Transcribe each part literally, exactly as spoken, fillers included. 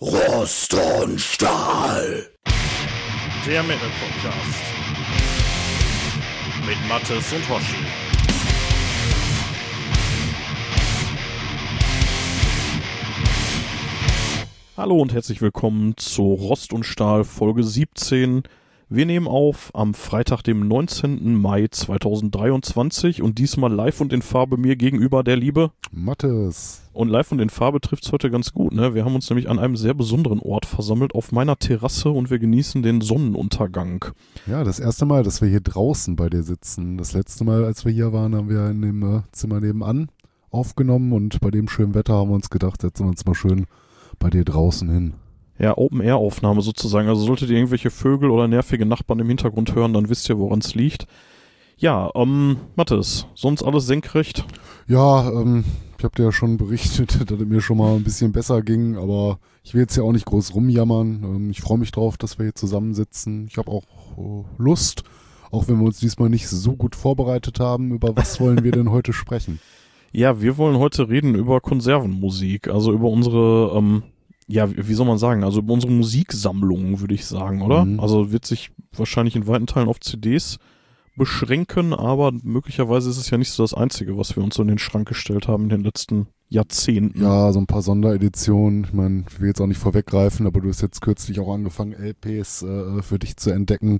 Rost und Stahl. Der Metal Podcast mit Mathis und Hoshi. Hallo und herzlich willkommen zu Rost und Stahl Folge siebzehn. Wir nehmen auf am Freitag, dem neunzehnten Mai zweitausenddreiundzwanzig und diesmal live und in Farbe mir gegenüber der liebe Mathis. Und live und in Farbe trifft's heute ganz gut, ne? Wir haben uns nämlich an einem sehr besonderen Ort versammelt, auf meiner Terrasse, und wir genießen den Sonnenuntergang. Ja, das erste Mal, dass wir hier draußen bei dir sitzen. Das letzte Mal, als wir hier waren, haben wir in dem Zimmer nebenan aufgenommen, und bei dem schönen Wetter haben wir uns gedacht, setzen wir uns mal schön bei dir draußen hin. Ja, Open-Air-Aufnahme sozusagen. Also solltet ihr irgendwelche Vögel oder nervige Nachbarn im Hintergrund hören, dann wisst ihr, woran es liegt. Ja, ähm, Mathis, sonst alles senkrecht? Ja, ähm, ich hab dir ja schon berichtet, dass es mir schon mal ein bisschen besser ging, aber ich will jetzt ja auch nicht groß rumjammern. Ähm, ich freue mich drauf, dass wir hier zusammensitzen. Ich habe auch äh, Lust, auch wenn wir uns diesmal nicht so gut vorbereitet haben. Über was wollen wir denn heute sprechen? Ja, wir wollen heute reden über Konservenmusik, also über unsere, ähm, ja, wie soll man sagen, also über unsere Musiksammlung, würde ich sagen, oder? Mhm. Also wird sich wahrscheinlich in weiten Teilen auf C Ds beschränken, aber möglicherweise ist es ja nicht so das Einzige, was wir uns so in den Schrank gestellt haben in den letzten Jahrzehnten. Ja, so ein paar Sondereditionen, ich meine, ich will jetzt auch nicht vorweggreifen, aber du hast jetzt kürzlich auch angefangen, L Ps äh, für dich zu entdecken.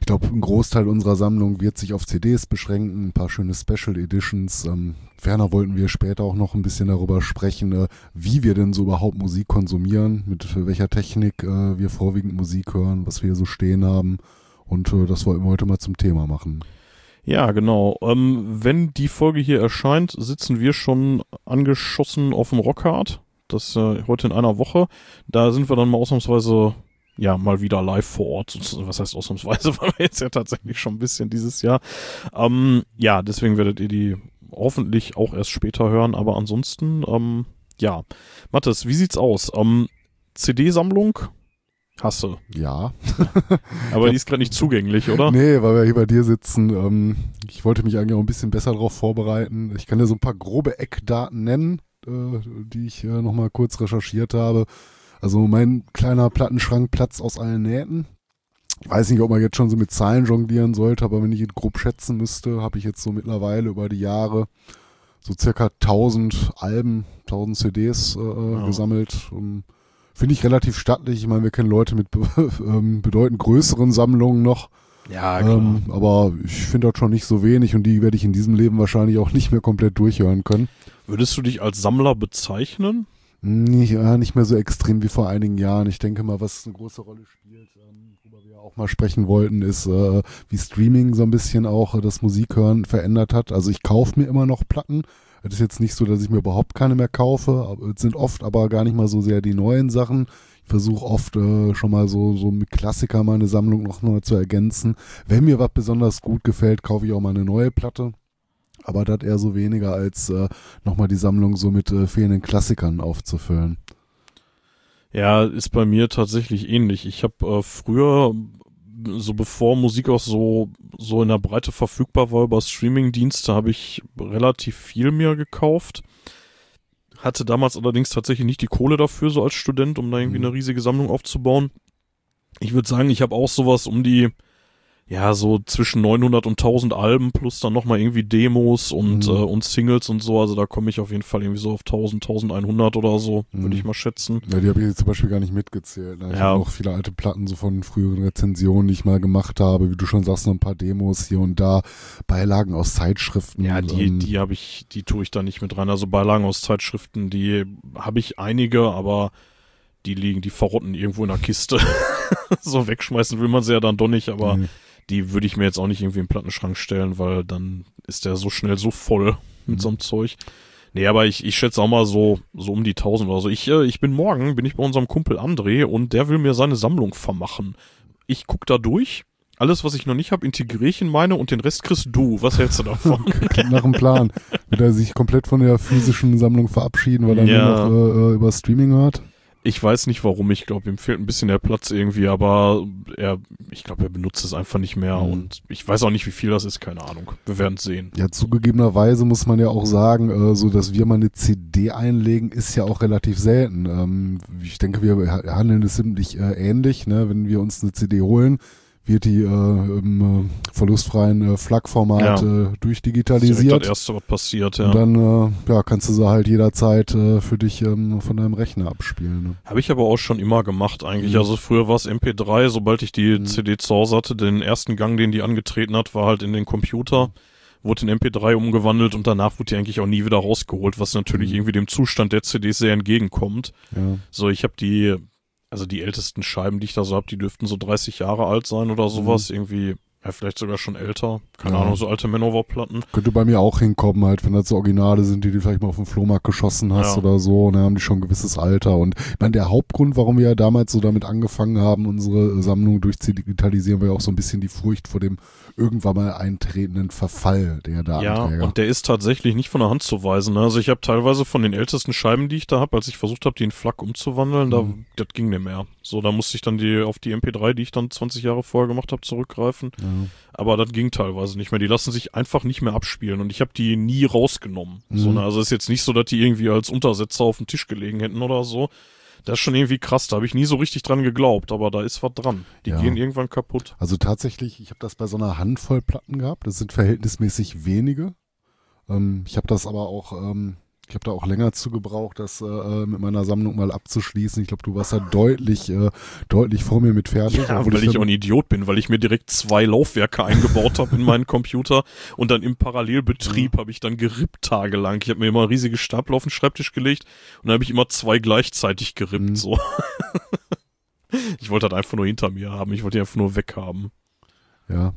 Ich glaube, ein Großteil unserer Sammlung wird sich auf C Ds beschränken, ein paar schöne Special Editions. Ähm, ferner wollten wir später auch noch ein bisschen darüber sprechen, äh, wie wir denn so überhaupt Musik konsumieren, mit welcher Technik äh, wir vorwiegend Musik hören, was wir hier so stehen haben. Und äh, das wollten wir heute mal zum Thema machen. Ja, genau. Ähm, wenn die Folge hier erscheint, sitzen wir schon angeschossen auf dem Rockhard. Das äh, heute in einer Woche. Da sind wir dann mal ausnahmsweise... ja, mal wieder live vor Ort, was heißt ausnahmsweise, weil wir jetzt ja tatsächlich schon ein bisschen dieses Jahr. Ähm, ja, deswegen werdet ihr die hoffentlich auch erst später hören, aber ansonsten, ähm, ja. Mathis, wie sieht's aus? Ähm, C D-Sammlung? Hasse. Ja. Aber die ist gerade nicht zugänglich, oder? Nee, weil wir hier bei dir sitzen. Ähm, ich wollte mich eigentlich auch ein bisschen besser darauf vorbereiten. Ich kann dir so ein paar grobe Eckdaten nennen, äh, die ich äh, nochmal kurz recherchiert habe. Also mein kleiner Plattenschrank platzt aus allen Nähten. Ich weiß nicht, ob man jetzt schon so mit Zahlen jonglieren sollte, aber wenn ich ihn grob schätzen müsste, habe ich jetzt so mittlerweile über die Jahre so circa tausend Alben, tausend C Ds äh, ja. gesammelt. Finde ich relativ stattlich. Ich meine, wir kennen Leute mit be- ähm, bedeutend größeren Sammlungen noch. Ja, klar. Ähm, aber ich finde das schon nicht so wenig, und die werde ich in diesem Leben wahrscheinlich auch nicht mehr komplett durchhören können. Würdest du dich als Sammler bezeichnen? Nicht, äh, nicht mehr so extrem wie vor einigen Jahren. Ich denke mal, was eine große Rolle spielt, ähm, worüber wir auch mal sprechen wollten, ist, äh, wie Streaming so ein bisschen auch äh, das Musikhören verändert hat. Also ich kaufe mir immer noch Platten. Es ist jetzt nicht so, dass ich mir überhaupt keine mehr kaufe. Es sind oft aber gar nicht mal so sehr die neuen Sachen. Ich versuche oft äh, schon mal so, so mit Klassiker meine Sammlung noch mal zu ergänzen. Wenn mir was besonders gut gefällt, kaufe ich auch mal eine neue Platte. Aber das eher so weniger, als äh, nochmal die Sammlung so mit äh, fehlenden Klassikern aufzufüllen. Ja, ist bei mir tatsächlich ähnlich. Ich habe äh, früher, so bevor Musik auch so, so in der Breite verfügbar war über Streamingdienste, habe ich relativ viel mir gekauft. Hatte damals allerdings tatsächlich nicht die Kohle dafür, so als Student, um da irgendwie mhm. eine riesige Sammlung aufzubauen. Ich würde sagen, ich habe auch sowas um die... ja, so zwischen neunhundert und tausend Alben plus dann nochmal irgendwie Demos und, mhm. äh, und Singles und so. Also da komme ich auf jeden Fall irgendwie so auf tausend, eintausendeinhundert oder so, mhm. würde ich mal schätzen. Ja, die habe ich jetzt zum Beispiel gar nicht mitgezählt. Ne? Ich ja. habe noch viele alte Platten so von früheren Rezensionen, die ich mal gemacht habe. Wie du schon sagst, noch ein paar Demos hier und da. Beilagen aus Zeitschriften. Ja, die, ähm, die habe ich, die tue ich da nicht mit rein. Also Beilagen aus Zeitschriften, die habe ich einige, aber die liegen, die verrotten irgendwo in der Kiste. So wegschmeißen will man sie ja dann doch nicht, aber mhm. die würde ich mir jetzt auch nicht irgendwie in den Plattenschrank stellen, weil dann ist der so schnell so voll mit mhm. so einem Zeug. Nee, aber ich, ich schätze auch mal so, so um die tausend oder so. Ich, äh, ich bin morgen, bin ich bei unserem Kumpel André, und der will mir seine Sammlung vermachen. Ich gucke da durch. Alles, was ich noch nicht habe, integriere ich in meine, und den Rest kriegst du. Was hältst du davon? Nach dem Plan. Will er sich komplett von der physischen Sammlung verabschieden, weil er ja. nur noch äh, über Streaming hört? Ich weiß nicht warum, ich glaube, ihm fehlt ein bisschen der Platz irgendwie, aber er, ich glaube, er benutzt es einfach nicht mehr mhm. und ich weiß auch nicht, wie viel das ist, keine Ahnung. Wir werden es sehen. Ja, zugegebenerweise muss man ja auch sagen, äh, so dass wir mal eine C D einlegen, ist ja auch relativ selten. Ähm, ich denke, wir handeln es ziemlich äh, ähnlich, ne? Wenn wir uns eine C D holen, wird die äh, im äh, verlustfreien äh, F L A C-Format ja. äh, durchdigitalisiert. Das ist das Erste, was passiert, ja. Und dann äh, ja, kannst du sie halt jederzeit äh, für dich ähm, von deinem Rechner abspielen. Ne? Habe ich aber auch schon immer gemacht eigentlich. Mhm. Also früher war es M P drei, sobald ich die mhm. C D zu Hause hatte, den ersten Gang, den die angetreten hat, war halt in den Computer, wurde in M P drei umgewandelt und danach wurde die eigentlich auch nie wieder rausgeholt, was natürlich mhm. irgendwie dem Zustand der C Ds sehr entgegenkommt. Ja. So, ich habe die... Also die ältesten Scheiben, die ich da so habe, die dürften so dreißig Jahre alt sein oder sowas. Mhm. Irgendwie, ja, vielleicht sogar schon älter. Keine ja. Ahnung, so alte Manowar-Platten. Könnte bei mir auch hinkommen, halt, wenn das so Originale sind, die du vielleicht mal auf dem Flohmarkt geschossen hast ja. oder so. Und dann haben die schon ein gewisses Alter. Und ich meine, der Hauptgrund, warum wir ja damals so damit angefangen haben, unsere Sammlung durchzudigitalisieren, war ja auch so ein bisschen die Furcht vor dem irgendwann mal eintretenden Verfall, der da ja, anträger. Und der ist tatsächlich nicht von der Hand zu weisen. Ne? Also ich habe teilweise von den ältesten Scheiben, die ich da habe, als ich versucht habe, die in F L A C umzuwandeln, mhm. da, das ging nicht mehr. So, da musste ich dann die auf die M P drei, die ich dann zwanzig Jahre vorher gemacht habe, zurückgreifen. Mhm. Aber das ging teilweise nicht mehr. Die lassen sich einfach nicht mehr abspielen und ich habe die nie rausgenommen. Mhm. So, ne? Also es ist jetzt nicht so, dass die irgendwie als Untersetzer auf dem Tisch gelegen hätten oder so. Das ist schon irgendwie krass, da habe ich nie so richtig dran geglaubt, aber da ist was dran. Die ja. gehen irgendwann kaputt. Also tatsächlich, ich habe das bei so einer Handvoll Platten gehabt, das sind verhältnismäßig wenige. Ähm, ich habe das aber auch, ähm, ich habe da auch länger zu gebraucht, das äh, mit meiner Sammlung mal abzuschließen. Ich glaube, du warst da deutlich, äh, deutlich vor mir mit fertig. Ja, weil ich, ich auch ein Idiot bin, weil ich mir direkt zwei Laufwerke eingebaut habe in meinen Computer und dann im Parallelbetrieb ja. habe ich dann gerippt tagelang. Ich habe mir immer einen riesigen Stapel auf den Schreibtisch gelegt und dann habe ich immer zwei gleichzeitig gerippt. Mhm. So. Ich wollte das einfach nur hinter mir haben, ich wollte die einfach nur weghaben. Ja,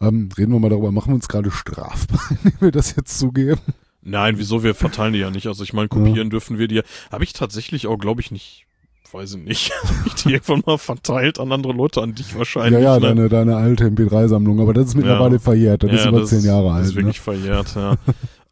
ähm, reden wir mal darüber, machen wir uns gerade strafbar, indem wir das jetzt zugeben? Nein, wieso? Wir verteilen die ja nicht. Also ich meine, kopieren ja. dürfen wir die ja. Habe ich tatsächlich auch, glaube ich, nicht, weiß ich nicht, habe ich die irgendwann mal verteilt an andere Leute, an dich wahrscheinlich. Ja, ja, ne? deine, deine alte M P drei Sammlung, aber das ist mittlerweile ja. verjährt, das ja, ist über das zehn Jahre alt. Das ist wirklich ne? verjährt, ja.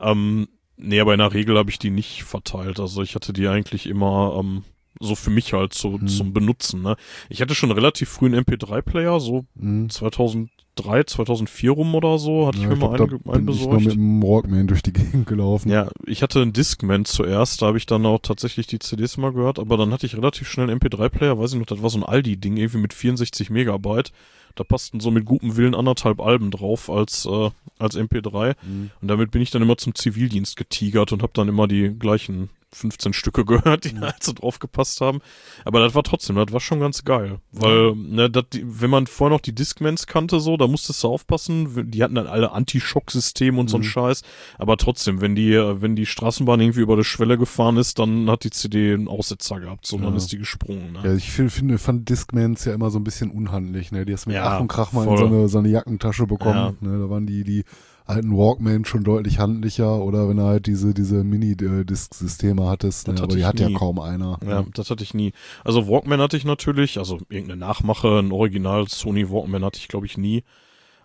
ähm, nee, aber in der Regel habe ich die nicht verteilt. Also ich hatte die eigentlich immer ähm, so für mich halt so, hm. zum Benutzen. Ne? Ich hatte schon relativ früh einen M P drei Player, so hm. zweitausenddrei, zweitausendvier rum oder so, hatte ja, ich mir ich mal glaub, einen, einen besorgt. Ich bin mit dem Walkman durch die Gegend gelaufen. Ja, ich hatte einen Discman zuerst, da habe ich dann auch tatsächlich die C Ds mal gehört, aber dann hatte ich relativ schnell einen M P drei Player, weiß ich noch, das war so ein Aldi-Ding, irgendwie mit vierundsechzig Megabyte. Da passten so mit gutem Willen anderthalb Alben drauf als äh, als M P drei. Mhm. Und damit bin ich dann immer zum Zivildienst getigert und habe dann immer die gleichen fünfzehn Stücke gehört, die da halt so drauf gepasst haben. Aber das war trotzdem, das war schon ganz geil. Weil, ne, das, wenn man vorher noch die Discmans kannte, so, da musstest du aufpassen. Die hatten dann alle Anti-Schock-Systeme und mhm. so ein Scheiß. Aber trotzdem, wenn die, wenn die Straßenbahn irgendwie über die Schwelle gefahren ist, dann hat die C D einen Aussetzer gehabt, so, ja. dann ist die gesprungen. Ne? Ja, ich finde, fand Discmans ja immer so ein bisschen unhandlich, ne. Die hast mit ja, Ach und Krach mal voll. in so eine, so eine Jackentasche bekommen, ja. ne. Da waren die, die, alten Walkman schon deutlich handlicher oder wenn er halt diese, diese Mini-Disk-Systeme hattest, ne? hatte aber die hat nie. ja kaum einer. Ja, ja, das hatte ich nie. Also Walkman hatte ich natürlich, also irgendeine Nachmache, ein Original Sony Walkman hatte ich glaube ich nie,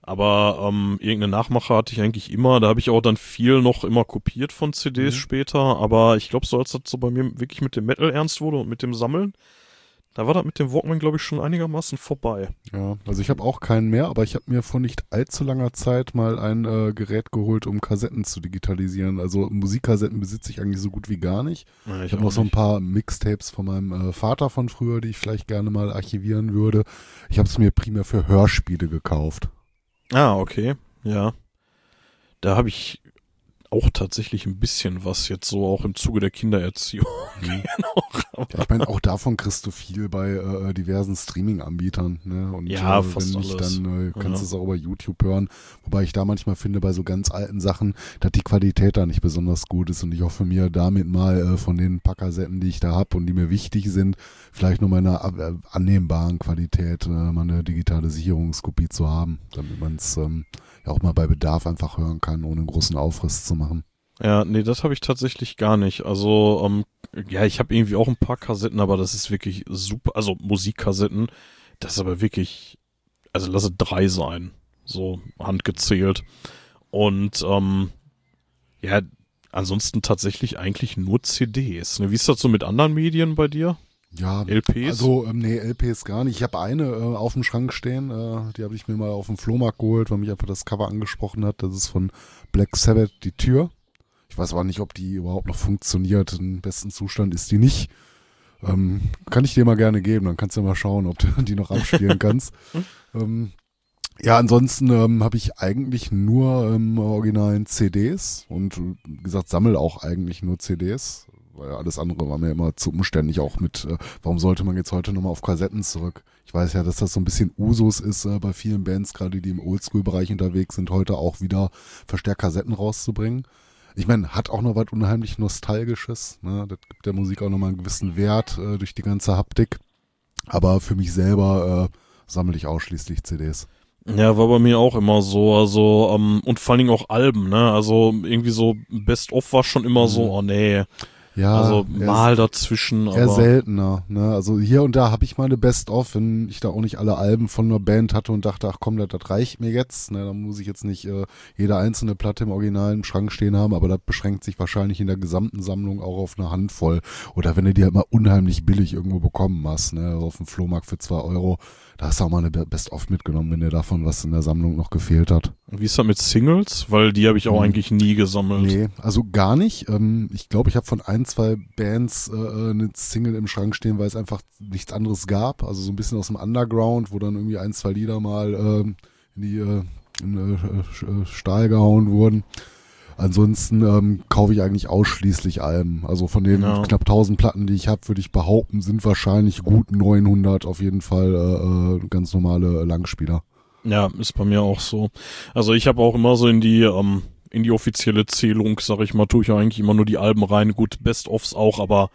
aber ähm, irgendeine Nachmache hatte ich eigentlich immer, da habe ich auch dann viel noch immer kopiert von C Ds mhm. später, aber ich glaube so als das so bei mir wirklich mit dem Metal ernst wurde und mit dem Sammeln, da war das mit dem Walkman, glaube ich, schon einigermaßen vorbei. Ja, also ich habe auch keinen mehr, aber ich habe mir vor nicht allzu langer Zeit mal ein äh, Gerät geholt, um Kassetten zu digitalisieren. Also Musikkassetten besitze ich eigentlich so gut wie gar nicht. Ja, ich ich habe noch so ein paar Mixtapes von meinem äh, Vater von früher, die ich vielleicht gerne mal archivieren würde. Ich habe es mir primär für Hörspiele gekauft. Ah, okay, ja. Da habe ich auch tatsächlich ein bisschen was jetzt so auch im Zuge der Kindererziehung. Mhm. Genau. Ja, ich meine, auch davon kriegst du viel bei äh, diversen Streaming-Anbietern. Ne? Und, ja, äh, fast wenn nicht, alles. Dann äh, kannst du ja. es auch über YouTube hören. Wobei ich da manchmal finde, bei so ganz alten Sachen, dass die Qualität da nicht besonders gut ist. Und ich hoffe mir damit mal äh, von den paar Kassetten, die ich da habe und die mir wichtig sind, vielleicht nur mal in einer äh, annehmbaren Qualität äh, mal eine digitale Sicherungskopie zu haben, damit man es ähm, ja auch mal bei Bedarf einfach hören kann, ohne großen Aufriss zu machen. Ja, nee, das habe ich tatsächlich gar nicht. Also, ähm, ja, ich habe irgendwie auch ein paar Kassetten, aber das ist wirklich super, also Musikkassetten, das ist aber wirklich, also lasse drei sein, so handgezählt. Und, ähm, ja, ansonsten tatsächlich eigentlich nur C Ds. Ne? Wie ist das so mit anderen Medien bei dir? Ja, L Ps? Also, ähm, nee, L Ps gar nicht. Ich habe eine äh, auf dem Schrank stehen, äh, die habe ich mir mal auf dem Flohmarkt geholt, weil mich einfach das Cover angesprochen hat. Das ist von Black Sabbath, Die Tür. Ich weiß aber nicht, ob die überhaupt noch funktioniert. Im besten Zustand ist die nicht. Ähm, kann ich dir mal gerne geben, dann kannst du mal schauen, ob du die noch abspielen kannst. ähm, ja, ansonsten ähm, habe ich eigentlich nur ähm, originalen C Ds und wie gesagt, sammle auch eigentlich nur C Ds. Weil alles andere war mir immer zu umständlich, auch mit, äh, warum sollte man jetzt heute nochmal auf Kassetten zurück? Ich weiß ja, dass das so ein bisschen Usus ist äh, bei vielen Bands, gerade die im Oldschool-Bereich unterwegs sind, heute auch wieder Verstärkkassetten rauszubringen. Ich meine, hat auch noch was unheimlich Nostalgisches, ne? Das gibt der Musik auch nochmal einen gewissen Wert äh, durch die ganze Haptik. Aber für mich selber äh, sammle ich ausschließlich C Ds. Ja, war bei mir auch immer so, also, ähm, und vor allen Dingen auch Alben, ne? Also irgendwie so Best-of war schon immer mhm. so, oh nee. Ja, also mal ist, dazwischen. Eher aber seltener. Ne? Also hier und da habe ich meine Best-of, wenn ich da auch nicht alle Alben von einer Band hatte und dachte, ach komm, das, das reicht mir jetzt. Ne? Da muss ich jetzt nicht äh, jede einzelne Platte im Original im Schrank stehen haben, aber das beschränkt sich wahrscheinlich in der gesamten Sammlung auch auf eine Handvoll. Oder wenn du die halt mal unheimlich billig irgendwo bekommen hast, ne? Also auf dem Flohmarkt für zwei Euro, da hast du auch mal eine Best-of mitgenommen, wenn dir davon was in der Sammlung noch gefehlt hat. Wie ist das mit Singles? Weil die habe ich auch hm. eigentlich nie gesammelt. Nee, also gar nicht. Ähm, ich glaube, ich habe von ein, zwei Bands äh, eine Single im Schrank stehen, weil es einfach nichts anderes gab. Also so ein bisschen aus dem Underground, wo dann irgendwie ein, zwei Lieder mal äh, in die äh, in, äh, Stahl gehauen wurden. Ansonsten ähm, kaufe ich eigentlich ausschließlich Alben. Also von den ja. knapp tausend Platten, die ich habe, würde ich behaupten, sind wahrscheinlich gut neunhundert auf jeden Fall äh, ganz normale Langspieler. Ja, ist bei mir auch so. Also ich habe auch immer so in die ähm, in die offizielle Zählung, sag ich mal, tue ich ja eigentlich immer nur die Alben rein. Gut, Best-ofs auch, aber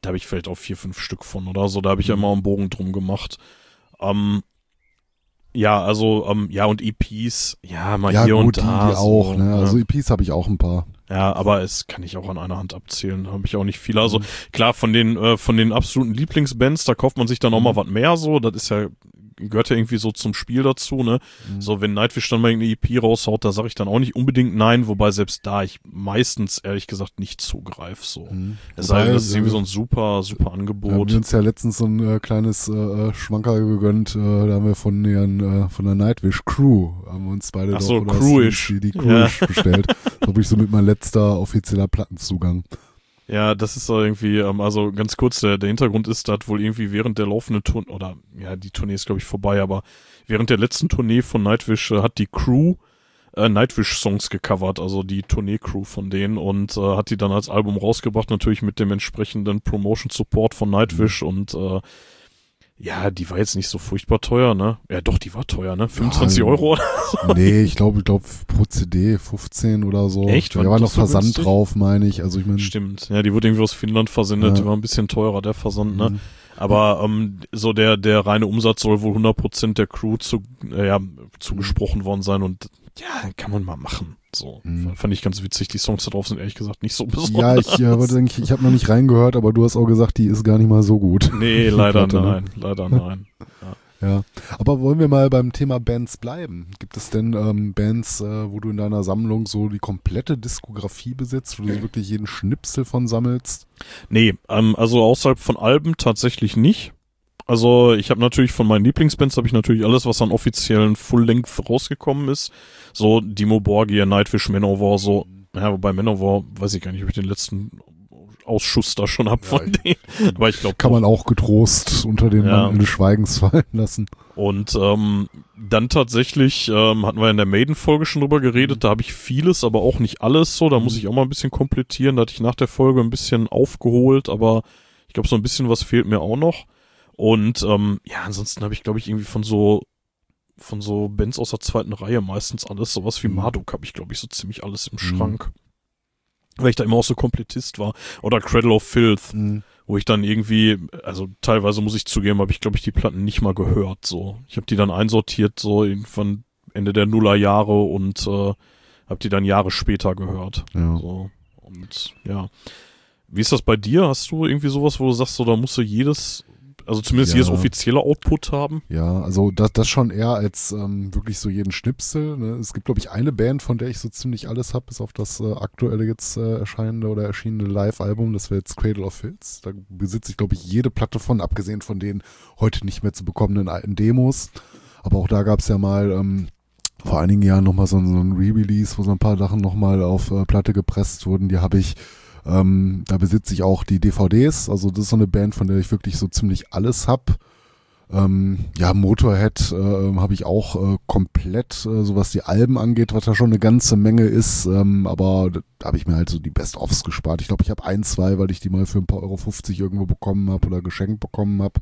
da habe ich vielleicht auch vier, fünf Stück von oder so. Da habe ich ja immer einen Bogen drum gemacht. Ähm, ja, also, ähm, ja, und E Ps, ja, mal ja, hier gut, und da. Ja, auch, so, ne? Also E Ps habe ich auch ein paar. Ja, aber es kann ich auch an einer Hand abzählen, da habe ich auch nicht viele. Also klar, von den äh, von den absoluten Lieblingsbands, da kauft man sich dann auch mal was mehr so. Das ist ja gehört ja irgendwie so zum Spiel dazu, ne? Mhm. So, wenn Nightwish dann mal eine E P raushaut, da sage ich dann auch nicht unbedingt nein, wobei selbst da ich meistens, ehrlich gesagt, nicht zugreife, so. Mhm. Es sei denn, das ist irgendwie so ein super, super Angebot. Wir haben uns ja letztens so ein äh, kleines äh, Schwanker gegönnt, äh, da haben wir von, den, äh, von der Nightwish-Crew, haben wir uns beide so, doch Crewish. die, die Crewish ja. bestellt. Da habe ich so mit meinem letzter offizieller Plattenzugang. Ja, das ist irgendwie, ähm, also ganz kurz, der, der Hintergrund ist, da hat wohl irgendwie während der laufenden Tournee, oder ja, die Tournee ist glaube ich vorbei, aber während der letzten Tournee von Nightwish äh, hat die Crew äh, Nightwish-Songs gecovert, also die Tournee-Crew von denen und äh, hat die dann als Album rausgebracht, natürlich mit dem entsprechenden Promotion-Support von Nightwish mhm. und äh, ja, die war jetzt nicht so furchtbar teuer, ne? Ja, doch, die war teuer, ne? fünfundzwanzig ja, Euro oder so? Nee, ich glaube, ich glaube pro C D fünfzehn oder so. Echt? Da war noch so Versand günstig? Drauf, meine ich. Also ich meine. Stimmt, ja, die wurde irgendwie aus Finnland versendet, ja. Die war ein bisschen teurer, der Versand, ne? Mhm. Aber ähm, so der der reine Umsatz soll wohl hundert Prozent der Crew zu, äh, ja, zugesprochen worden sein und ja, kann man mal machen. So, mhm. fand ich ganz witzig. Die Songs da drauf sind ehrlich gesagt nicht so besonders. Ja, ich äh, würde denken, ich habe noch nicht reingehört, aber du hast auch gesagt, die ist gar nicht mal so gut. Nee, leider Platte, nein, ne? leider nein. Ja. ja, aber wollen wir mal beim Thema Bands bleiben? Gibt es denn ähm, Bands, äh, wo du in deiner Sammlung so die komplette Diskografie besitzt, wo du wirklich jeden Schnipsel von sammelst? Nee, ähm, also außerhalb von Alben tatsächlich nicht. Also ich habe natürlich von meinen Lieblingsbands habe ich natürlich alles, was an offiziellen Full-Length rausgekommen ist. So Dimo Borgia, Nightwish, Manowar, so. Ja, wobei Manowar, weiß ich gar nicht, ob ich den letzten Ausschuss da schon hab ja, von denen. Aber ich glaube, kann man auch getrost unter den ja. Mantel des Schweigens fallen lassen. Und ähm, dann tatsächlich ähm, hatten wir in der Maiden-Folge schon drüber geredet. Mhm. Da habe ich vieles, aber auch nicht alles so. Da mhm. muss ich auch mal ein bisschen komplettieren. Da hatte ich nach der Folge ein bisschen aufgeholt, aber ich glaube, so ein bisschen was fehlt mir auch noch. Und ähm, ja, ansonsten habe ich, glaube ich, irgendwie von so von so Bands aus der zweiten Reihe meistens alles. Sowas wie Marduk habe ich, glaube ich, so ziemlich alles im Schrank. Mhm. Weil ich da immer auch so Komplettist war. Oder Cradle of Filth, mhm. wo ich dann irgendwie, also teilweise muss ich zugeben, habe ich, glaube ich, die Platten nicht mal gehört. So, ich habe die dann einsortiert, so irgendwann Ende der Nullerjahre und äh, habe die dann Jahre später gehört. Ja. So. Und ja. Wie ist das bei dir? Hast du irgendwie sowas, wo du sagst, so da musst du jedes Also zumindest ja. Hier das offizielle Output haben. Ja, also das, das schon eher als ähm, wirklich so jeden Schnipsel. Ne? Es gibt, glaube ich, eine Band, von der ich so ziemlich alles habe, bis auf das äh, aktuelle jetzt äh, erscheinende oder erschienene Live-Album. Das wäre jetzt Cradle of Filth. Da besitze ich, glaube ich, jede Platte von, abgesehen von den heute nicht mehr zu bekommenden alten Demos. Aber auch da gab es ja mal ähm, vor einigen Jahren nochmal so, so ein Re-Release, wo so ein paar Sachen nochmal auf äh, Platte gepresst wurden. Die habe ich Ähm, da besitze ich auch die D V Ds, also das ist so eine Band, von der ich wirklich so ziemlich alles hab. Ähm, ja, Motorhead äh, habe ich auch äh, komplett, äh, so was die Alben angeht, was da schon eine ganze Menge ist, ähm, aber da habe ich mir halt so die Best-Offs gespart. Ich glaube, ich habe ein, zwei, weil ich die mal für ein paar Euro fünfzig irgendwo bekommen habe oder geschenkt bekommen habe.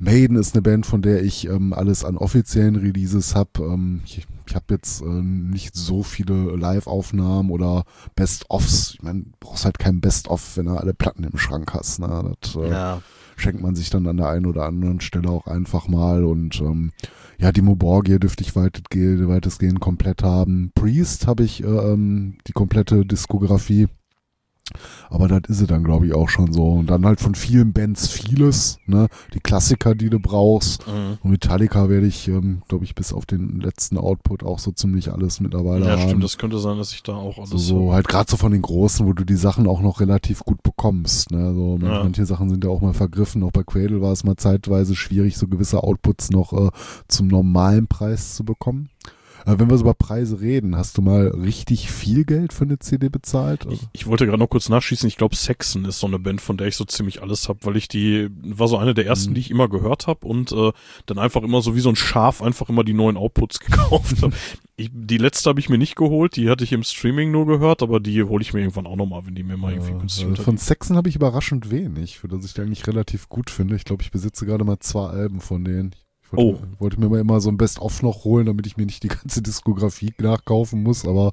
Maiden ist eine Band, von der ich ähm, alles an offiziellen Releases habe. Ähm, ich ich habe jetzt äh, nicht so viele Live-Aufnahmen oder Best-Offs. Ich meine, du brauchst halt kein Best-Off, wenn du alle Platten im Schrank hast. Ne? Das äh, ja. schenkt man sich dann an der einen oder anderen Stelle auch einfach mal. Und ähm, ja, Dimo Borgia dürfte ich weitestgehend, weitestgehend komplett haben. Priest habe ich ähm, die komplette Diskografie. Aber das ist es dann, glaube ich, auch schon so. Und dann halt von vielen Bands vieles, ne? Die Klassiker, die du brauchst. Mhm. Und Metallica werde ich, ähm, glaube ich, bis auf den letzten Output auch so ziemlich alles mittlerweile ja, haben. Ja, stimmt, das könnte sein, dass ich da auch alles... So, so halt gerade so von den Großen, wo du die Sachen auch noch relativ gut bekommst, ne? So, ja. Manche Sachen sind ja auch mal vergriffen. Auch bei Cradle war es mal zeitweise schwierig, so gewisse Outputs noch äh, zum normalen Preis zu bekommen. Wenn wir so über Preise reden, hast du mal richtig viel Geld für eine C D bezahlt? Ich, ich wollte gerade noch kurz nachschießen. Ich glaube, Saxon ist so eine Band, von der ich so ziemlich alles habe, weil ich die, war so eine der ersten, mhm. die ich immer gehört habe und äh, dann einfach immer so wie so ein Schaf einfach immer die neuen Outputs gekauft habe. Die letzte habe ich mir nicht geholt, die hatte ich im Streaming nur gehört, aber die hole ich mir irgendwann auch nochmal, wenn die mir mal irgendwie ja, günstig also von Saxon habe ich überraschend wenig, für das ich die eigentlich relativ gut finde. Ich glaube, ich besitze gerade mal zwei Alben von denen. Ich wollte, oh. wollte mir mal immer so ein Best-of noch holen, damit ich mir nicht die ganze Diskografie nachkaufen muss, aber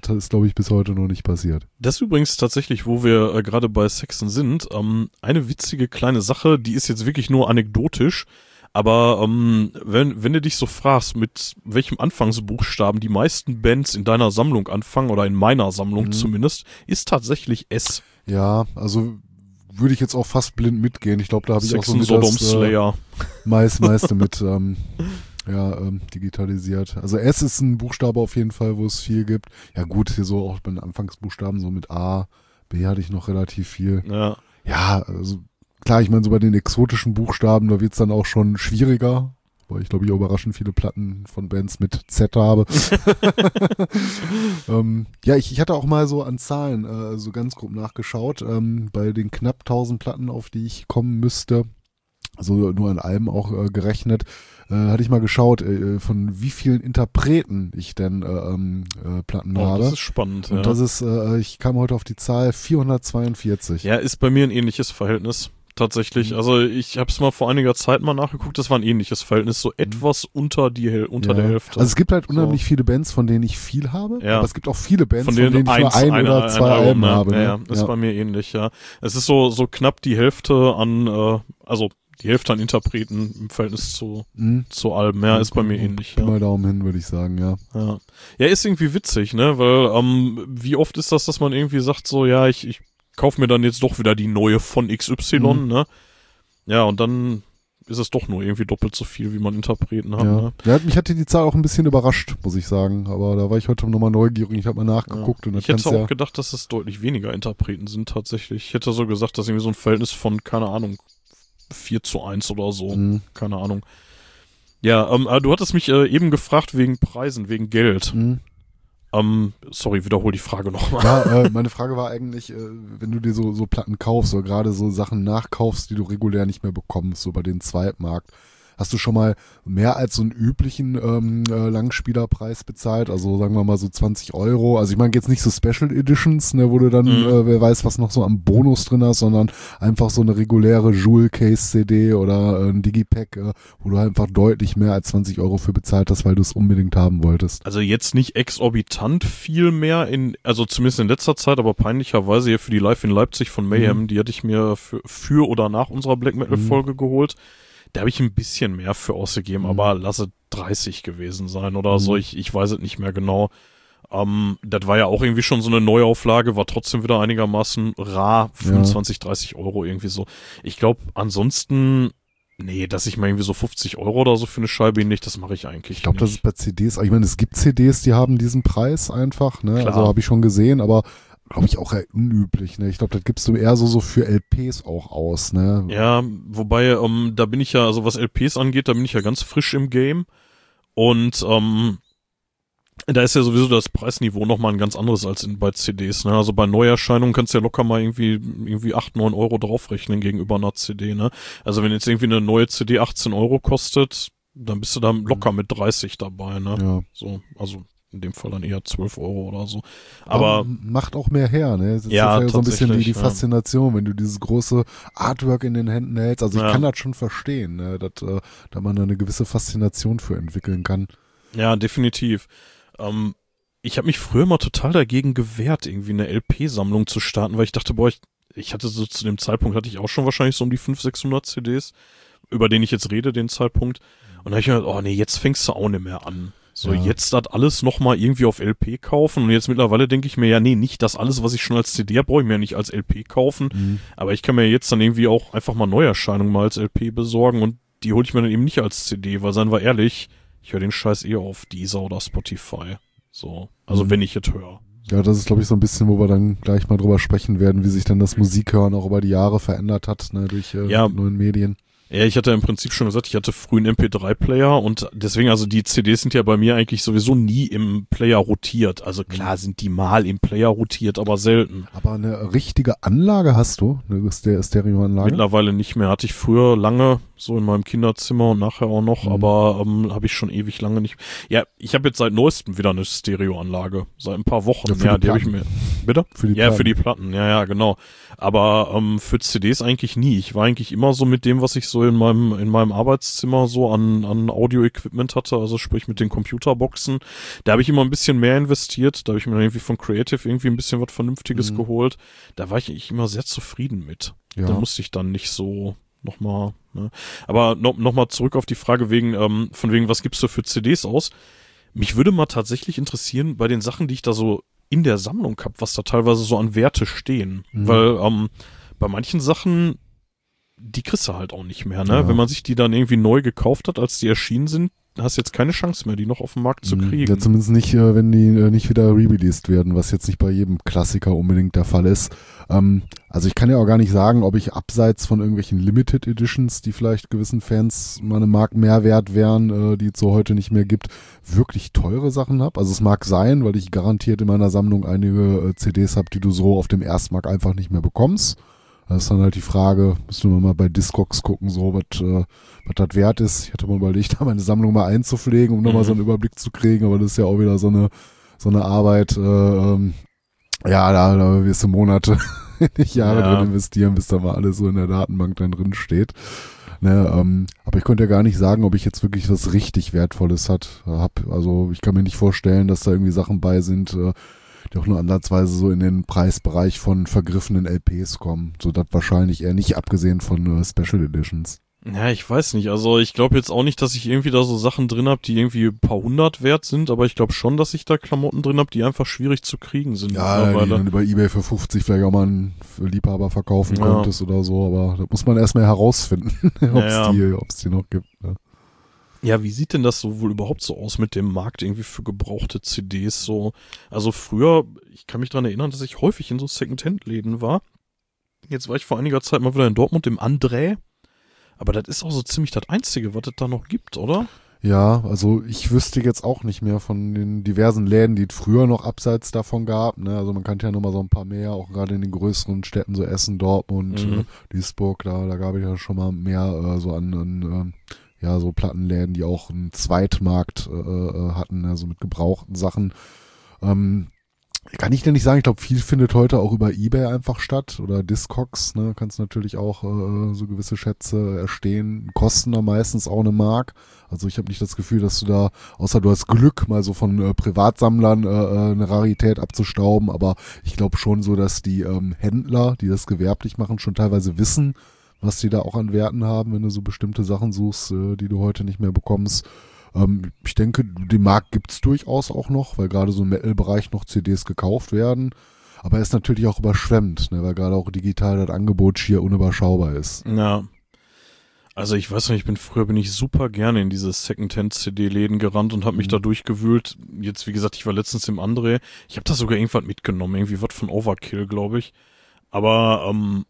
das ist, glaube ich, bis heute noch nicht passiert. Das ist übrigens tatsächlich, wo wir äh, gerade bei Saxon sind, ähm, eine witzige kleine Sache, die ist jetzt wirklich nur anekdotisch, aber ähm, wenn, wenn du dich so fragst, mit welchem Anfangsbuchstaben die meisten Bands in deiner Sammlung anfangen, oder in meiner Sammlung mhm. zumindest, ist tatsächlich S. Ja, also... würde ich jetzt auch fast blind mitgehen. Ich glaube, da habe ich auch so mit das äh, meist, meiste mit ähm, ja, ähm, digitalisiert. Also S ist ein Buchstabe auf jeden Fall, wo es viel gibt. Ja gut, hier so auch bei den Anfangsbuchstaben, so mit A, B hatte ich noch relativ viel. Ja, ja also klar, ich meine so bei den exotischen Buchstaben, da wird es dann auch schon schwieriger. Weil ich glaube, ich überraschend viele Platten von Bands mit Z habe. ähm, ja, ich, ich hatte auch mal so an Zahlen äh, so ganz grob nachgeschaut, ähm, bei den knapp tausend Platten, auf die ich kommen müsste, also nur an Alben auch äh, gerechnet, äh, hatte ich mal geschaut, äh, von wie vielen Interpreten ich denn äh, äh, Platten oh, habe. Das ist spannend. Und ja. das ist, äh, ich kam heute auf die Zahl vierhundertzweiundvierzig. Ja, ist bei mir ein ähnliches Verhältnis. Tatsächlich, also ich habe es mal vor einiger Zeit mal nachgeguckt, das war ein ähnliches Verhältnis, so etwas unter die unter ja. der Hälfte. Also es gibt halt unheimlich so. viele Bands, von denen ich viel habe, ja. aber es gibt auch viele Bands, von denen, von denen ich eins, nur ein eine, oder zwei eine Alben eine, habe. Ja, ja. ist ja. bei mir ähnlich, ja. Es ist so so knapp die Hälfte an, äh, also die Hälfte an Interpreten im Verhältnis zu, mhm. zu Alben, ja, ist bei mir ähnlich. Ja. Mal Daumen hin, würde ich sagen, ja. ja. Ja, ist irgendwie witzig, ne, weil ähm, wie oft ist das, dass man irgendwie sagt so, ja, ich, ich kauf mir dann jetzt doch wieder die neue von X Y, mhm. ne? Ja, und dann ist es doch nur irgendwie doppelt so viel, wie man Interpreten hat. Ja. Ne? Ja, mich hatte die Zahl auch ein bisschen überrascht, muss ich sagen. Aber da war ich heute nochmal neugierig. Ich habe mal nachgeguckt. Ja. Und ich hätte auch ja gedacht, dass es deutlich weniger Interpreten sind tatsächlich. Ich hätte so gesagt, dass irgendwie so ein Verhältnis von, keine Ahnung, vier zu eins oder so. Mhm. Keine Ahnung. Ja, ähm, du hattest mich äh, eben gefragt wegen Preisen, wegen Geld. Mhm. Um, sorry, wiederhol die Frage nochmal. Ja, äh, meine Frage war eigentlich, äh, wenn du dir so, so Platten kaufst oder gerade so Sachen nachkaufst, die du regulär nicht mehr bekommst, so bei den Zweitmarkt, hast du schon mal mehr als so einen üblichen ähm, äh, Langspielerpreis bezahlt? Also sagen wir mal so zwanzig Euro. Also ich meine jetzt nicht so Special Editions, ne, wo du dann, mhm. äh, wer weiß, was noch so am Bonus drin hast, sondern einfach so eine reguläre Jewel-Case-C D oder äh, ein Digipack, äh, wo du halt einfach deutlich mehr als zwanzig Euro für bezahlt hast, weil du es unbedingt haben wolltest. Also jetzt nicht exorbitant viel mehr, in, also zumindest in letzter Zeit, aber peinlicherweise hier für die Live in Leipzig von Mayhem, mhm. die hatte ich mir für, für oder nach unserer Black Metal-Folge mhm. geholt. Da habe ich ein bisschen mehr für ausgegeben, mhm. aber lasse dreißig gewesen sein oder mhm. so. Ich, ich weiß es nicht mehr genau. Ähm, das war ja auch irgendwie schon so eine Neuauflage, war trotzdem wieder einigermaßen rar. fünfundzwanzig, ja. dreißig Euro irgendwie so. Ich glaube, ansonsten Nee, dass ich mal irgendwie so fünfzig Euro oder so für eine Scheibe nicht, das mache ich eigentlich Ich glaube, das ist bei C Ds, ich meine, es gibt C Ds, die haben diesen Preis einfach, ne? Klar. Also habe ich schon gesehen, aber glaube ich auch eher unüblich, ne? Ich glaube, das gibst du eher so, so für L Ps auch aus, ne? Ja, wobei, ähm, da bin ich ja, also was L Ps angeht, da bin ich ja ganz frisch im Game und, ähm, da ist ja sowieso das Preisniveau nochmal ein ganz anderes als in, bei C Ds, ne? Also bei Neuerscheinungen kannst du ja locker mal irgendwie, irgendwie acht, neun Euro draufrechnen gegenüber einer C D, ne? Also wenn jetzt irgendwie eine neue C D achtzehn Euro kostet, dann bist du da locker mit dreißig dabei, ne? Ja. So, also in dem Fall dann eher zwölf Euro oder so. Aber, aber macht auch mehr her, ne? Das ist ja, ja so ein bisschen die, die Faszination, ja, wenn du dieses große Artwork in den Händen hältst. Also ich ja. kann das schon verstehen, ne? Dass, äh, da man da eine gewisse Faszination für entwickeln kann. Ja, definitiv. Um, ich habe mich früher mal total dagegen gewehrt, irgendwie eine L P-Sammlung zu starten, weil ich dachte, boah, ich, ich hatte so zu dem Zeitpunkt, hatte ich auch schon wahrscheinlich so um die fünfhundert, sechshundert C Ds, über den ich jetzt rede, den Zeitpunkt. Und da habe ich mir gedacht, oh nee, jetzt fängst du auch nicht mehr an. So, ja. jetzt das alles nochmal irgendwie auf L P kaufen. Und jetzt mittlerweile denke ich mir, ja nee, nicht das alles, was ich schon als C D habe, brauche ich mir ja nicht als L P kaufen. Mhm. Aber ich kann mir jetzt dann irgendwie auch einfach mal Neuerscheinungen mal als L P besorgen. Und die hole ich mir dann eben nicht als C D, weil, seien wir ehrlich, ich höre den Scheiß eher auf Deezer oder Spotify. So. Also mhm. wenn ich jetzt höre. Ja, das ist, glaube ich, so ein bisschen, wo wir dann gleich mal drüber sprechen werden, wie sich dann das Musikhören auch über die Jahre verändert hat, ne, durch äh, ja. neuen Medien. Ja, ich hatte im Prinzip schon gesagt, ich hatte früh einen M P drei Player und deswegen, also die C Ds sind ja bei mir eigentlich sowieso nie im Player rotiert. Also klar sind die mal im Player rotiert, aber selten. Aber eine richtige Anlage hast du, eine Stereoanlage? Mittlerweile nicht mehr. Hatte ich früher lange, so in meinem Kinderzimmer und nachher auch noch, mhm. aber ähm, habe ich schon ewig lange nicht. Ja, ich habe jetzt seit neuestem wieder eine Stereoanlage, seit ein paar Wochen. Ja, für ja die, die habe ich mir. Bitte? Für die ja, Platten. für die Platten. Ja, ja, genau. Aber ähm, für C Ds eigentlich nie. Ich war eigentlich immer so mit dem, was ich so in meinem in meinem Arbeitszimmer so an an Audio-Equipment hatte, also sprich mit den Computerboxen, da habe ich immer ein bisschen mehr investiert, da habe ich mir irgendwie von Creative irgendwie ein bisschen was Vernünftiges mhm. geholt, da war ich immer sehr zufrieden mit, ja. da musste ich dann nicht so nochmal, ne? aber no, nochmal zurück auf die Frage wegen, ähm, von wegen, was gibst du für C Ds aus? Mich würde mal tatsächlich interessieren, bei den Sachen, die ich da so in der Sammlung habe, was da teilweise so an Werte stehen, mhm. weil ähm, bei manchen Sachen die kriegst du halt auch nicht mehr, ne? Ja. Wenn man sich die dann irgendwie neu gekauft hat, als die erschienen sind, hast du jetzt keine Chance mehr, die noch auf dem Markt zu kriegen. Ja, zumindest nicht, wenn die nicht wieder re-released werden, was jetzt nicht bei jedem Klassiker unbedingt der Fall ist. Also ich kann ja auch gar nicht sagen, ob ich abseits von irgendwelchen Limited Editions, die vielleicht gewissen Fans mal eine Mark mehr wert wären, die es so heute nicht mehr gibt, wirklich teure Sachen habe. Also es mag sein, weil ich garantiert in meiner Sammlung einige C Ds habe, die du so auf dem Erstmarkt einfach nicht mehr bekommst. Das ist dann halt die Frage, müssen wir mal bei Discogs gucken, so was äh, was das wert ist. Ich hatte mal überlegt, da meine Sammlung mal einzupflegen, um nochmal mhm. so einen Überblick zu kriegen, aber das ist ja auch wieder so eine so eine Arbeit. Äh, ähm, ja, da, da wirst du Monate, nicht Jahre ja. drin investieren, bis da mal alles so in der Datenbank dann drin steht. Ne, ähm, aber ich konnte ja gar nicht sagen, ob ich jetzt wirklich was richtig Wertvolles hat hab. Also ich kann mir nicht vorstellen, dass da irgendwie Sachen bei sind, äh, die auch nur ansatzweise so in den Preisbereich von vergriffenen L Ps kommen. So das wahrscheinlich eher nicht, abgesehen von äh, Special Editions. Ja, ich weiß nicht. Also ich glaube jetzt auch nicht, dass ich irgendwie da so Sachen drin habe, die irgendwie ein paar hundert wert sind, aber ich glaube schon, dass ich da Klamotten drin habe, die einfach schwierig zu kriegen sind. Ja, die dann über eBay für fünfzig vielleicht auch mal einen Liebhaber verkaufen ja. könntest oder so, aber das muss man erstmal herausfinden, ob es ja, die, ob's die noch gibt. Ne? Ja, wie sieht denn das so wohl überhaupt so aus mit dem Markt irgendwie für gebrauchte C Ds so? Also früher, ich kann mich dran erinnern, dass ich häufig in so Secondhand-Läden war. Jetzt war ich vor einiger Zeit mal wieder in Dortmund im André. Aber das ist auch so ziemlich das Einzige, was es da noch gibt, oder? Ja, also ich wüsste jetzt auch nicht mehr von den diversen Läden, die es früher noch abseits davon gab. Ne? Also man kannte ja noch mal so ein paar mehr, auch gerade in den größeren Städten, so Essen, Dortmund, mhm. äh, Duisburg, da, da gab es ja schon mal mehr äh, so an... an äh, ja, so Plattenläden, die auch einen Zweitmarkt äh, hatten, also mit gebrauchten Sachen. Ähm, kann ich dir nicht sagen, ich glaube, viel findet heute auch über eBay einfach statt oder Discogs, ne, kannst natürlich auch äh, so gewisse Schätze erstehen, kosten da meistens auch eine Mark. Also ich habe nicht das Gefühl, dass du da, außer du hast Glück, mal so von äh, Privatsammlern äh, eine Rarität abzustauben, aber ich glaube schon so, dass die ähm, Händler, die das gewerblich machen, schon teilweise wissen, was die da auch an Werten haben, wenn du so bestimmte Sachen suchst, die du heute nicht mehr bekommst. Ähm, ich denke, den Markt gibt's durchaus auch noch, weil gerade so im Metal-Bereich noch C Ds gekauft werden. Aber er ist natürlich auch überschwemmt, ne, weil gerade auch digital das Angebot schier unüberschaubar ist. Ja. Also ich weiß nicht, ich bin früher bin ich super gerne in diese Secondhand-C D-Läden gerannt und habe mich mhm. da durchgewühlt. Jetzt, wie gesagt, ich war letztens im André. Ich habe da sogar irgendwas mitgenommen, irgendwie was von Overkill, glaube ich. Aber ähm,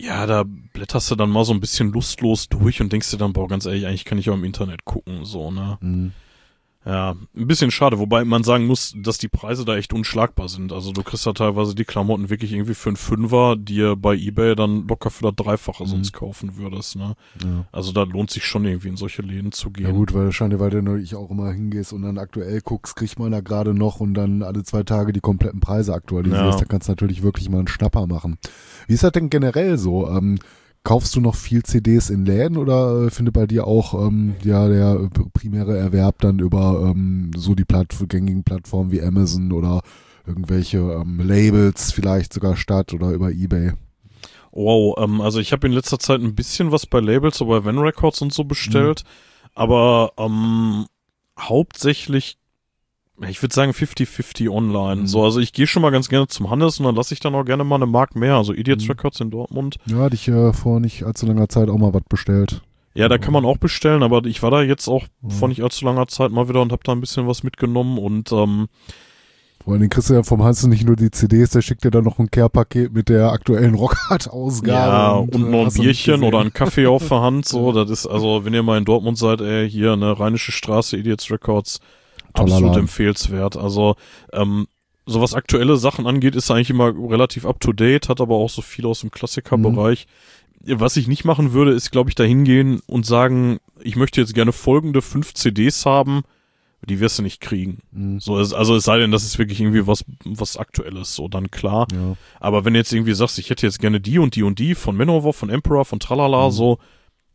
ja, da blätterst du dann mal so ein bisschen lustlos durch und denkst dir dann, boah, ganz ehrlich, eigentlich kann ich auch im Internet gucken, so, ne? Mhm. Ja, ein bisschen schade, wobei man sagen muss, dass die Preise da echt unschlagbar sind. Also du kriegst da teilweise die Klamotten wirklich irgendwie für einen Fünfer, die ihr bei eBay dann locker für das Dreifache mhm. sonst kaufen würdest, ne? Ja. Also da lohnt sich schon irgendwie in solche Läden zu gehen. Ja gut, weil wahrscheinlich, weil du natürlich auch immer hingehst und dann aktuell guckst, kriegt man da gerade noch und dann alle zwei Tage die kompletten Preise aktualisierst. Ja. Da kannst du natürlich wirklich mal einen Schnapper machen. Wie ist das denn generell so? Ähm, Kaufst du noch viel C Ds in Läden oder findet bei dir auch ähm, ja der primäre Erwerb dann über ähm, so die Platt- gängigen Plattformen wie Amazon oder irgendwelche ähm, Labels vielleicht sogar statt oder über eBay? Wow, ähm, also ich habe in letzter Zeit ein bisschen was bei Labels, so bei Van Records und so bestellt, mhm. aber ähm, hauptsächlich, ich würde sagen fifty-fifty online. Mhm. So, also ich gehe schon mal ganz gerne zum Handels und dann lasse ich dann auch gerne mal eine Mark mehr. Also Idiots mhm. Records in Dortmund. Ja, hatte ich äh, vor nicht allzu langer Zeit auch mal was bestellt. Ja, da kann man auch bestellen, aber ich war da jetzt auch mhm. vor nicht allzu langer Zeit mal wieder und habe da ein bisschen was mitgenommen und ähm, vor allem kriegst du ja vom Hansen nicht nur die C Ds, der schickt dir dann noch ein Care-Paket mit der aktuellen Rockhard-Ausgabe. Ja, und, und noch ein Bierchen oder einen Kaffee auf der Hand. So, das ist, also wenn ihr mal in Dortmund seid, ey, hier, ne, Rheinische Straße, Idiots Records. Absolut empfehlenswert. Also ähm, so was aktuelle Sachen angeht, ist er eigentlich immer relativ up-to-date, hat aber auch so viel aus dem Klassikerbereich. Mhm. Was ich nicht machen würde, ist, glaube ich, da hingehen und sagen, ich möchte jetzt gerne folgende fünf C Ds haben, die wirst du nicht kriegen. Mhm. So, also es sei denn, das ist wirklich irgendwie was was Aktuelles, so dann klar. Ja. Aber wenn du jetzt irgendwie sagst, ich hätte jetzt gerne die und die und die von Manowar, von Emperor, von Tralala, mhm. so,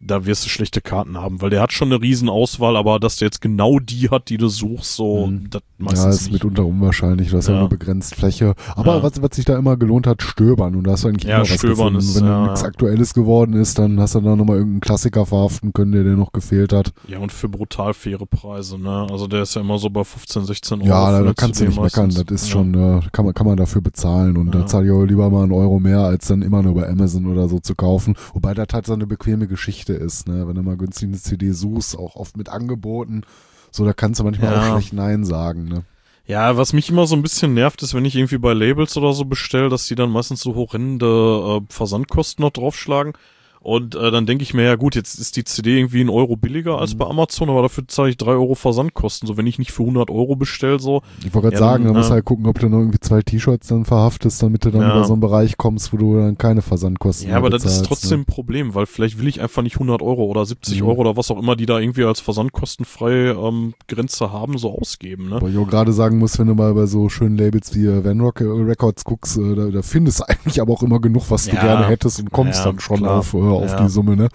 da wirst du schlechte Karten haben, weil der hat schon eine Riesenauswahl, aber dass der jetzt genau die hat, die du suchst, so, mhm. das meistens ja, ist nicht. Mitunter unwahrscheinlich, du hast ja nur begrenzt Fläche. Aber ja. was, was sich da immer gelohnt hat, stöbern. Und da hast du eigentlich ja, immer was gefunden. Ist, wenn ja, nichts ja. Aktuelles geworden ist, dann hast du da nochmal irgendeinen Klassiker verhaften können, der dir noch gefehlt hat. Ja, und für brutal faire Preise, ne? Also der ist ja immer so bei fünfzehn, sechzehn Euro. Ja, da, da kannst du nicht meckern, das ist ja. schon, äh, kann man, kann man dafür bezahlen. Und ja. da zahle ich auch lieber mal einen Euro mehr, als dann immer nur bei Amazon oder so zu kaufen. Wobei das halt so eine bequeme Geschichte ist, ne? Wenn du mal günstig eine C D suchst, auch oft mit Angeboten, so, da kannst du manchmal ja. auch schlecht Nein sagen, ne? Ja, was mich immer so ein bisschen nervt, ist, wenn ich irgendwie bei Labels oder so bestelle, dass die dann meistens so horrende äh, Versandkosten noch draufschlagen und äh, dann denke ich mir, ja gut, jetzt ist die C D irgendwie einen Euro billiger mhm. als bei Amazon, aber dafür zahle ich drei Euro Versandkosten, so, wenn ich nicht für hundert Euro bestelle, so. Ich wollte gerade ja, sagen, da äh, musst du halt gucken, ob du noch irgendwie zwei T-Shirts dann verhaftest, damit du dann ja. über so einen Bereich kommst, wo du dann keine Versandkosten hast. Ja, aber das zahlst, ist trotzdem ne? ein Problem, weil vielleicht will ich einfach nicht hundert Euro oder siebzig mhm. Euro oder was auch immer, die da irgendwie als versandkostenfreie ähm, Grenze haben, so ausgeben, ne? Weil ich auch gerade sagen muss, wenn du mal bei so schönen Labels wie äh, Van Rock äh, Records guckst, äh, da, da findest du eigentlich aber auch immer genug, was ja. du gerne hättest und kommst ja, dann schon klar. auf äh, auf ja. die Summe, ne?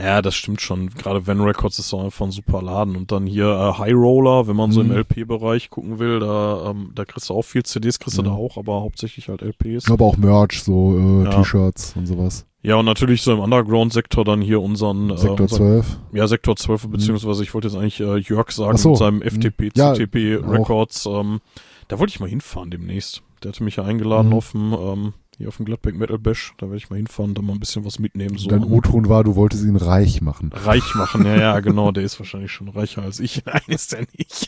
Ja, das stimmt schon. Gerade Van Records ist auch einfach ein super Laden. Und dann hier äh, High Roller, wenn man mhm. so im L P-Bereich gucken will, da, ähm, da kriegst du auch viel C Ds, kriegst ja. du da auch, aber hauptsächlich halt L Ps. Aber auch Merch, so äh, ja. T-Shirts und sowas. Ja, und natürlich so im Underground-Sektor dann hier unseren... Äh, Sektor unseren, zwölf. Ja, Sektor zwölf, beziehungsweise ich wollte jetzt eigentlich äh, Jörg sagen, so. Mit seinem F T P, ja, C T P Records. Ähm, da wollte ich mal hinfahren demnächst. Der hatte mich ja eingeladen mhm. auf dem... Ähm, hier auf dem Gladbeck Metal Bash, da werde ich mal hinfahren und dann mal ein bisschen was mitnehmen. So. Dein O-Ton war, du wolltest ihn reich machen. Reich machen, ja, ja, genau, der ist wahrscheinlich schon reicher als ich. Nein, ist der nicht.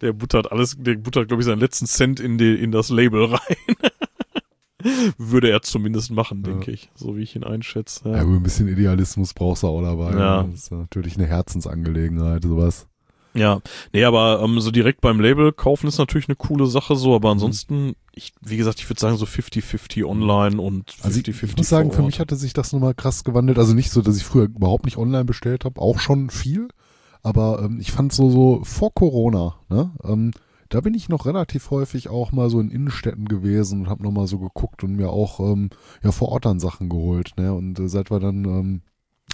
Der buttert alles, der buttert, glaube ich, seinen letzten Cent in, die, in das Label rein. Würde er zumindest machen, ja. denke ich, so wie ich ihn einschätze. Ja, ja, ein bisschen Idealismus brauchst du auch dabei. Ja. Das ist natürlich eine Herzensangelegenheit, sowas. Ja, nee, aber ähm, so direkt beim Label kaufen ist natürlich eine coole Sache, so, aber ansonsten, ich, wie gesagt, ich würde sagen so fifty-fifty online und fifty-fifty. Also ich, ich muss sagen, für mich hatte sich das nochmal krass gewandelt, also nicht so, dass ich früher überhaupt nicht online bestellt habe, auch schon viel, aber ähm, ich fand so, so vor Corona, ne, ähm, da bin ich noch relativ häufig auch mal so in Innenstädten gewesen und habe nochmal so geguckt und mir auch ähm, ja vor Ort dann Sachen geholt, ne, und äh, seit wir dann ähm,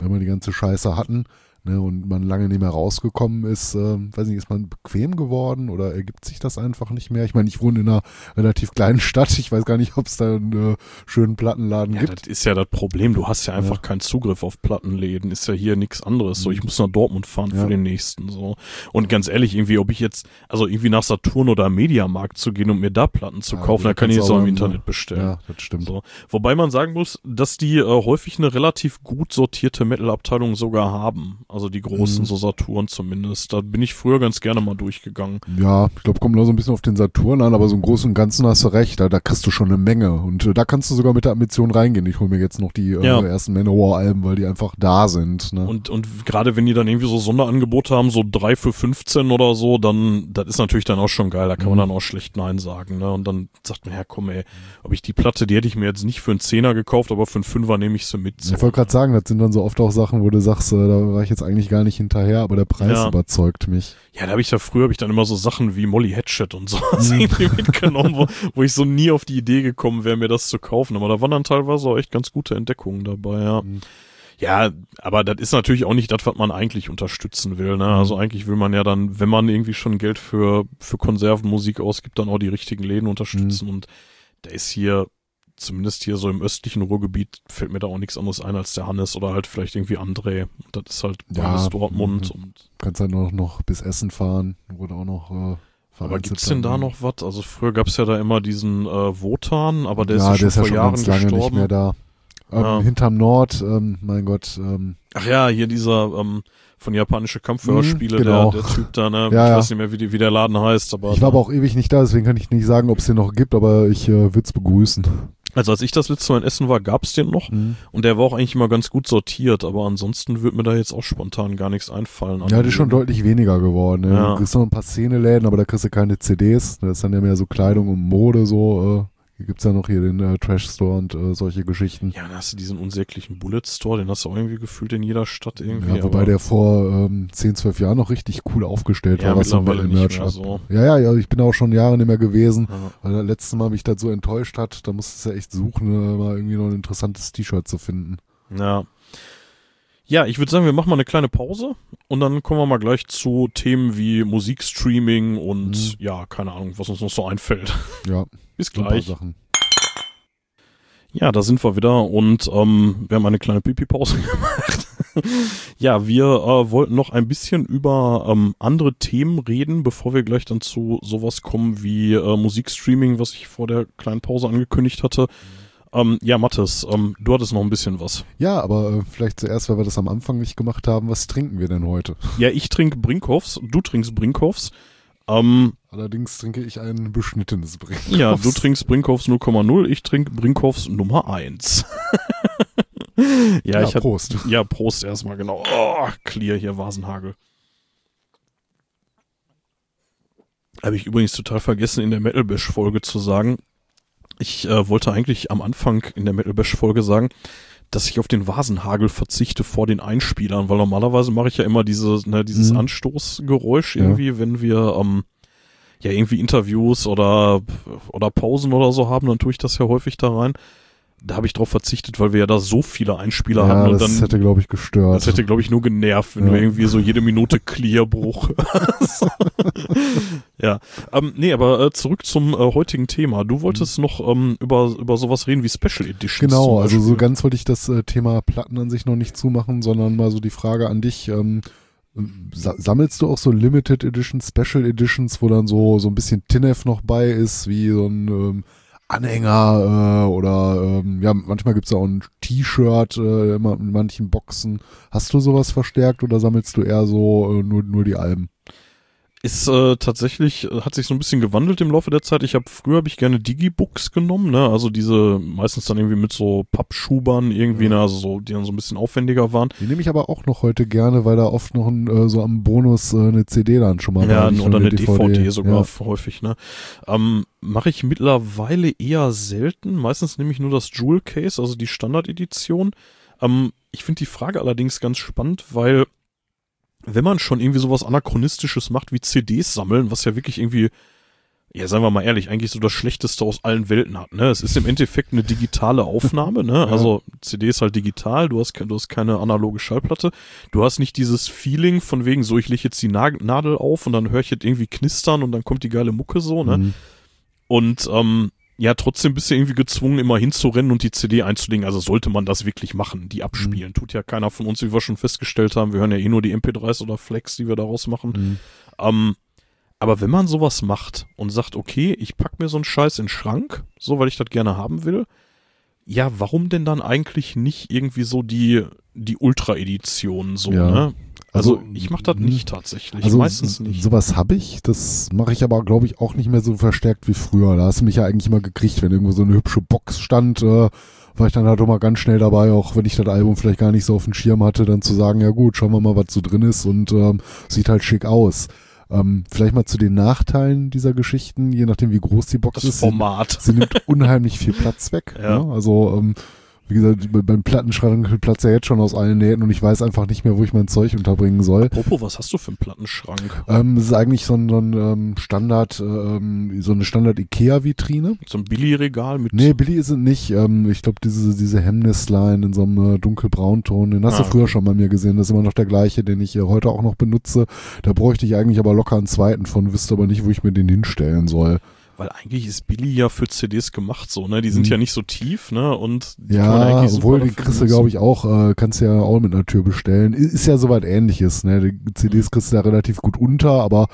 wenn wir die ganze Scheiße hatten, ne, und man lange nicht mehr rausgekommen ist, äh, weiß nicht, ist man bequem geworden oder ergibt sich das einfach nicht mehr? Ich meine, ich wohne in einer relativ kleinen Stadt, ich weiß gar nicht, ob es da einen äh, schönen Plattenladen ja, gibt. Ja, das ist ja das Problem, du hast ja einfach ja. keinen Zugriff auf Plattenläden, ist ja hier nichts anderes, so, ich muss nach Dortmund fahren ja. für den nächsten, so. Und ganz ehrlich, irgendwie, ob ich jetzt, also irgendwie nach Saturn oder Mediamarkt zu gehen und um mir da Platten zu ja, kaufen, da kann ich es auch im Internet bestellen. Ja, das stimmt. So. Wobei man sagen muss, dass die äh, häufig eine relativ gut sortierte Metal-Abteilung sogar haben. Also die großen, mhm. so Saturn zumindest. Da bin ich früher ganz gerne mal durchgegangen. Ja, ich glaube, kommt da so ein bisschen auf den Saturn an, aber so im Großen und Ganzen hast du recht. Da, da kriegst du schon eine Menge. Und äh, da kannst du sogar mit der Ambition reingehen. Ich hole mir jetzt noch die äh, ja. ersten Manowar-Alben, weil die einfach da sind. Ne? Und, und gerade wenn die dann irgendwie so Sonderangebote haben, so drei für fünfzehn oder so, dann, das ist natürlich dann auch schon geil. Da kann mhm. man dann auch schlecht Nein sagen. Ne? Und dann sagt man, ja komm ey, ob ich die Platte, die hätte ich mir jetzt nicht für einen Zehner gekauft, aber für einen Fünfer nehme ich sie mit. So. Ich wollte gerade sagen, das sind dann so oft auch Sachen, wo du sagst, äh, da war ich jetzt eigentlich gar nicht hinterher, aber der Preis ja. überzeugt mich. Ja, da habe ich ja früher, habe ich dann immer so Sachen wie Molly Hatchet und so mitgenommen, wo, wo ich so nie auf die Idee gekommen wäre, mir das zu kaufen. Aber da waren dann teilweise auch echt ganz gute Entdeckungen dabei, ja. Mhm. Ja, aber das ist natürlich auch nicht das, was man eigentlich unterstützen will, ne? Also eigentlich will man ja dann, wenn man irgendwie schon Geld für, für Konservenmusik ausgibt, dann auch die richtigen Läden unterstützen. Mhm. Und da ist hier, zumindest hier so im östlichen Ruhrgebiet, fällt mir da auch nichts anderes ein als der Hannes oder halt vielleicht irgendwie André. Und das ist halt ja, bei Dortmund. Du kannst halt noch, noch bis Essen fahren, wo da auch noch... Äh Aber gibt's denn da noch was? Also früher gab's ja da immer diesen äh, Wotan, aber der ja, ist ja schon vor Jahren gestorben. Ja, der ist ja schon ganz lange nicht mehr da. Ähm, ja. Hinterm Nord, ähm, mein Gott. Ähm. Ach ja, hier dieser ähm, von japanische Kampfhörspiele, mhm, genau. der, der Typ da, ne? Ja, ich ja. weiß nicht mehr, wie, die, wie der Laden heißt. Aber ich war ne. aber auch ewig nicht da, deswegen kann ich nicht sagen, ob es den noch gibt, aber ich äh, würde es begrüßen. Also als ich das letzte Mal in Essen war, gab's den noch mhm. und der war auch eigentlich immer ganz gut sortiert, aber ansonsten würde mir da jetzt auch spontan gar nichts einfallen. Ja, das ist schon deutlich weniger geworden. Ne? Ja. Du kriegst noch ein paar Szeneläden, aber da kriegst du keine C Ds, da ist dann ja mehr so Kleidung und Mode so, äh. Hier gibt's ja noch hier den äh, Trash-Store und äh, solche Geschichten. Ja, dann hast du diesen unsäglichen Bullet-Store, den hast du auch irgendwie gefühlt in jeder Stadt irgendwie. Ja, wobei der vor ähm, zehn, zwölf Jahren noch richtig cool aufgestellt ja, war. Was mittlerweile so nicht mehr so. Ja, ja, ja, ich bin auch schon Jahre nicht mehr gewesen, ja. weil das letzte Mal mich das so enttäuscht hat, da musstest du ja echt suchen, äh, mal irgendwie noch ein interessantes T-Shirt zu finden. Ja. Ja, ich würde sagen, wir machen mal eine kleine Pause und dann kommen wir mal gleich zu Themen wie Musikstreaming und mhm. ja, keine Ahnung, was uns noch so einfällt. Ja. Bis gleich. Sachen. Ja, da sind wir wieder und ähm, wir haben eine kleine Pipi-Pause gemacht. Ja, wir äh, wollten noch ein bisschen über ähm, andere Themen reden, bevor wir gleich dann zu sowas kommen wie äh, Musikstreaming, was ich vor der kleinen Pause angekündigt hatte. Ähm, ja, Mathis, ähm, du hattest noch ein bisschen was. Ja, aber äh, vielleicht zuerst, weil wir das am Anfang nicht gemacht haben, was trinken wir denn heute? Ja, ich trinke Brinkhoffs, du trinkst Brinkhoffs. Ähm, Allerdings trinke ich ein beschnittenes Brinkhoffs. Ja, du trinkst Brinkhoffs null Komma null, ich trinke Brinkhoffs Nummer eins. ja, ja, ich Prost. Hat, ja, Prost erstmal, genau. Oh, clear hier, Vasenhagel. Habe ich übrigens total vergessen, in der Metal-Bash-Folge zu sagen. Ich äh, wollte eigentlich am Anfang in der Metal Bash-Folge sagen, dass ich auf den Vasenhagel verzichte vor den Einspielern, weil normalerweise mache ich ja immer diese, ne, dieses mhm. Anstoßgeräusch irgendwie, ja. wenn wir ähm, ja irgendwie Interviews oder, oder Pausen oder so haben, dann tue ich das ja häufig da rein. Da habe ich drauf verzichtet, weil wir ja da so viele Einspieler ja, hatten. Und das dann, hätte, glaube ich, gestört. Das hätte, glaube ich, nur genervt, wenn ja. du irgendwie so jede Minute Clearbruch hast. ja, ähm, nee, aber äh, zurück zum äh, heutigen Thema. Du wolltest mhm. noch ähm, über, über sowas reden wie Special Editions. Genau, also so ganz wollte ich das äh, Thema Platten an sich noch nicht zumachen, sondern mal so die Frage an dich, ähm, sa- sammelst du auch so Limited Editions, Special Editions, wo dann so, so ein bisschen T I N F noch bei ist, wie so ein... Ähm, Anhänger äh, oder ähm, ja, manchmal gibt's auch ein T-Shirt äh, immer in manchen Boxen. Hast du sowas verstärkt oder sammelst du eher so äh, nur, nur die Alben? Ist äh, tatsächlich, hat sich so ein bisschen gewandelt im Laufe der Zeit. Ich habe früher habe ich gerne Digibooks genommen, ne? Also diese meistens dann irgendwie mit so Pappschubern irgendwie, ja. ne? Also so, die dann so ein bisschen aufwendiger waren. Die nehme ich aber auch noch heute gerne, weil da oft noch ein, äh, so am Bonus äh, eine C D dann schon mal ja, war. Ja, oder eine D V D, D V D sogar ja. häufig, ne? Ähm, mache ich mittlerweile eher selten. Meistens nehme ich nur das Jewel Case, also die Standard-Edition. Ähm, ich finde die Frage allerdings ganz spannend, weil wenn man schon irgendwie sowas Anachronistisches macht wie C Ds sammeln, was ja wirklich irgendwie ja, sagen wir mal ehrlich, eigentlich so das Schlechteste aus allen Welten hat. Ne? Es ist im Endeffekt eine digitale Aufnahme. Ne? Also C D ist halt digital, du hast, du hast keine analoge Schallplatte. Du hast nicht dieses Feeling von wegen so, ich lege jetzt die Nadel auf und dann höre ich jetzt irgendwie knistern und dann kommt die geile Mucke so. Ne? Mhm. Und ähm, ja, trotzdem bist du irgendwie gezwungen, immer hinzurennen und die C D einzulegen. Also sollte man das wirklich machen, die abspielen. Mhm. Tut ja keiner von uns, wie wir schon festgestellt haben. Wir hören ja eh nur die M P dreis oder Flex, die wir daraus machen. Mhm. Ähm, Aber wenn man sowas macht und sagt, okay, ich pack mir so einen Scheiß in den Schrank, so, weil ich das gerne haben will, ja, warum denn dann eigentlich nicht irgendwie so die, die Ultra-Edition so, ja. ne? Also, also ich mach das nicht tatsächlich, also meistens nicht. Sowas habe ich, das mache ich aber, glaube ich, auch nicht mehr so verstärkt wie früher. Da hast du mich ja eigentlich immer gekriegt, wenn irgendwo so eine hübsche Box stand, äh, war ich dann halt auch mal ganz schnell dabei, auch wenn ich das Album vielleicht gar nicht so auf dem Schirm hatte, dann zu sagen, ja gut, schauen wir mal, was so drin ist und ähm, sieht halt schick aus. Ähm, vielleicht mal zu den Nachteilen dieser Geschichten, je nachdem wie groß die Box das ist. Format. Sie, sie nimmt unheimlich viel Platz weg. Ja. Ne? Also ähm, wie gesagt, beim Plattenschrank platzt ja jetzt schon aus allen Nähten und ich weiß einfach nicht mehr, wo ich mein Zeug unterbringen soll. Apropos, was hast du für einen Plattenschrank? Ähm, das ist eigentlich so ein, so ein ähm, Standard, ähm, so eine Standard-Ikea-Vitrine. So ein Billy-Regal mit... Nee, Billy ist es nicht. Ähm, ich glaube, diese, diese Hemnes-Line in so einem äh, dunkelbraunton, den hast ah, du früher okay. schon bei mir gesehen. Das ist immer noch der gleiche, den ich äh, heute auch noch benutze. Da bräuchte ich eigentlich aber locker einen zweiten von, wüsste aber nicht, wo ich mir den hinstellen soll. Weil eigentlich ist Billy ja für C Ds gemacht so, ne? Die sind mhm. ja nicht so tief, ne? Und die ja, kann man eigentlich obwohl die kriegst du, glaube ich, auch, äh, kannst du ja auch mit einer Tür bestellen. Ist ja soweit Ähnliches, ne? Die C Ds kriegst du ja relativ gut unter, aber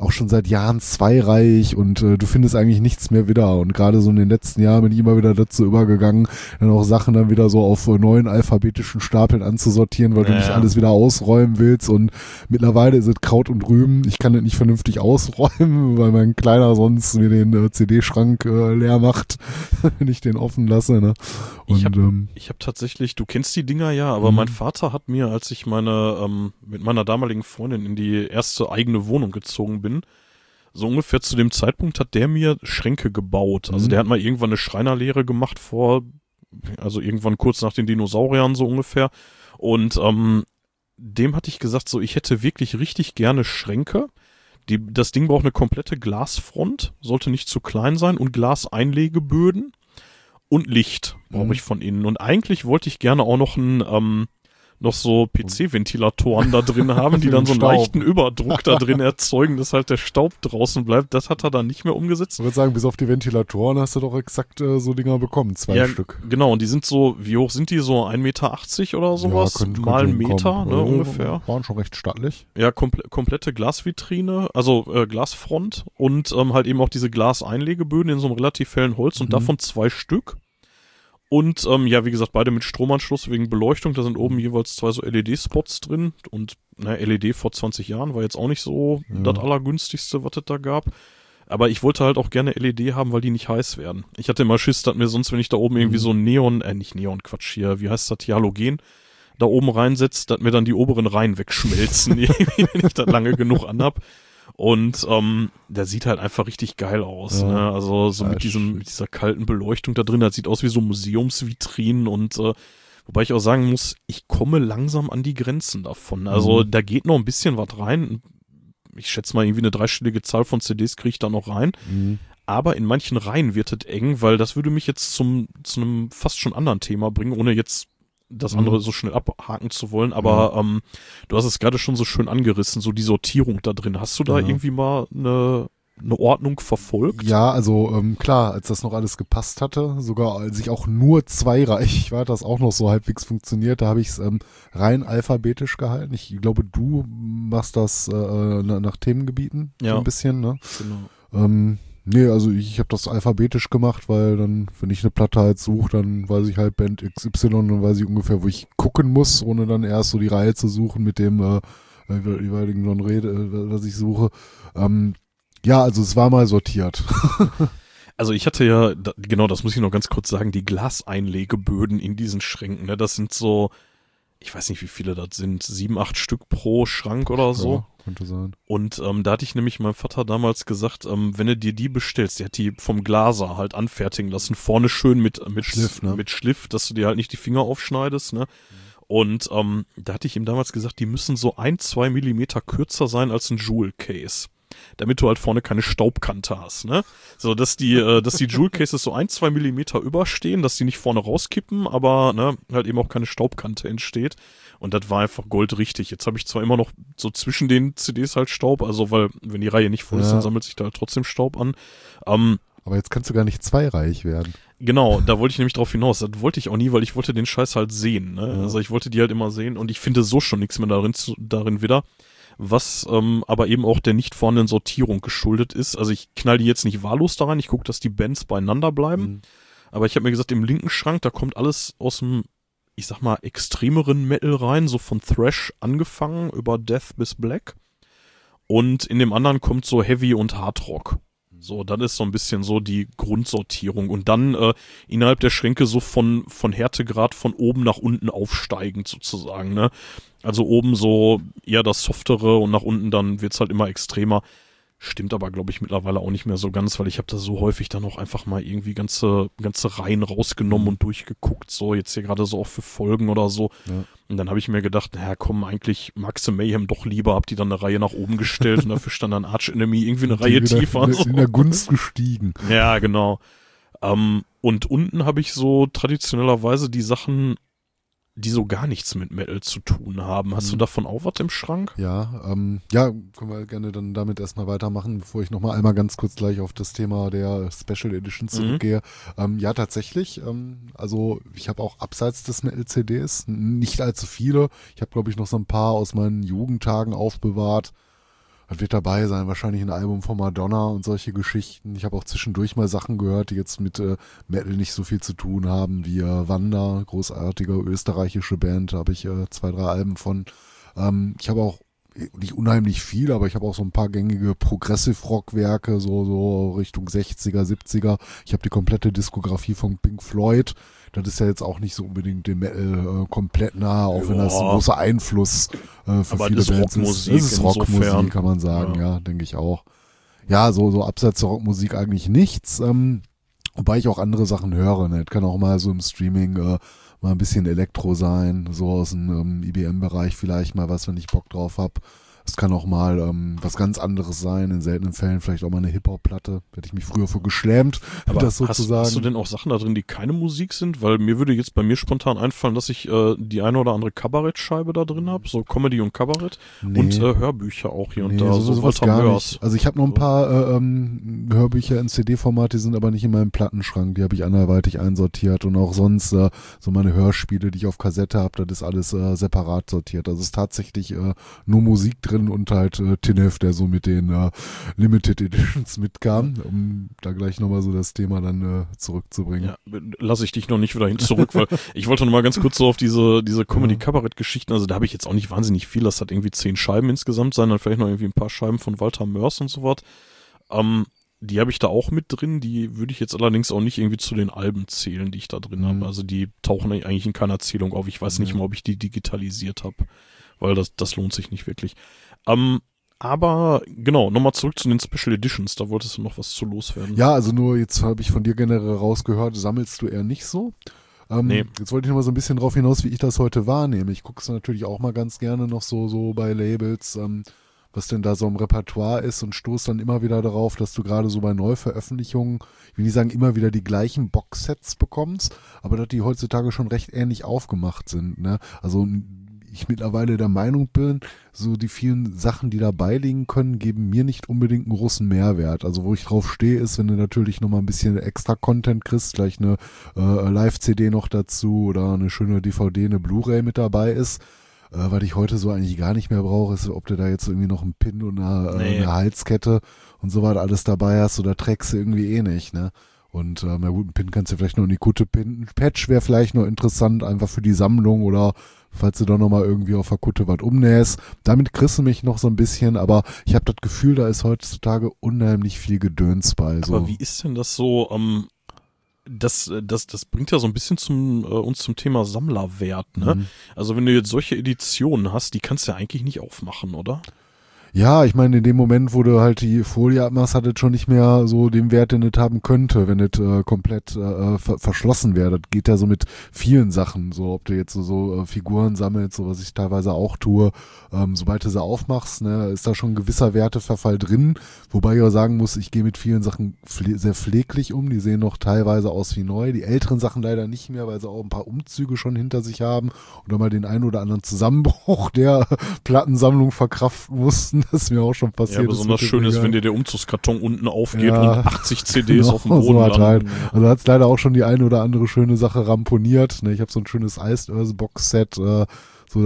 auch schon seit Jahren zweireich und äh, du findest eigentlich nichts mehr wieder. Und gerade so in den letzten Jahren bin ich immer wieder dazu übergegangen, dann auch Sachen dann wieder so auf äh, neuen alphabetischen Stapeln anzusortieren, weil ja, du nicht ja. alles wieder ausräumen willst. Und mittlerweile ist es Kraut und Rüben. Ich kann das nicht vernünftig ausräumen, weil mein Kleiner sonst mir den äh, C D-Schrank äh, leer macht, wenn ich den offen lasse. Ne? Und, ich habe ähm, hab tatsächlich, du kennst die Dinger ja, aber m- mein Vater hat mir, als ich meine ähm, mit meiner damaligen Freundin in die erste eigene Wohnung gezogen bin, so ungefähr zu dem Zeitpunkt hat der mir Schränke gebaut. Also mhm. der hat mal irgendwann eine Schreinerlehre gemacht vor, also irgendwann kurz nach den Dinosauriern so ungefähr. Und ähm, dem hatte ich gesagt, so ich hätte wirklich richtig gerne Schränke. Die, das Ding braucht eine komplette Glasfront, sollte nicht zu klein sein und Glaseinlegeböden und Licht brauche mhm. ich von innen. Und eigentlich wollte ich gerne auch noch ein, ähm, noch so P C-Ventilatoren da drin haben, die dann so einen Staub. leichten Überdruck da drin erzeugen, dass halt der Staub draußen bleibt. Das hat er dann nicht mehr umgesetzt. Ich würde sagen, bis auf die Ventilatoren hast du doch exakt äh, so Dinger bekommen, zwei ja, Stück. Genau, und die sind so, wie hoch sind die? So ein Meter achtzig oder sowas? Ja, könnt, mal einen Meter, ne, ungefähr. Waren schon recht stattlich. Ja, komple- komplette Glasvitrine, also äh, Glasfront und ähm, halt eben auch diese Glaseinlegeböden in so einem relativ hellen Holz und mhm. davon zwei Stück. Und ähm, ja, wie gesagt, beide mit Stromanschluss wegen Beleuchtung. Da sind oben jeweils zwei so L E D-Spots drin. Und na, L E D vor zwanzig Jahren war jetzt auch nicht so ja. das Allergünstigste, was es da gab. Aber ich wollte halt auch gerne L E D haben, weil die nicht heiß werden. Ich hatte immer Schiss, dass mir sonst, wenn ich da oben irgendwie so Neon, äh nicht Neon, Quatsch hier, wie heißt das hier, Halogen, da oben reinsetzt, dass mir dann die oberen Reihen wegschmelzen, wenn ich das lange genug anhab. Und ähm, der sieht halt einfach richtig geil aus. Ja. Ne? Also so ja, mit diesem mit dieser kalten Beleuchtung da drin, das sieht aus wie so Museumsvitrinen. Und äh, wobei ich auch sagen muss, ich komme langsam an die Grenzen davon. Also mhm. da geht noch ein bisschen was rein. Ich schätze mal, irgendwie eine dreistellige Zahl von C Ds kriege ich da noch rein. Mhm. Aber in manchen Reihen wird es eng, weil das würde mich jetzt zum zu einem fast schon anderen Thema bringen, ohne jetzt das andere mhm. so schnell abhaken zu wollen, aber ja. ähm, du hast es gerade schon so schön angerissen, so die Sortierung da drin. Hast du da ja. irgendwie mal eine, eine Ordnung verfolgt? Ja, also ähm, klar, als das noch alles gepasst hatte, sogar als ich auch nur zweireich war, das auch noch so halbwegs funktioniert, da habe ich es ähm, rein alphabetisch gehalten. Ich glaube, du machst das äh, nach Themengebieten ja. so ein bisschen, ne? Genau. Ähm, Nee, also ich, ich habe das alphabetisch gemacht, weil dann, wenn ich eine Platte halt suche, dann weiß ich halt Band X Y und dann weiß ich ungefähr, wo ich gucken muss, ohne dann erst so die Reihe zu suchen mit dem äh, jeweiligen Non-Rede, äh, was ich suche. Ähm, ja, also es war mal sortiert. Also ich hatte ja, da, genau, das muss ich noch ganz kurz sagen, die Glaseinlegeböden in diesen Schränken, ne, das sind so, ich weiß nicht, wie viele das sind, sieben, acht Stück pro Schrank oder so. Ja. Sein. Und ähm, da hatte ich nämlich meinem Vater damals gesagt, ähm, wenn du dir die bestellst, der hat die vom Glaser halt anfertigen lassen, vorne schön mit, mit, Schliff, ne? mit Schliff, dass du dir halt nicht die Finger aufschneidest, ne? Mhm. Und ähm, da hatte ich ihm damals gesagt, die müssen so ein, zwei Millimeter kürzer sein als ein Jewel Case. damit du halt vorne keine Staubkante hast, ne? So, dass die, äh, dass die Jewel Cases so ein, zwei Millimeter überstehen, dass die nicht vorne rauskippen, aber, ne, halt eben auch keine Staubkante entsteht. Und das war einfach goldrichtig. Jetzt habe ich zwar immer noch so zwischen den C Ds halt Staub, also weil, wenn die Reihe nicht voll ist, ja, dann sammelt sich da halt trotzdem Staub an. Ähm, aber jetzt kannst du gar nicht zweireihig werden. Genau, da wollte ich nämlich drauf hinaus. Das wollte ich auch nie, weil ich wollte den Scheiß halt sehen. Ne? Ja. Also ich wollte die halt immer sehen und ich finde so schon nichts mehr darin, darin wieder, was ähm, aber eben auch der nicht vorhandenen Sortierung geschuldet ist. Also ich knall die jetzt nicht wahllos da rein, ich gucke, dass die Bands beieinander bleiben. Mhm. Aber ich habe mir gesagt, im linken Schrank, da kommt alles aus dem, ich sag mal, extremeren Metal rein, so von Thrash angefangen, über Death bis Black. Und in dem anderen kommt so Heavy und Hard Rock. So, das ist so ein bisschen so die Grundsortierung. Und dann äh, innerhalb der Schränke so von, von Härtegrad von oben nach unten aufsteigend sozusagen, ne? Also oben so eher das Softere und nach unten dann wird's halt immer extremer. Stimmt aber, glaube ich, mittlerweile auch nicht mehr so ganz, weil ich habe da so häufig dann auch einfach mal irgendwie ganze, ganze Reihen rausgenommen und durchgeguckt, so jetzt hier gerade so auch für Folgen oder so. Ja. Und dann habe ich mir gedacht, naja, komm, eigentlich Maxe Mayhem doch lieber, hab die dann eine Reihe nach oben gestellt und dafür stand dann Arch Enemy irgendwie eine Reihe tiefer. In, so. in der Gunst gestiegen. Ja, genau. Ähm, und unten habe ich so traditionellerweise die Sachen, die so gar nichts mit Metal zu tun haben. Hast mhm. du davon auch was im Schrank? Ja, ähm, ja, können wir gerne dann damit erstmal weitermachen, bevor ich nochmal einmal ganz kurz gleich auf das Thema der Special Edition zurückgehe. Mhm. Ähm, ja, tatsächlich. Ähm, also ich habe auch abseits des Metal-C Ds nicht allzu viele. Ich habe, glaube ich, noch so ein paar aus meinen Jugendtagen aufbewahrt. Das wird dabei sein, wahrscheinlich ein Album von Madonna und solche Geschichten. Ich habe auch zwischendurch mal Sachen gehört, die jetzt mit äh, Metal nicht so viel zu tun haben, wie äh, Wanda, großartige österreichische Band, da habe ich äh, zwei, drei Alben von. Ähm, ich habe auch nicht unheimlich viel, aber ich habe auch so ein paar gängige Progressive-Rock-Werke, so, so Richtung sechziger, siebziger. Ich habe die komplette Diskografie von Pink Floyd. Das ist ja jetzt auch nicht so unbedingt dem Metal äh, komplett nah, auch ja, wenn das ein großer Einfluss äh, für aber viele Bands ist. Es ist Rockmusik, kann man sagen, ja, ja, denke ich auch. Ja, so, so abseits der Rockmusik eigentlich nichts, ähm, wobei ich auch andere Sachen höre. Ne? Das kann auch mal so im Streaming äh, mal ein bisschen Elektro sein, so aus dem ähm, I B M-Bereich vielleicht mal was, wenn ich Bock drauf habe. Es kann auch mal ähm, was ganz anderes sein, in seltenen Fällen vielleicht auch mal eine Hip-Hop-Platte. Hätte ich mich früher für geschlämt, aber das sozusagen. Hast, hast du denn auch Sachen da drin, die keine Musik sind? Weil mir würde jetzt bei mir spontan einfallen, dass ich äh, die eine oder andere Kabarettscheibe da drin habe, so Comedy und Kabarett nee. und äh, Hörbücher auch hier nee, und da. So, so sowas gar nicht. Also ich habe noch ein paar äh, ähm, Hörbücher im C D-Format, die sind aber nicht in meinem Plattenschrank, die habe ich anderweitig einsortiert und auch sonst äh, so meine Hörspiele, die ich auf Kassette habe, das ist alles äh, separat sortiert. Also es ist tatsächlich äh, nur Musik drin und halt äh, Tinef, der so mit den äh, Limited Editions mitkam, um da gleich nochmal so das Thema dann äh, zurückzubringen. Ja, lasse ich dich noch nicht wieder hin zurück, weil ich wollte nochmal ganz kurz so auf diese, diese Comedy-Kabarett-Geschichten, also da habe ich jetzt auch nicht wahnsinnig viel, das hat irgendwie zehn Scheiben insgesamt sein, dann vielleicht noch irgendwie ein paar Scheiben von Walter Mörs und so was. Ähm, die habe ich da auch mit drin, die würde ich jetzt allerdings auch nicht irgendwie zu den Alben zählen, die ich da drin mhm. habe, also die tauchen eigentlich in keiner Zählung auf, ich weiß mhm. nicht mal, ob ich die digitalisiert habe, weil das, das lohnt sich nicht wirklich. Ähm, aber genau, nochmal zurück zu den Special Editions, da wolltest du noch was zu loswerden. Ja, also nur jetzt habe ich von dir generell rausgehört, sammelst du eher nicht so. Ähm, nee. Jetzt wollte ich nochmal so ein bisschen drauf hinaus, wie ich das heute wahrnehme. Ich gucke es natürlich auch mal ganz gerne noch so, so bei Labels, ähm, was denn da so im Repertoire ist und stoße dann immer wieder darauf, dass du gerade so bei Neuveröffentlichungen, ich will nicht sagen, immer wieder die gleichen Boxsets bekommst, aber dass die heutzutage schon recht ähnlich aufgemacht sind. Ne? Also ich mittlerweile der Meinung bin, so die vielen Sachen, die da beiliegen können, geben mir nicht unbedingt einen großen Mehrwert. Also wo ich drauf stehe, ist, wenn du natürlich nochmal ein bisschen extra Content kriegst, gleich eine äh, Live-C D noch dazu oder eine schöne D V D, eine Blu-ray mit dabei ist. Äh, was ich heute so eigentlich gar nicht mehr brauche, ist, ob du da jetzt irgendwie noch einen Pin und eine, äh, nee. eine Halskette und so weiter alles dabei hast oder trägst du irgendwie eh nicht, ne? Und äh, na gut, einen Pin kannst du vielleicht noch in die Kutte pinnen. Ein Patch wäre vielleicht noch interessant, einfach für die Sammlung oder falls du doch nochmal irgendwie auf der Kutte was umnähst. Damit kriegst du mich noch so ein bisschen, aber ich habe das Gefühl, da ist heutzutage unheimlich viel Gedöns bei. So. Aber wie ist denn das so, ähm, das, das, das bringt ja so ein bisschen zum, äh, uns zum Thema Sammlerwert, ne? Mhm. Also wenn du jetzt solche Editionen hast, die kannst du ja eigentlich nicht aufmachen, oder? Ja, ich meine, in dem Moment, wo du halt die Folie abmachst, hat es schon nicht mehr so den Wert, den es haben könnte, wenn es äh, komplett äh, ver- verschlossen wäre. Das geht ja so mit vielen Sachen, so ob du jetzt so, so äh, Figuren sammelst, so was ich teilweise auch tue. Ähm, sobald du sie aufmachst, ne, ist da schon ein gewisser Werteverfall drin. Wobei ich auch sagen muss, ich gehe mit vielen Sachen pfle- sehr pfleglich um. Die sehen noch teilweise aus wie neu. Die älteren Sachen leider nicht mehr, weil sie auch ein paar Umzüge schon hinter sich haben oder mal den einen oder anderen Zusammenbruch der Plattensammlung verkraften mussten. Das ist mir auch schon passiert. Ja, besonders schön ist, wenn dir der Umzugskarton unten aufgeht ja, und achtzig C Ds genau, auf dem Boden so landen. Halt. Also da hat es leider auch schon die eine oder andere schöne Sache ramponiert. Ich habe so ein schönes Iced Earth Box Set. So,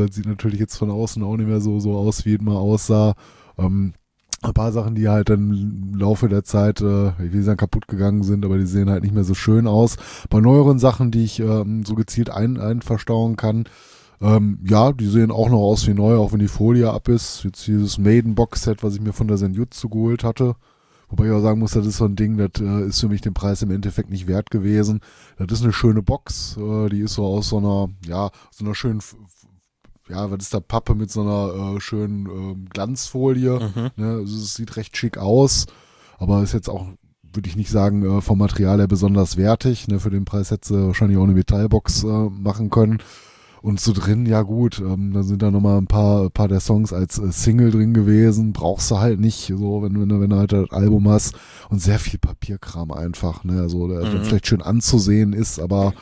das sieht natürlich jetzt von außen auch nicht mehr so, so aus, wie es mal aussah. Ähm, ein paar Sachen, die halt dann im Laufe der Zeit, ich will nicht sagen kaputt gegangen sind, aber die sehen halt nicht mehr so schön aus. Bei neueren Sachen, die ich ähm, so gezielt ein, einverstauen kann, Ähm, ja, die sehen auch noch aus wie neu, auch wenn die Folie ab ist. Jetzt dieses Maiden-Box-Set, was ich mir von der Senjutsu geholt hatte. Wobei ich auch sagen muss, das ist so ein Ding, das äh, ist für mich den Preis im Endeffekt nicht wert gewesen. Das ist eine schöne Box, äh, die ist so aus so einer, ja, so einer schönen, ja, was ist da, Pappe mit so einer äh, schönen äh, Glanzfolie. Mhm. Ne? Also, es sieht recht schick aus, aber ist jetzt auch, würde ich nicht sagen, äh, vom Material her besonders wertig. Ne? Für den Preis hätte sie wahrscheinlich auch eine Metallbox äh, machen können. Und so drin, ja gut, ähm, da sind da nochmal ein paar paar der Songs als äh, Single drin gewesen, brauchst du halt nicht, so wenn, wenn, du, wenn du halt das Album hast und sehr viel Papierkram einfach, ne, also der, mhm. der vielleicht schön anzusehen ist, aber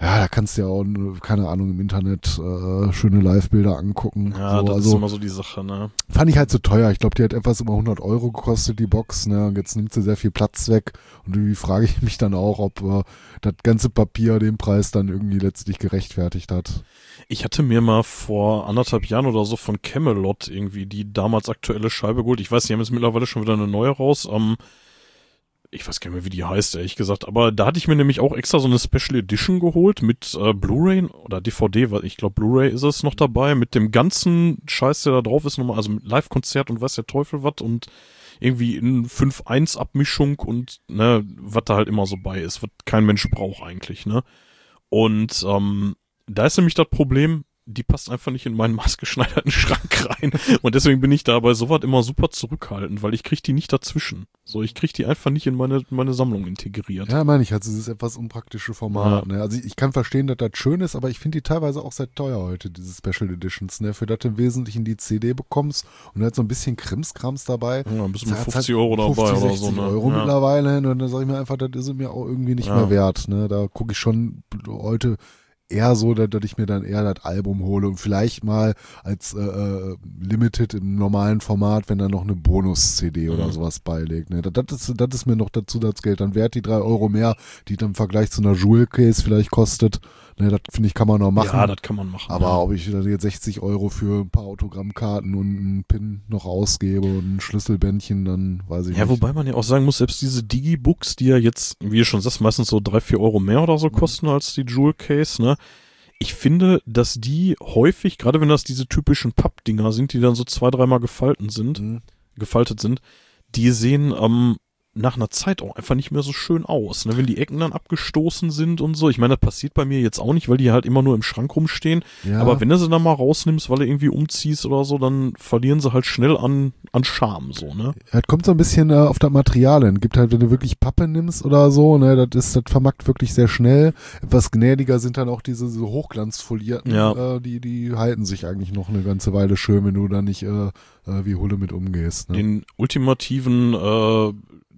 ja, da kannst du ja auch, keine Ahnung, im Internet äh, schöne Live-Bilder angucken. Ja, so, das also, ist immer so die Sache, ne. Fand ich halt so teuer, ich glaube, die hat etwas über hundert Euro gekostet, die Box, ne, und jetzt nimmt sie sehr viel Platz weg und irgendwie frage ich mich dann auch, ob äh, das ganze Papier den Preis dann irgendwie letztlich gerechtfertigt hat. Ich hatte mir mal vor anderthalb Jahren oder so von Camelot irgendwie die damals aktuelle Scheibe geholt. Ich weiß, die haben jetzt mittlerweile schon wieder eine neue raus. Ähm, ich weiß gar nicht mehr, wie die heißt, ehrlich gesagt. Aber da hatte ich mir nämlich auch extra so eine Special Edition geholt mit äh, Blu-ray oder D V D. Weil ich glaube, Blu-ray ist es noch dabei. Mit dem ganzen Scheiß, der da drauf ist. Nochmal, also mit Live-Konzert und weiß der Teufel was. Und irgendwie in fünf eins Abmischung und ne, was da halt immer so bei ist. Was kein Mensch braucht eigentlich, ne. Und, ähm... da ist nämlich das Problem, die passt einfach nicht in meinen maßgeschneiderten Schrank rein. Und deswegen bin ich da bei sowas immer super zurückhaltend, weil ich kriege die nicht dazwischen. So, ich kriege die einfach nicht in meine, meine Sammlung integriert. Ja, meine ich, also dieses etwas unpraktische Format. Ja. Ne? Also ich, ich kann verstehen, dass das schön ist, aber ich finde die teilweise auch sehr teuer heute, diese Special Editions. Ne? Für das im Wesentlichen die C D bekommst und da hat so ein bisschen Krimskrams dabei. Ja, ein bisschen mit fünfzig Euro dabei oder so. fünfzig, sechzig Euro ja. mittlerweile. Und dann sage ich mir einfach, das ist mir auch irgendwie nicht ja. mehr wert. Ne? Da gucke ich schon heute eher so, dass, dass ich mir dann eher das Album hole und vielleicht mal als äh, Limited im normalen Format, wenn dann noch eine Bonus-C D oder mhm. sowas beilegt. Ne? Das, das, ist, das ist mir noch dazu das Geld. Dann wert die drei Euro mehr, die dann im Vergleich zu einer Jewel-Case vielleicht kostet. Ne, das finde ich, kann man noch machen. Ja, das kann man machen. Aber ja. ob ich dann jetzt sechzig Euro für ein paar Autogrammkarten und einen Pin noch ausgebe und ein Schlüsselbändchen, dann weiß ich ja, nicht. Ja, wobei man ja auch sagen muss, selbst diese Digibooks, die ja jetzt, wie ihr schon sagst, meistens so drei, vier Euro mehr oder so kosten mhm. als die Jewel Case, ne? Ich finde, dass die häufig, gerade wenn das diese typischen Pappdinger sind, die dann so zwei, dreimal gefalten sind, mhm. gefaltet sind, die sehen, ähm, nach einer Zeit auch einfach nicht mehr so schön aus, ne? Wenn die Ecken dann abgestoßen sind und so. Ich meine, das passiert bei mir jetzt auch nicht, weil die halt immer nur im Schrank rumstehen. Ja. Aber wenn du sie dann mal rausnimmst, weil du irgendwie umziehst oder so, dann verlieren sie halt schnell an, an Charme, so, ne? Ja, das kommt so ein bisschen äh, auf das Material hin. Gibt halt, wenn du wirklich Pappe nimmst oder so, ne, das ist, das vermackt wirklich sehr schnell. Etwas gnädiger sind dann auch diese, diese Hochglanzfolierten, ja. äh, die, die halten sich eigentlich noch eine ganze Weile schön, wenn du da nicht, äh, äh wie Hulle mit umgehst, ne? Den ultimativen, äh,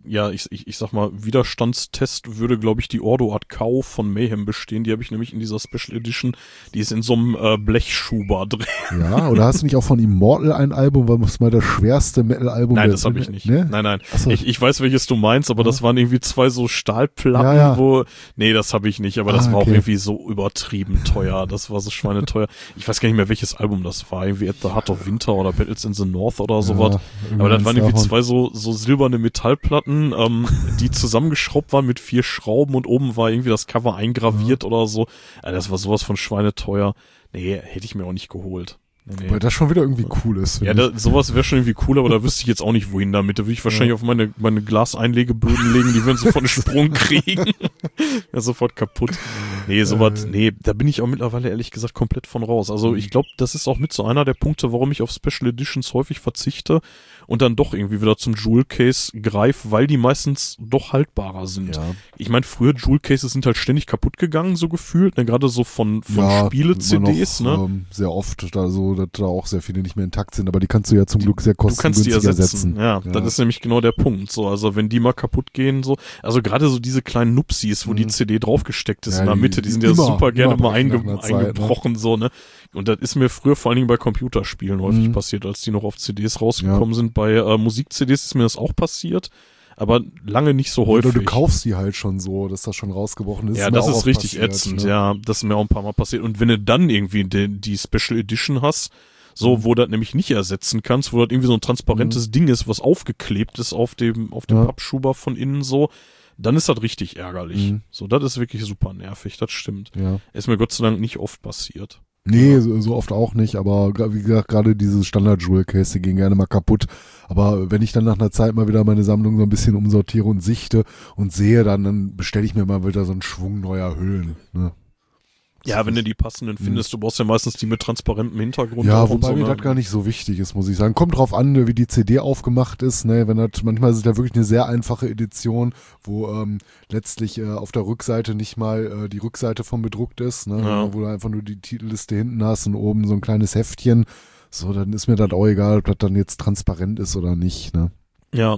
ja, ich, ich, ich sag mal, Widerstandstest würde, glaube ich, die Ordo Ad Cow von Mayhem bestehen. Die habe ich nämlich in dieser Special Edition, die ist in so einem äh, Blechschuber drin. Ja, oder hast du nicht auch von Immortal ein Album, weil das mal das schwerste Metal-Album ist? Nein, das habe ich nicht. Ne? Nein, nein. So. Ich, ich weiß, welches du meinst, aber ja. das waren irgendwie zwei so Stahlplatten, ja, ja. wo... Nee, das habe ich nicht, aber das ah, war okay. auch irgendwie so übertrieben teuer. Das war so schweineteuer. Ich weiß gar nicht mehr, welches Album das war. Irgendwie At the Heart of Winter oder Battles in the North oder sowas. Ja, aber das waren irgendwie davon. zwei so, so silberne Metallplatten, Ähm, die zusammengeschraubt waren mit vier Schrauben und oben war irgendwie das Cover eingraviert ja. oder so. Also das war sowas von schweineteuer. Nee, hätte ich mir auch nicht geholt. Nee. Weil das schon wieder irgendwie cool ist. Ja, da, sowas wäre schon irgendwie cool, aber da wüsste ich jetzt auch nicht, wohin damit. Da würde ich wahrscheinlich ja. auf meine, meine Glaseinlegeböden legen, die würden sofort einen Sprung kriegen. Ja, sofort kaputt. Nee, sowas, äh, nee, da bin ich auch mittlerweile ehrlich gesagt komplett von raus. Also ich glaube, das ist auch mit so einer der Punkte, warum ich auf Special Editions häufig verzichte und dann doch irgendwie wieder zum Jewel Case greife, weil die meistens doch haltbarer sind. Ja. Ich meine, früher Jewel Cases sind halt ständig kaputt gegangen, so gefühlt, ne? Gerade so von, von ja, Spiele-C Ds, ne? Ähm, sehr oft, da so, dass da auch sehr viele nicht mehr intakt sind, aber die kannst du ja zum die, Glück sehr kostengünstig ersetzen. Du kannst die ersetzen, ersetzen. Ja, ja, das ist nämlich genau der Punkt, so, also wenn die mal kaputt gehen, so, also gerade so diese kleinen Nupsis, wo mhm. die C D draufgesteckt ist ja, in der Mitte, die, die sind ja immer, super gerne mal einge- Zeit, eingebrochen, ne? So, ne? Und das ist mir früher vor allen Dingen bei Computerspielen häufig mhm. passiert, als die noch auf C Ds rausgekommen ja. sind. Bei äh, Musik-C Ds ist mir das auch passiert, aber lange nicht so häufig. Oder du kaufst sie halt schon so, dass das schon rausgebrochen ist. Ja, das ist richtig ätzend, ne? Ja, das ist mir auch ein paar Mal passiert. Und wenn du dann irgendwie die, die Special Edition hast, so, wo das nämlich nicht ersetzen kannst, wo das irgendwie so ein transparentes mhm. Ding ist, was aufgeklebt ist auf dem, auf dem ja. Pappschuber von innen so, dann ist das richtig ärgerlich. Mhm. So, das ist wirklich super nervig, das stimmt. Ja. Ist mir Gott sei Dank nicht oft passiert. Nee, ja. so, so oft auch nicht, aber wie gesagt, gerade diese Standard-Jewel-Case, die gehen gerne mal kaputt. Aber wenn ich dann nach einer Zeit mal wieder meine Sammlung so ein bisschen umsortiere und sichte und sehe, dann, dann bestelle ich mir mal wieder so einen Schwung neuer Hüllen, ne? Ja, wenn du die passenden findest, du brauchst ja meistens die mit transparentem Hintergrund. Ja, wobei mir das gar nicht so wichtig ist, muss ich sagen. Kommt drauf an, wie die C D aufgemacht ist, ne, wenn das, manchmal ist es ja wirklich eine sehr einfache Edition, wo ähm, letztlich äh, auf der Rückseite nicht mal äh, die Rückseite von bedruckt ist, ne, ja. wo du einfach nur die Titelliste hinten hast und oben so ein kleines Heftchen. So, dann ist mir das auch egal, ob das dann jetzt transparent ist oder nicht, ne. Ja.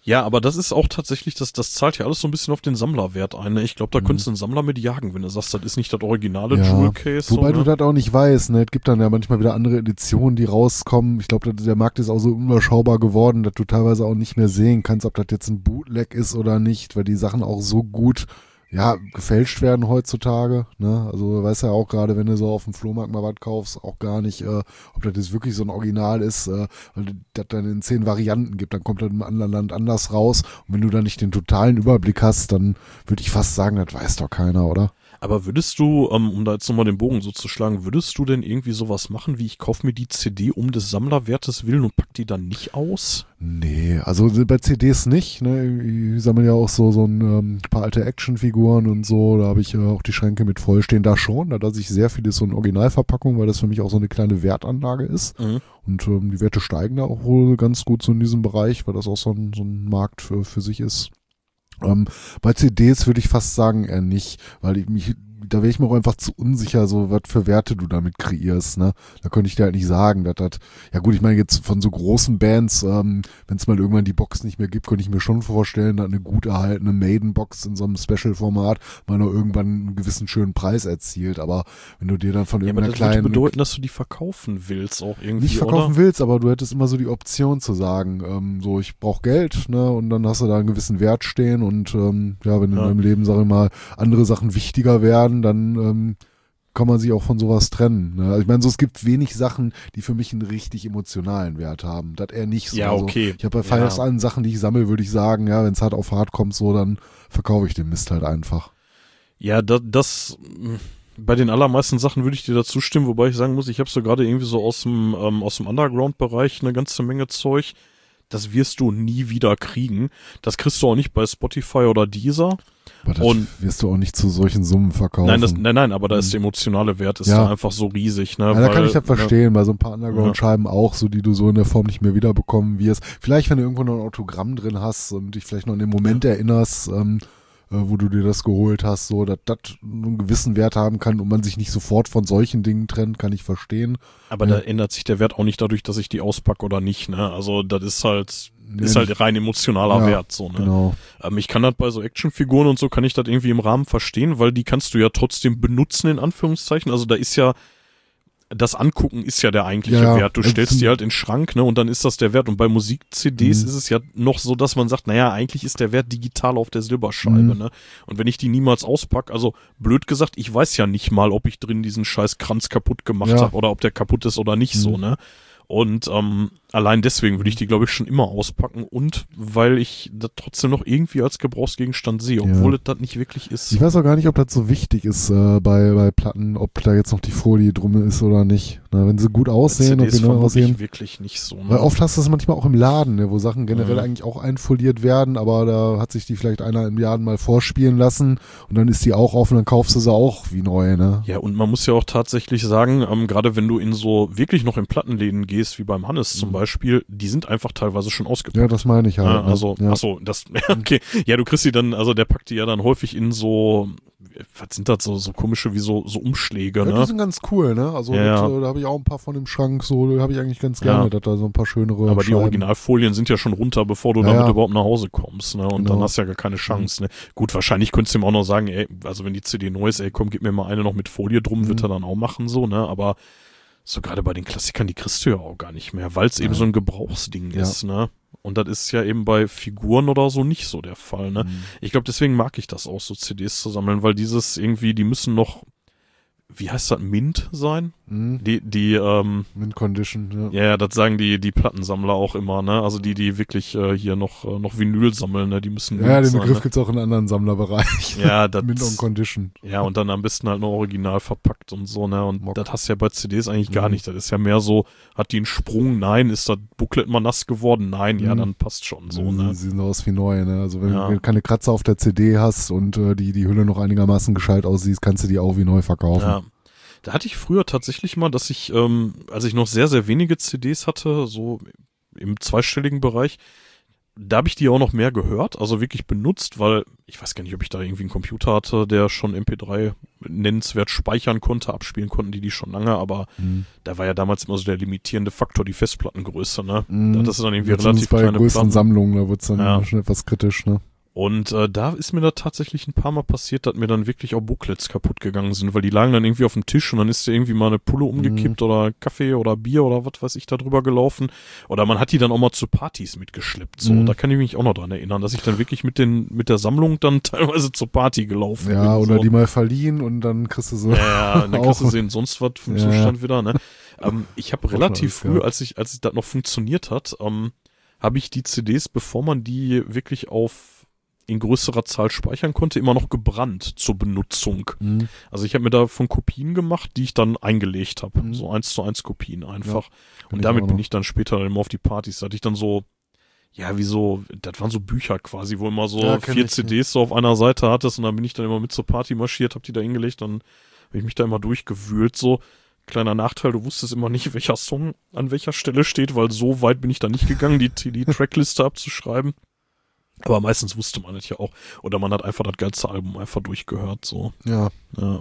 Ja, aber das ist auch tatsächlich, das, das zahlt ja alles so ein bisschen auf den Sammlerwert ein. Ne? Ich glaube, da mhm. könntest du einen Sammler mit jagen, wenn du sagst, das ist nicht das originale ja. Jewel Case. Wobei so, du ne? das auch nicht weißt. Ne? Es gibt dann ja manchmal wieder andere Editionen, die rauskommen. Ich glaube, der Markt ist auch so unüberschaubar geworden, dass du teilweise auch nicht mehr sehen kannst, ob das jetzt ein Bootleg ist oder nicht, weil die Sachen auch so gut ja, gefälscht werden heutzutage. Ne? Also du weißt ja auch gerade, wenn du so auf dem Flohmarkt mal was kaufst, auch gar nicht, äh, ob das jetzt wirklich so ein Original ist, äh, weil das dann in zehn Varianten gibt, dann kommt das im anderen Land anders raus. Und wenn du da nicht den totalen Überblick hast, dann würde ich fast sagen, das weiß doch keiner, oder? Aber würdest du, ähm, um da jetzt nochmal den Bogen so zu schlagen, würdest du denn irgendwie sowas machen, wie ich kaufe mir die C D um des Sammlerwertes willen und pack die dann nicht aus? Nee, also bei C Ds nicht, ne? Ich sammle ja auch so, so ein ähm, paar alte Actionfiguren und so, da habe ich äh, auch die Schränke mit voll stehen, da schon, da lasse ich sehr vieles so in Originalverpackung, weil das für mich auch so eine kleine Wertanlage ist. Mhm. Und ähm, die Werte steigen da auch wohl ganz gut so in diesem Bereich, weil das auch so ein, so ein Markt für, für sich ist. Ähm, bei C Ds würde ich fast sagen, eher nicht, weil ich mich, da wäre ich mir auch einfach zu unsicher, so was für Werte du damit kreierst, ne? Da könnte ich dir halt nicht sagen, dass das, ja gut, ich meine jetzt von so großen Bands, ähm, wenn es mal irgendwann die Box nicht mehr gibt, könnte ich mir schon vorstellen, dass eine gut erhaltene Maiden-Box in so einem Special-Format mal noch irgendwann einen gewissen schönen Preis erzielt, aber wenn du dir dann von irgendeiner kleinen... Ja, aber das würde bedeuten, dass du die verkaufen willst auch irgendwie, nicht verkaufen oder? willst, aber du hättest immer so die Option zu sagen, ähm, so ich brauche Geld, ne, und dann hast du da einen gewissen Wert stehen und ähm, ja, wenn in ja. deinem Leben, sag ich mal, andere Sachen wichtiger werden, dann ähm, kann man sich auch von sowas trennen. Ne? Also ich meine, so, es gibt wenig Sachen, die für mich einen richtig emotionalen Wert haben. Das eher nicht so. Ja, okay. Also, ich habe bei fast ja. allen Sachen, die ich sammle, würde ich sagen, ja, wenn es hart auf hart kommt, so, dann verkaufe ich den Mist halt einfach. Ja, das, das bei den allermeisten Sachen würde ich dir dazu stimmen, wobei ich sagen muss, ich habe so gerade irgendwie so aus dem, ähm, aus dem Underground-Bereich eine ganze Menge Zeug. Das wirst du nie wieder kriegen. Das kriegst du auch nicht bei Spotify oder Deezer. Aber das und wirst du auch nicht zu solchen Summen verkaufen. Nein, das, nein, nein, aber da ist der emotionale Wert, ist ja. da einfach so riesig. Ne? Ja, da weil, kann ich das verstehen, ne? Bei so ein paar Underground-Scheiben ja. auch, so die du so in der Form nicht mehr wiederbekommen wirst. Vielleicht, wenn du irgendwo noch ein Autogramm drin hast und dich vielleicht noch an den Moment ja. erinnerst, ähm, äh, wo du dir das geholt hast, so, dass das einen gewissen Wert haben kann und man sich nicht sofort von solchen Dingen trennt, kann ich verstehen. Aber ja. da ändert sich der Wert auch nicht dadurch, dass ich die auspacke oder nicht. Ne? Also das ist halt... Ist halt rein emotionaler ja, Wert, so, ne? Genau. Ähm, ich kann das bei so Actionfiguren und so, kann ich das irgendwie im Rahmen verstehen, weil die kannst du ja trotzdem benutzen, in Anführungszeichen. Also da ist ja, das Angucken ist ja der eigentliche ja, Wert. Du stellst die halt in den Schrank, ne, und dann ist das der Wert. Und bei Musik-C Ds mhm. ist es ja noch so, dass man sagt, naja, eigentlich ist der Wert digital auf der Silberscheibe, mhm. ne. Und wenn ich die niemals auspacke, also blöd gesagt, ich weiß ja nicht mal, ob ich drin diesen scheiß Kranz kaputt gemacht ja. habe oder ob der kaputt ist oder nicht, mhm. so, ne. Und ähm, allein deswegen würde ich die, glaube ich, schon immer auspacken und weil ich das trotzdem noch irgendwie als Gebrauchsgegenstand sehe, obwohl es ja. das nicht wirklich ist. Ich weiß auch gar nicht, ob das so wichtig ist äh, bei, bei Platten, ob da jetzt noch die Folie drum ist oder nicht. Na, wenn sie gut aussehen und genau aussehen. Wirklich nicht so. Ne? Weil oft hast du das manchmal auch im Laden, ne, wo Sachen generell ja. eigentlich auch einfoliert werden, aber da hat sich die vielleicht einer im Laden mal vorspielen lassen und dann ist die auch offen, dann kaufst du sie auch wie neu. Ne? Ja, und man muss ja auch tatsächlich sagen, ähm, gerade wenn du in so wirklich noch in Plattenläden gehst, wie beim Hannes mhm. zum Beispiel, Beispiel, die sind einfach teilweise schon ausgepackt. Ja, das meine ich halt. Also, ja. achso, das, okay. Ja, du kriegst die dann, also der packt die ja dann häufig in so, was sind das, so, so komische, wie so, so Umschläge, ja, ne? Die sind ganz cool, ne? Also, ja. mit, da habe ich auch ein paar von dem Schrank, so, habe ich eigentlich ganz gerne, ja. dass da so ein paar schönere. Aber die Originalfolien sind ja schon runter, bevor du ja, damit ja. überhaupt nach Hause kommst, ne? Und genau. dann hast du ja gar keine Chance, ne? Gut, wahrscheinlich könntest du ihm auch noch sagen, ey, also wenn die C D neu ist, ey, komm, gib mir mal eine noch mit Folie drum, mhm. wird er dann auch machen, so, ne? Aber so gerade bei den Klassikern, die kriegst du ja auch gar nicht mehr, weil es eben ja. so ein Gebrauchsding ja. ist, ne? Und das ist ja eben bei Figuren oder so nicht so der Fall, ne? Mhm. Ich glaube, deswegen mag ich das auch, so C Ds zu sammeln, weil dieses irgendwie, die müssen noch, wie heißt das, Mint sein? Mhm. Die, die, ähm. Mint Condition, ja. Ja, das sagen die, die Plattensammler auch immer, ne? Also die, die wirklich äh, hier noch, noch Vinyl sammeln, ne? Die müssen. Ja, den Begriff ne? gibt's auch in anderen Sammlerbereichen. Ja, das. Mint on Condition. Ja, und dann am besten halt noch original verpackt und so, ne? Und das hast du ja bei C Ds eigentlich mhm. gar nicht. Das ist ja mehr so, hat die einen Sprung? Nein. Ist das Booklet mal nass geworden? Nein. Mhm. Ja, dann passt schon so, ne? Sie sehen aus wie neu, ne? Also wenn ja. du keine Kratzer auf der C D hast und äh, die, die Hülle noch einigermaßen gescheit aussieht, kannst du die auch wie neu verkaufen. Ja. Da hatte ich früher tatsächlich mal, dass ich, ähm, als ich noch sehr, sehr wenige C Ds hatte, so im zweistelligen Bereich, da habe ich die auch noch mehr gehört, also wirklich benutzt, weil ich weiß gar nicht, ob ich da irgendwie einen Computer hatte, der schon M P drei nennenswert speichern konnte, abspielen konnten die die schon lange, aber mhm. da war ja damals immer so der limitierende Faktor die Festplattengröße, ne? Mhm. Da hattest du dann irgendwie jetzt relativ kleine Platten. Bei größeren Sammlungen, da wird's dann ja. schon etwas kritisch, ne? Und äh, da ist mir da tatsächlich ein paar Mal passiert, dass mir dann wirklich auch Booklets kaputt gegangen sind, weil die lagen dann irgendwie auf dem Tisch und dann ist da irgendwie mal eine Pulle umgekippt mhm. oder Kaffee oder Bier oder was weiß ich da drüber gelaufen. Oder man hat die dann auch mal zu Partys mitgeschleppt. So, mhm. da kann ich mich auch noch dran erinnern, dass ich dann wirklich mit den mit der Sammlung dann teilweise zur Party gelaufen ja, bin. Ja, oder so. Die mal verliehen und dann kriegst du so. Ja, und dann kriegst du sehen, sonst was vom ja. Zustand wieder, ne? Ähm, ich habe relativ früh, geil. als ich, als ich das noch funktioniert hat, ähm, habe ich die C Ds, bevor man die wirklich auf in größerer Zahl speichern konnte, immer noch gebrannt zur Benutzung. Mhm. Also ich habe mir davon Kopien gemacht, die ich dann eingelegt habe. Mhm. So eins zu eins Kopien einfach. Ja, und damit ich bin ich dann später immer auf die Partys. Da hatte ich dann so, ja, wie so, das waren so Bücher quasi, wo immer so ja, vier ich, C Ds ja. so auf einer Seite hattest und dann bin ich dann immer mit zur Party marschiert, habe die da hingelegt, dann habe ich mich da immer durchgewühlt so. Kleiner Nachteil, du wusstest immer nicht, welcher Song an welcher Stelle steht, weil so weit bin ich da nicht gegangen, die, die Trackliste abzuschreiben. Aber meistens wusste man das ja auch. Oder man hat einfach das geilste Album einfach durchgehört, so. Ja. Ja,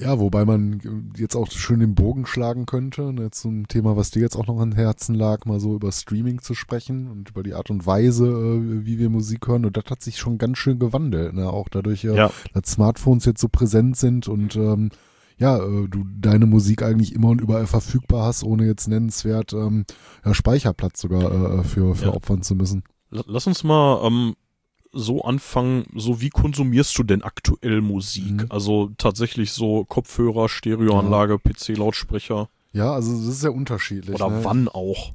ja, wobei man jetzt auch schön den Bogen schlagen könnte, ne, zum Thema, was dir jetzt auch noch am Herzen lag, mal so über Streaming zu sprechen und über die Art und Weise, äh, wie wir Musik hören. Und das hat sich schon ganz schön gewandelt, ne, auch dadurch, äh, ja. dass Smartphones jetzt so präsent sind und, ähm, ja, äh, du deine Musik eigentlich immer und überall verfügbar hast, ohne jetzt nennenswert, ähm, ja, Speicherplatz sogar äh, für, für ja. opfern zu müssen. Lass uns mal ähm, so anfangen, so wie konsumierst du denn aktuell Musik? Mhm. Also tatsächlich so Kopfhörer, Stereoanlage, mhm. P C-Lautsprecher. Ja, also das ist sehr unterschiedlich. Oder ne? wann auch?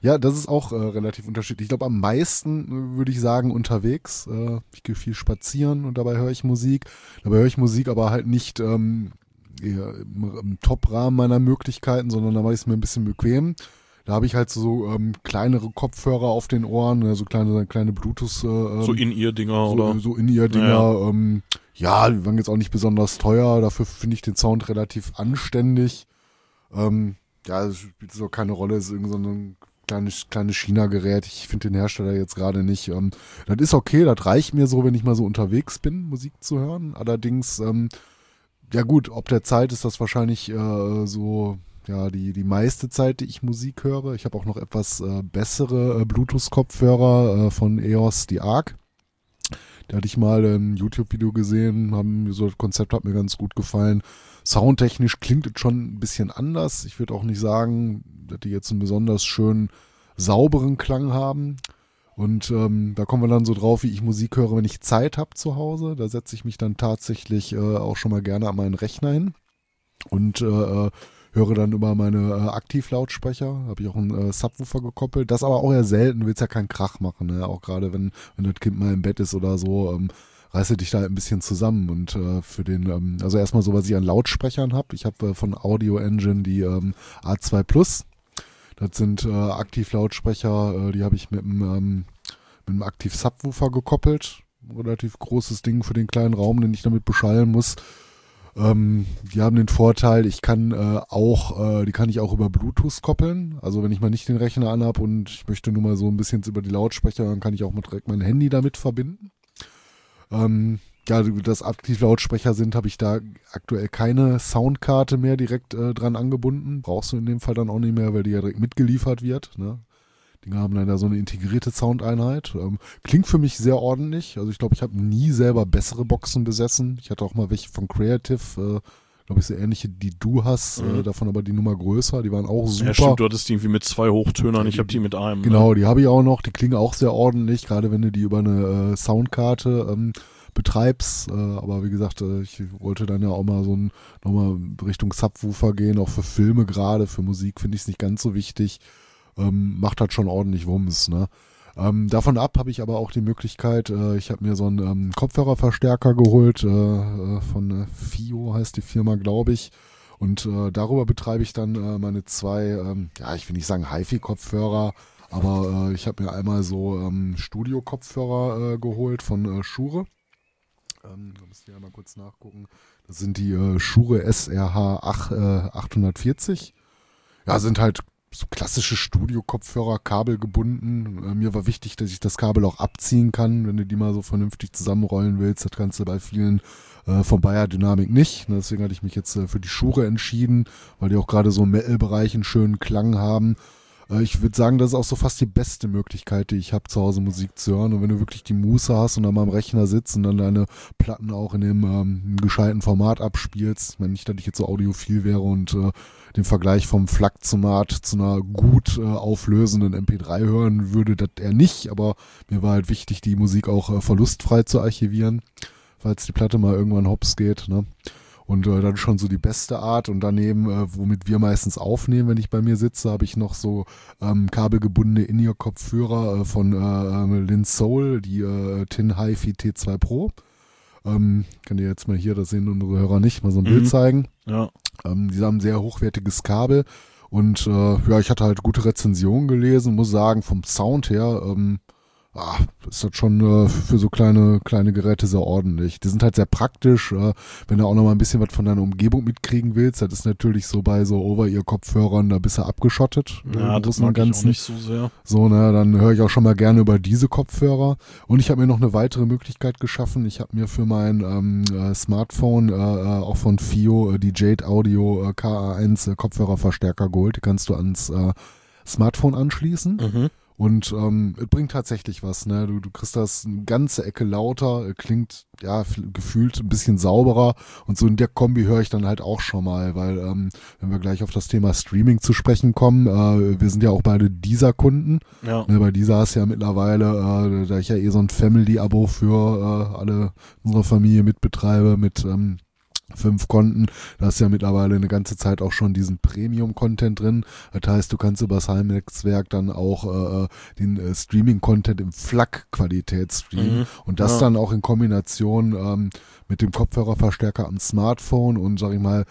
Ja, das ist auch äh, relativ unterschiedlich. Ich glaube, am meisten würde ich sagen unterwegs. Äh, ich gehe viel spazieren und dabei höre ich Musik. Dabei höre ich Musik, aber halt nicht ähm, im, im Top-Rahmen meiner Möglichkeiten, sondern da mache ich es mir ein bisschen bequem. Da habe ich halt so ähm, kleinere Kopfhörer auf den Ohren, so kleine kleine Bluetooth. Ähm, so In-Ear-Dinger, so, oder? So In-Ear-Dinger. Ja, ja. Ähm, ja, die waren jetzt auch nicht besonders teuer. Dafür finde ich den Sound relativ anständig. Ähm, ja, das spielt so keine Rolle. Das ist irgend so ein kleines, kleines China-Gerät. Ich finde den Hersteller jetzt gerade nicht. Ähm, das ist okay, das reicht mir so, wenn ich mal so unterwegs bin, Musik zu hören. Allerdings, ähm, ja gut, ob der Zeit ist das wahrscheinlich äh, so... Ja, die, die meiste Zeit, die ich Musik höre. Ich habe auch noch etwas äh, bessere äh, Bluetooth-Kopfhörer äh, von E O S, die Arc. Da hatte ich mal ein YouTube-Video gesehen, haben, so das Konzept hat mir ganz gut gefallen. Soundtechnisch klingt es schon ein bisschen anders. Ich würde auch nicht sagen, dass die jetzt einen besonders schönen, sauberen Klang haben. Und ähm, da kommen wir dann so drauf, wie ich Musik höre, wenn ich Zeit habe zu Hause. Da setze ich mich dann tatsächlich äh, auch schon mal gerne an meinen Rechner hin. Und äh, höre dann über meine äh, Aktivlautsprecher, habe ich auch einen äh, Subwoofer gekoppelt. Das aber auch eher selten, willst ja keinen Krach machen, ne? Auch gerade wenn, wenn das Kind mal im Bett ist oder so, ähm, reiße dich da halt ein bisschen zusammen und äh, für den, ähm, also erstmal so, was ich an Lautsprechern habe. Ich habe äh, von Audio Engine die ähm, A zwei Plus. Das sind äh, Aktivlautsprecher, äh, die habe ich mit einem ähm, mit einem Aktiv-Subwoofer gekoppelt. Relativ großes Ding für den kleinen Raum, den ich damit beschallen muss. Ähm, die haben den Vorteil, ich kann äh, auch, äh, die kann ich auch über Bluetooth koppeln. Also wenn ich mal nicht den Rechner an habe und ich möchte nur mal so ein bisschen über die Lautsprecher, dann kann ich auch mal direkt mein Handy damit verbinden. Ähm, ja, dass Aktivlautsprecher sind, habe ich da aktuell keine Soundkarte mehr direkt äh, dran angebunden. Brauchst du in dem Fall dann auch nicht mehr, weil die ja direkt mitgeliefert wird, ne? Die haben dann da so eine integrierte Soundeinheit. Ähm, klingt für mich sehr ordentlich. Also ich glaube, ich habe nie selber bessere Boxen besessen. Ich hatte auch mal welche von Creative, äh, glaube ich, so ähnliche, die du hast. Mhm. Äh, davon aber die Nummer größer. Die waren auch super. Ja, stimmt, du hattest die irgendwie mit zwei Hochtönern. Ich habe die mit einem. Genau, die habe ich auch noch. Die klingen auch sehr ordentlich, gerade wenn du die über eine äh, Soundkarte ähm, betreibst. Äh, aber wie gesagt, äh, ich wollte dann ja auch mal so ein, nochmal Richtung Subwoofer gehen, auch für Filme gerade. Für Musik finde ich es nicht ganz so wichtig. Ähm, macht halt schon ordentlich Wumms, ne? Ähm, davon ab habe ich aber auch die Möglichkeit, äh, ich habe mir so einen ähm, Kopfhörerverstärker geholt, äh, äh, von äh, Fio heißt die Firma, glaube ich. Und äh, darüber betreibe ich dann äh, meine zwei, ähm, ja, ich will nicht sagen HiFi-Kopfhörer, aber äh, ich habe mir einmal so ähm, Studio-Kopfhörer äh, geholt von äh, Shure. Ähm, da müsst ihr einmal kurz nachgucken. Das sind die äh, Shure S R H achthundertvierzig. Ja, sind halt so klassische Studio-Kopfhörer, kabelgebunden. Mir war wichtig, dass ich das Kabel auch abziehen kann, wenn du die mal so vernünftig zusammenrollen willst. Das kannst du bei vielen äh, von Bayer Dynamic nicht. Deswegen hatte ich mich jetzt äh, für die Shure entschieden, weil die auch gerade so im Metal-Bereich einen schönen Klang haben. Äh, ich würde sagen, das ist auch so fast die beste Möglichkeit, die ich habe, zu Hause Musik zu hören. Und wenn du wirklich die Muße hast und dann mal am Rechner sitzt und dann deine Platten auch in dem ähm, gescheiten Format abspielst. Ich meine nicht, dass ich jetzt so audiophil wäre und äh, den Vergleich vom Flakzomat zu einer gut äh, auflösenden M P drei hören würde, das er nicht, aber mir war halt wichtig, die Musik auch äh, verlustfrei zu archivieren, falls die Platte mal irgendwann hops geht, ne? Und äh, dann schon so die beste Art. Und daneben, äh, womit wir meistens aufnehmen, wenn ich bei mir sitze, habe ich noch so ähm, kabelgebundene In-Ear-Kopfhörer äh, von äh, Lin Soul, die äh, Tin HiFi T zwei Pro. Ähm, kann dir jetzt mal hier, das sehen unsere Hörer nicht, mal so ein mhm. Bild zeigen. Ja. Ähm, die haben sehr hochwertiges Kabel und äh, ja, ich hatte halt gute Rezensionen gelesen, muss sagen, vom Sound her ähm, ah, ist das schon äh, für so kleine kleine Geräte sehr ordentlich. Die sind halt sehr praktisch, äh, wenn du auch noch mal ein bisschen was von deiner Umgebung mitkriegen willst. Das ist natürlich so bei so Over-Ear-Kopfhörern, da bist du abgeschottet. Ja, äh, das mag ich auch nicht so sehr. So, na, dann höre ich auch schon mal gerne über diese Kopfhörer. Und ich habe mir noch eine weitere Möglichkeit geschaffen. Ich habe mir für mein ähm, äh, Smartphone äh, auch von Fio äh, die Jade Audio äh, K A eins äh, Kopfhörerverstärker geholt. Die kannst du ans äh, Smartphone anschließen. Mhm. Und ähm, es bringt tatsächlich was, ne? Du, du kriegst das eine ganze Ecke lauter, klingt ja f- gefühlt ein bisschen sauberer. Und so in der Kombi höre ich dann halt auch schon mal, weil ähm, wenn wir gleich auf das Thema Streaming zu sprechen kommen, äh, wir sind ja auch beide Deezer-Kunden. Ja. Ne, bei Deezer hast du ja mittlerweile, äh, da ich ja eh so ein Family-Abo für äh, alle unserer Familie mitbetreibe mit ähm, fünf Konten, da ist ja mittlerweile eine ganze Zeit auch schon diesen Premium-Content drin. Das heißt, du kannst über das Heimnetzwerk dann auch äh, den äh, Streaming-Content im F L A C-Qualität streamen. Mhm. Und das ja. dann auch in Kombination ähm, mit dem Kopfhörerverstärker am Smartphone und, sag ich mal,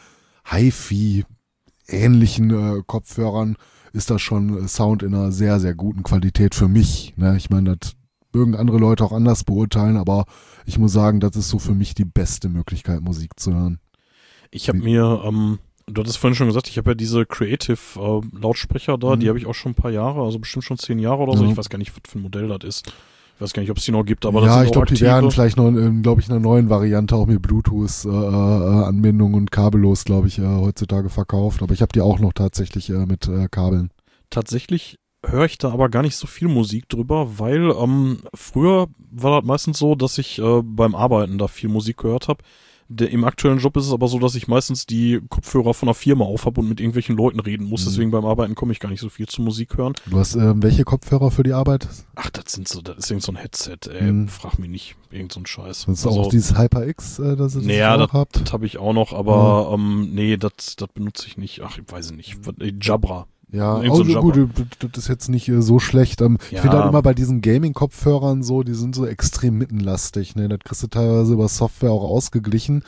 HiFi-ähnlichen äh, Kopfhörern ist das schon Sound in einer sehr, sehr guten Qualität für mich. Ne? Ich meine, das mögen andere Leute auch anders beurteilen, aber ich muss sagen, das ist so für mich die beste Möglichkeit, Musik zu hören. Ich habe mir, ähm, du hattest vorhin schon gesagt, ich habe ja diese Creative-Lautsprecher äh, da, mhm. die habe ich auch schon ein paar Jahre, also bestimmt schon zehn Jahre oder so, ja. Ich weiß gar nicht, was für ein Modell das ist. Ich weiß gar nicht, ob es die noch gibt, aber das ja, sind ich glaube, die werden vielleicht noch, glaube ich, in einer neuen Variante auch mit Bluetooth-Anbindung äh, äh, und kabellos, glaube ich, äh, heutzutage verkauft, aber ich habe die auch noch tatsächlich äh, mit äh, Kabeln. Tatsächlich höre ich da aber gar nicht so viel Musik drüber, weil ähm, früher war das meistens so, dass ich äh, beim Arbeiten da viel Musik gehört habe. Der, Im aktuellen Job ist es aber so, dass ich meistens die Kopfhörer von einer Firma aufhabe und mit irgendwelchen Leuten reden muss. Mhm. Deswegen beim Arbeiten komme ich gar nicht so viel zu Musik hören. Du hast äh, welche Kopfhörer für die Arbeit? Ach, das sind so, das ist irgend so ein Headset. Ey, mhm. Frag mich nicht, irgend so ein Scheiß. Das ist also, auch dieses HyperX, äh, das ihr naja, das habt? Ja, das habe ich auch noch, aber mhm. ähm, nee, das benutze ich nicht. Ach, ich weiß nicht. Jabra. Ja, oh, so gut, das ist jetzt nicht so schlecht. Ich ja. finde halt immer bei diesen Gaming-Kopfhörern so, die sind so extrem mittenlastig. Ne? Das kriegst du teilweise über Software auch ausgeglichen.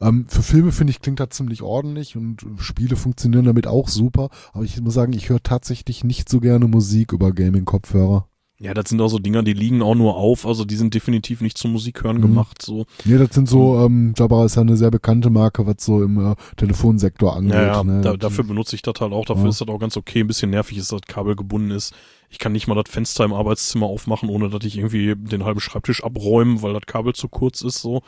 Ähm, für Filme, finde ich, klingt das ziemlich ordentlich und Spiele funktionieren damit auch super. Aber ich muss sagen, ich höre tatsächlich nicht so gerne Musik über Gaming-Kopfhörer. Ja, das sind auch so Dinger, die liegen auch nur auf, also die sind definitiv nicht zum Musikhören mhm. gemacht. So. Nee, das sind so, ähm, Jabra ist ja eine sehr bekannte Marke, was so im äh, Telefonsektor angeht. Ja, ja. Ne? Da, dafür benutze ich das halt auch, dafür ja. ist das auch ganz okay, ein bisschen nervig ist, dass das Kabel gebunden ist. Ich kann nicht mal das Fenster im Arbeitszimmer aufmachen, ohne dass ich irgendwie den halben Schreibtisch abräume, weil das Kabel zu kurz ist. So.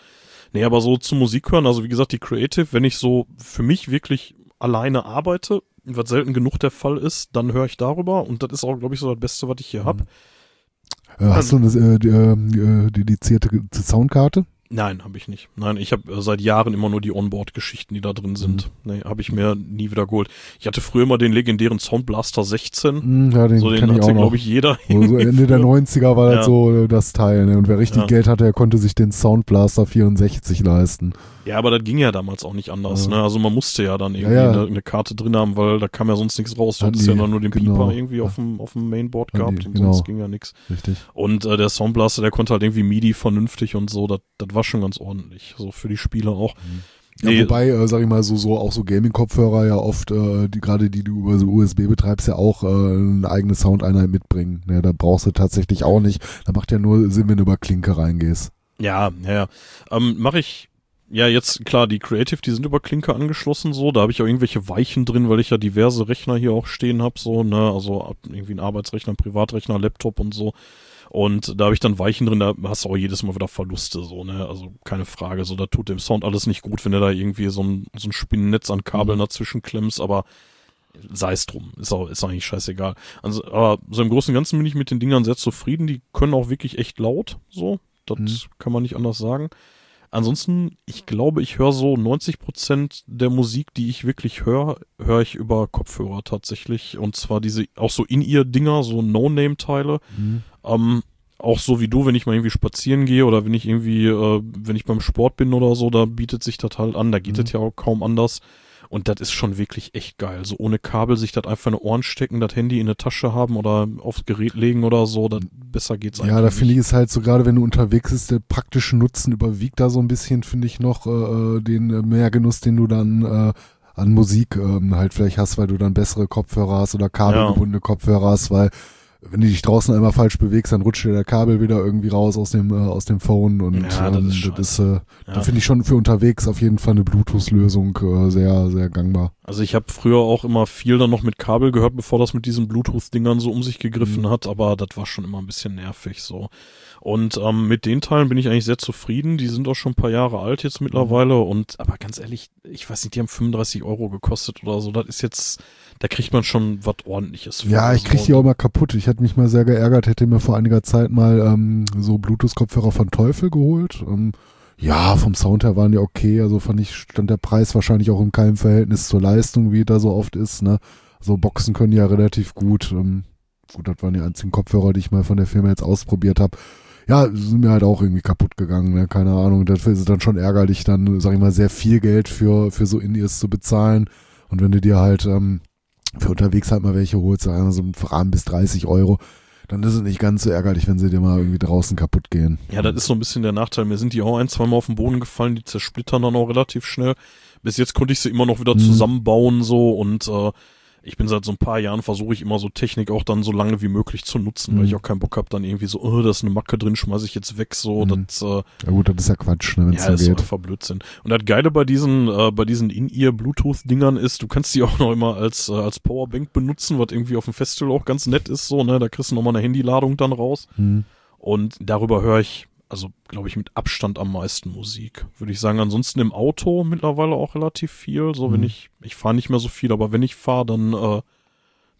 Nee, aber so zum Musik hören, also wie gesagt, die Creative, wenn ich so für mich wirklich alleine arbeite, was selten genug der Fall ist, dann höre ich darüber und das ist auch, glaube ich, so das Beste, was ich hier mhm. habe. Hast du eine dedizierte Soundkarte? Nein, habe ich nicht. Nein, ich habe seit Jahren immer nur die Onboard-Geschichten, die da drin sind. Mhm. Nee, habe ich mir nie wieder geholt. Ich hatte früher immer den legendären Soundblaster sechzehn. Ja, den, so, den hatte, glaube ich, jeder. So, so Ende der neunziger war ja. das so das Teil. Ne? Und wer richtig ja. Geld hatte, der konnte sich den Soundblaster vierundsechzig leisten. Ja, aber das ging ja damals auch nicht anders. Ja. Ne? Also man musste ja dann irgendwie ja, ja. Eine, eine Karte drin haben, weil da kam ja sonst nichts raus. Du hattest ja dann nur den genau. Pieper irgendwie ja. auf dem, auf dem Mainboard gehabt die, und genau. sonst ging ja nichts. Richtig. Und äh, der Soundblaster, der konnte halt irgendwie MIDI vernünftig und so. Das war schon ganz ordentlich, so für die Spieler auch. Mhm. Ja, nee. Wobei, äh, sag ich mal, so, so auch so Gaming-Kopfhörer ja oft, äh, die gerade die du über so U S B betreibst, ja auch äh, eine eigene Soundeinheit mitbringen. Ja, da brauchst du tatsächlich auch nicht. Da macht ja nur Sinn, wenn du über Klinke reingehst. Ja, ja, ja. Ähm, mach ich, ja jetzt, klar, die Creative, die sind über Klinke angeschlossen, so, da habe ich auch irgendwelche Weichen drin, weil ich ja diverse Rechner hier auch stehen habe, so, ne, also irgendwie ein Arbeitsrechner, ein Privatrechner, Laptop und so. Und da habe ich dann Weichen drin, da hast du auch jedes Mal wieder Verluste, so, ne, also keine Frage, so, da tut dem Sound alles nicht gut, wenn du da irgendwie so ein, so ein Spinnennetz an Kabeln mhm. dazwischen klemmst, aber sei es drum, ist auch, ist eigentlich scheißegal. Also, aber so im Großen und Ganzen bin ich mit den Dingern sehr zufrieden, die können auch wirklich echt laut, so, das mhm. kann man nicht anders sagen. Ansonsten, ich glaube, ich höre so neunzig Prozent der Musik, die ich wirklich höre, höre ich über Kopfhörer tatsächlich. Und zwar diese, auch so In-Ear-Dinger, so No-Name-Teile. Mhm. Ähm, auch so wie du, wenn ich mal irgendwie spazieren gehe oder wenn ich irgendwie, äh, wenn ich beim Sport bin oder so, da bietet sich das halt an. Da geht es mhm. ja auch kaum anders. Und das ist schon wirklich echt geil. So ohne Kabel sich das einfach in die Ohren stecken, das Handy in eine Tasche haben oder aufs Gerät legen oder so, dann besser geht's eigentlich. Ja, da finde ich es halt so, gerade wenn du unterwegs bist, der praktische Nutzen überwiegt da so ein bisschen, finde ich noch, äh, den äh, Mehrgenuss, den du dann äh, an Musik äh, halt vielleicht hast, weil du dann bessere Kopfhörer hast oder kabelgebundene ja. Kopfhörer hast, weil wenn du dich draußen einmal falsch bewegst, dann rutscht dir der Kabel wieder irgendwie raus aus dem äh, aus dem Phone und ja, das ist, ähm, das ist äh, ja. da finde ich schon für unterwegs auf jeden Fall eine Bluetooth-Lösung äh, sehr sehr gangbar. Also ich habe früher auch immer viel dann noch mit Kabel gehört, bevor das mit diesen Bluetooth-Dingern so um sich gegriffen mhm. hat, aber das war schon immer ein bisschen nervig so. Und ähm, mit den Teilen bin ich eigentlich sehr zufrieden, die sind auch schon ein paar Jahre alt jetzt mittlerweile mhm. und aber ganz ehrlich, ich weiß nicht, die haben fünfunddreißig Euro gekostet oder so, das ist jetzt, da kriegt man schon was Ordentliches. Für ja, ich kriege die auch immer kaputt, ich hätte mich mal sehr geärgert, hätte mir vor einiger Zeit mal ähm, so Bluetooth-Kopfhörer von Teufel geholt. Ähm, ja, vom Sound her waren die okay, also fand ich, stand der Preis wahrscheinlich auch in keinem Verhältnis zur Leistung, wie da so oft ist. Ne? So Boxen können die ja relativ gut. Ähm, gut, das waren die einzigen Kopfhörer, die ich mal von der Firma jetzt ausprobiert habe. Ja, sind mir halt auch irgendwie kaputt gegangen, ne? Keine Ahnung, dafür ist es dann schon ärgerlich, dann, sag ich mal, sehr viel Geld für, für so In-Ears zu bezahlen. Und wenn du dir halt ähm, für unterwegs halt mal welche holst, so also im Rahmen bis dreißig Euro, dann ist es nicht ganz so ärgerlich, wenn sie dir mal irgendwie draußen kaputt gehen. Ja, das ist so ein bisschen der Nachteil. Mir sind die auch ein, zwei Mal auf den Boden gefallen, die zersplittern dann auch relativ schnell. Bis jetzt konnte ich sie immer noch wieder hm. zusammenbauen so und äh, ich bin seit so ein paar Jahren, versuche ich immer so Technik auch dann so lange wie möglich zu nutzen, mhm. weil ich auch keinen Bock habe, dann irgendwie so, oh, da ist eine Macke drin, schmeiße ich jetzt weg, so. Mhm. Das, äh, ja gut, das ist ja Quatsch, ne, wenn es ja, so geht. Ja, das ist einfach Blödsinn. Und das Geile bei diesen äh, bei diesen In-Ear-Bluetooth-Dingern ist, du kannst die auch noch immer als äh, als Powerbank benutzen, was irgendwie auf dem Festival auch ganz nett ist, so, ne, da kriegst du nochmal eine Handyladung dann raus. Mhm. Und darüber höre ich, also glaube ich, mit Abstand am meisten Musik, würde ich sagen. Ansonsten im Auto mittlerweile auch relativ viel. So, wenn mhm. ich, ich fahre nicht mehr so viel, aber wenn ich fahre, dann, äh,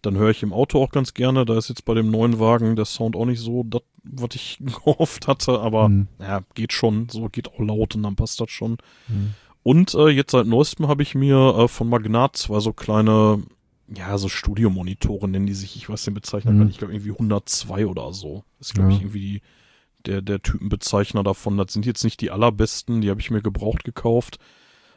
dann höre ich im Auto auch ganz gerne. Da ist jetzt bei dem neuen Wagen der Sound auch nicht so das was ich gehofft hatte, aber mhm. ja, geht schon, so geht auch laut und dann passt das schon. Mhm. Und äh, jetzt seit neuestem habe ich mir äh, von Magnat zwei so kleine, ja, so Studiomonitore nennen die sich, ich weiß den Bezeichner mhm. gar nicht, ich glaube irgendwie hundertzwei oder so. Das ist, glaube ja. ich, irgendwie die, der, der Typenbezeichner davon. Das sind jetzt nicht die allerbesten, die habe ich mir gebraucht gekauft.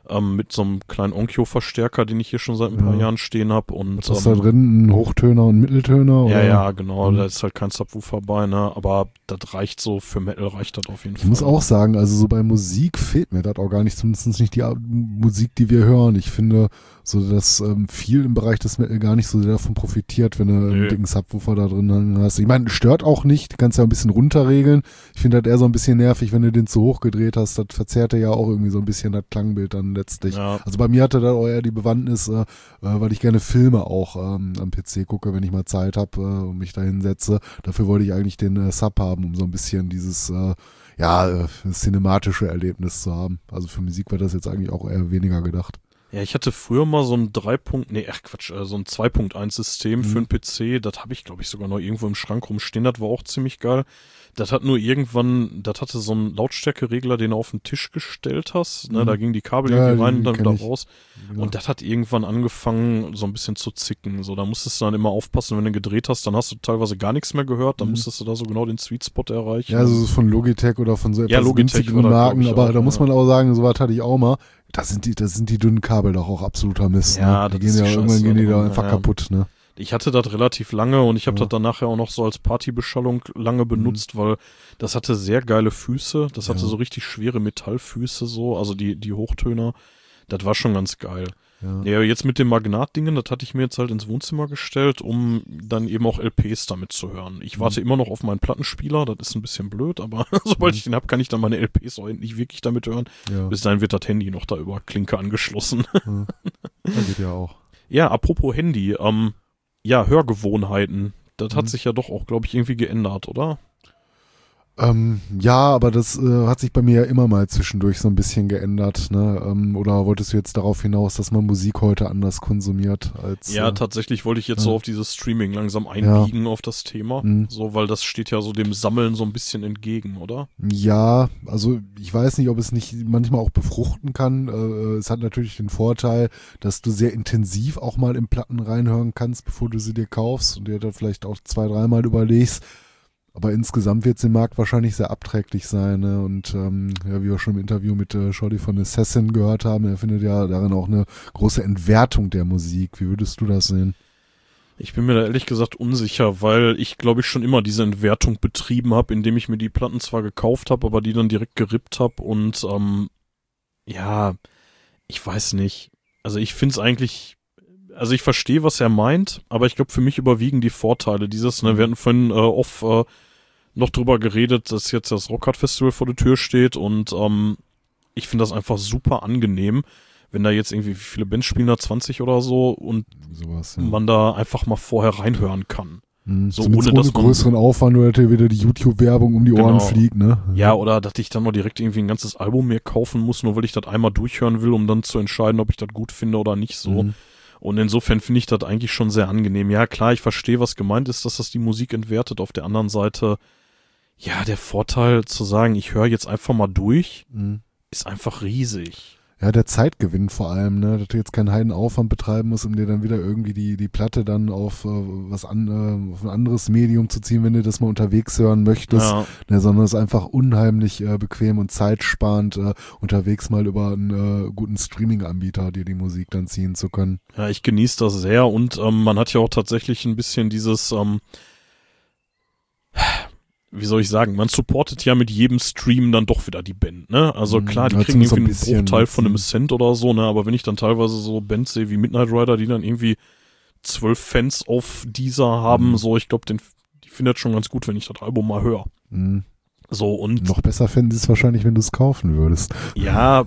Ähm, mit so einem kleinen Onkyo-Verstärker, den ich hier schon seit ein ja. paar Jahren stehen habe. Was ist ähm, da drin? Ein Hochtöner und ein Mitteltöner? Oder? Ja, ja, genau. Mhm. Da ist halt kein Subwoofer bei, ne? Aber das reicht so. Für Metal reicht das auf jeden Fall. Ich muss auch sagen, also so bei Musik fehlt mir das auch gar nicht. Zumindest nicht die Musik, die wir hören. Ich finde, so dass ähm, viel im Bereich des Metal gar nicht so sehr davon profitiert, wenn du nee. einen dicken Subwoofer da drin hast. Ich meine, stört auch nicht. Du kannst ja ein bisschen runterregeln. Ich finde das eher so ein bisschen nervig, wenn du den zu hoch gedreht hast. Das verzerrte ja auch irgendwie so ein bisschen das Klangbild dann letztlich. Ja. Also bei mir hatte da auch eher die Bewandtnis, äh, weil ich gerne Filme auch ähm, am P C gucke, wenn ich mal Zeit habe äh, und mich da hinsetze. Dafür wollte ich eigentlich den äh, Sub haben, um so ein bisschen dieses äh, ja, äh, cinematische Erlebnis zu haben. Also für Musik war das jetzt eigentlich auch eher weniger gedacht. Ja, ich hatte früher mal so ein drei Punkt, nee, ach Quatsch, so ein zwei Punkt eins System mhm. für einen P C. Das habe ich, glaube ich, sogar noch irgendwo im Schrank rumstehen. Das war auch ziemlich geil. Das hat nur irgendwann, das hatte so einen Lautstärkeregler, den du auf den Tisch gestellt hast. Ne, mhm. Da ging die Kabel ja, irgendwie rein und dann wieder ich. raus. Ja. Und das hat irgendwann angefangen, so ein bisschen zu zicken. So, da musstest du dann immer aufpassen, wenn du gedreht hast, dann hast du teilweise gar nichts mehr gehört. Dann mhm. musstest du da so genau den Sweet Spot erreichen. Ja, also von Logitech oder von so etwas ja, günstigeren Marken. Aber auch, da muss ja. man auch sagen, so was hatte ich auch mal. Das sind die, das sind die dünnen Kabel doch auch absoluter Mist. Ja, ne? Die das gehen ist ja irgendwann gehen die da einfach ja. kaputt, ne? Ich hatte das relativ lange und ich habe ja. das dann nachher auch noch so als Partybeschallung lange benutzt, mhm. weil das hatte sehr geile Füße. Das hatte ja. so richtig schwere Metallfüße so, also die, die Hochtöner. Das war schon ganz geil. Ja. ja, jetzt mit den Magnat-Dingen, das hatte ich mir jetzt halt ins Wohnzimmer gestellt, um dann eben auch L Ps damit zu hören. Ich mhm. warte immer noch auf meinen Plattenspieler, das ist ein bisschen blöd, aber sobald mhm. ich den habe, kann ich dann meine L Ps auch endlich wirklich damit hören. Ja. Bis dahin wird das Handy noch da über Klinke angeschlossen. Ja. Das geht ja auch. Ja, apropos Handy, ähm, ja, Hörgewohnheiten, das mhm. hat sich ja doch auch, glaube ich, irgendwie geändert, oder? Ähm, ja, aber das äh, hat sich bei mir ja immer mal zwischendurch so ein bisschen geändert, ne? Ähm, oder wolltest du jetzt darauf hinaus, dass man Musik heute anders konsumiert als? Ja, äh, tatsächlich wollte ich jetzt ja. so auf dieses Streaming langsam einbiegen ja. auf das Thema, mhm. so, weil das steht ja so dem Sammeln so ein bisschen entgegen, oder? Ja, also ich weiß nicht, ob es nicht manchmal auch befruchten kann. Äh, es hat natürlich den Vorteil, dass du sehr intensiv auch mal in Platten reinhören kannst, bevor du sie dir kaufst und dir dann vielleicht auch zwei, dreimal überlegst. Aber insgesamt wird es dem Markt wahrscheinlich sehr abträglich sein, ne? Und ähm, ja, wie wir schon im Interview mit äh, Scholli von Assassin gehört haben, er findet ja darin auch eine große Entwertung der Musik. Wie würdest du das sehen? Ich bin mir da ehrlich gesagt unsicher, weil ich, glaube ich, schon immer diese Entwertung betrieben habe, indem ich mir die Platten zwar gekauft habe, aber die dann direkt gerippt habe und ähm, ja, ich weiß nicht. Also ich finde es eigentlich... Also ich verstehe, was er meint, aber ich glaube, für mich überwiegen die Vorteile dieses, ne, wir hatten vorhin äh, oft äh, noch drüber geredet, dass jetzt das Rockhard Festival vor der Tür steht und ähm, ich finde das einfach super angenehm, wenn da jetzt irgendwie, wie viele Bands spielen da, zwanzig oder so, und sowas, ja. man da einfach mal vorher reinhören kann. Mhm. So ohne, ohne größeren Aufwand oder dir wieder die YouTube-Werbung um die genau. Ohren fliegt, ne? Ja, oder dass ich dann mal direkt irgendwie ein ganzes Album mir kaufen muss, nur weil ich das einmal durchhören will, um dann zu entscheiden, ob ich das gut finde oder nicht so. Mhm. Und insofern finde ich das eigentlich schon sehr angenehm. Ja, klar, ich verstehe, was gemeint ist, dass das die Musik entwertet. Auf der anderen Seite, ja, der Vorteil zu sagen, ich höre jetzt einfach mal durch, mhm. ist einfach riesig. Ja, der Zeitgewinn vor allem, ne, dass du jetzt keinen Heidenaufwand betreiben musst, um dir dann wieder irgendwie die die Platte dann auf äh, was an, äh, auf ein anderes Medium zu ziehen, wenn du das mal unterwegs hören möchtest, ja. ne, sondern es ist einfach unheimlich äh, bequem und zeitsparend, äh, unterwegs mal über einen äh, guten Streaming-Anbieter dir die Musik dann ziehen zu können. Ja, ich genieße das sehr und ähm, man hat ja auch tatsächlich ein bisschen dieses, ähm, wie soll ich sagen, man supportet ja mit jedem Stream dann doch wieder die Band, ne? Also klar, die kriegen irgendwie einen Bruchteil von einem Cent oder so, ne? Aber wenn ich dann teilweise so Bands sehe wie Midnight Rider, die dann irgendwie zwölf Fans auf Deezer haben, mhm. so, ich glaube, den, die findet schon ganz gut, wenn ich das Album mal höre. Mhm. So, und noch besser fänden sie es wahrscheinlich, wenn du es kaufen würdest. Ja,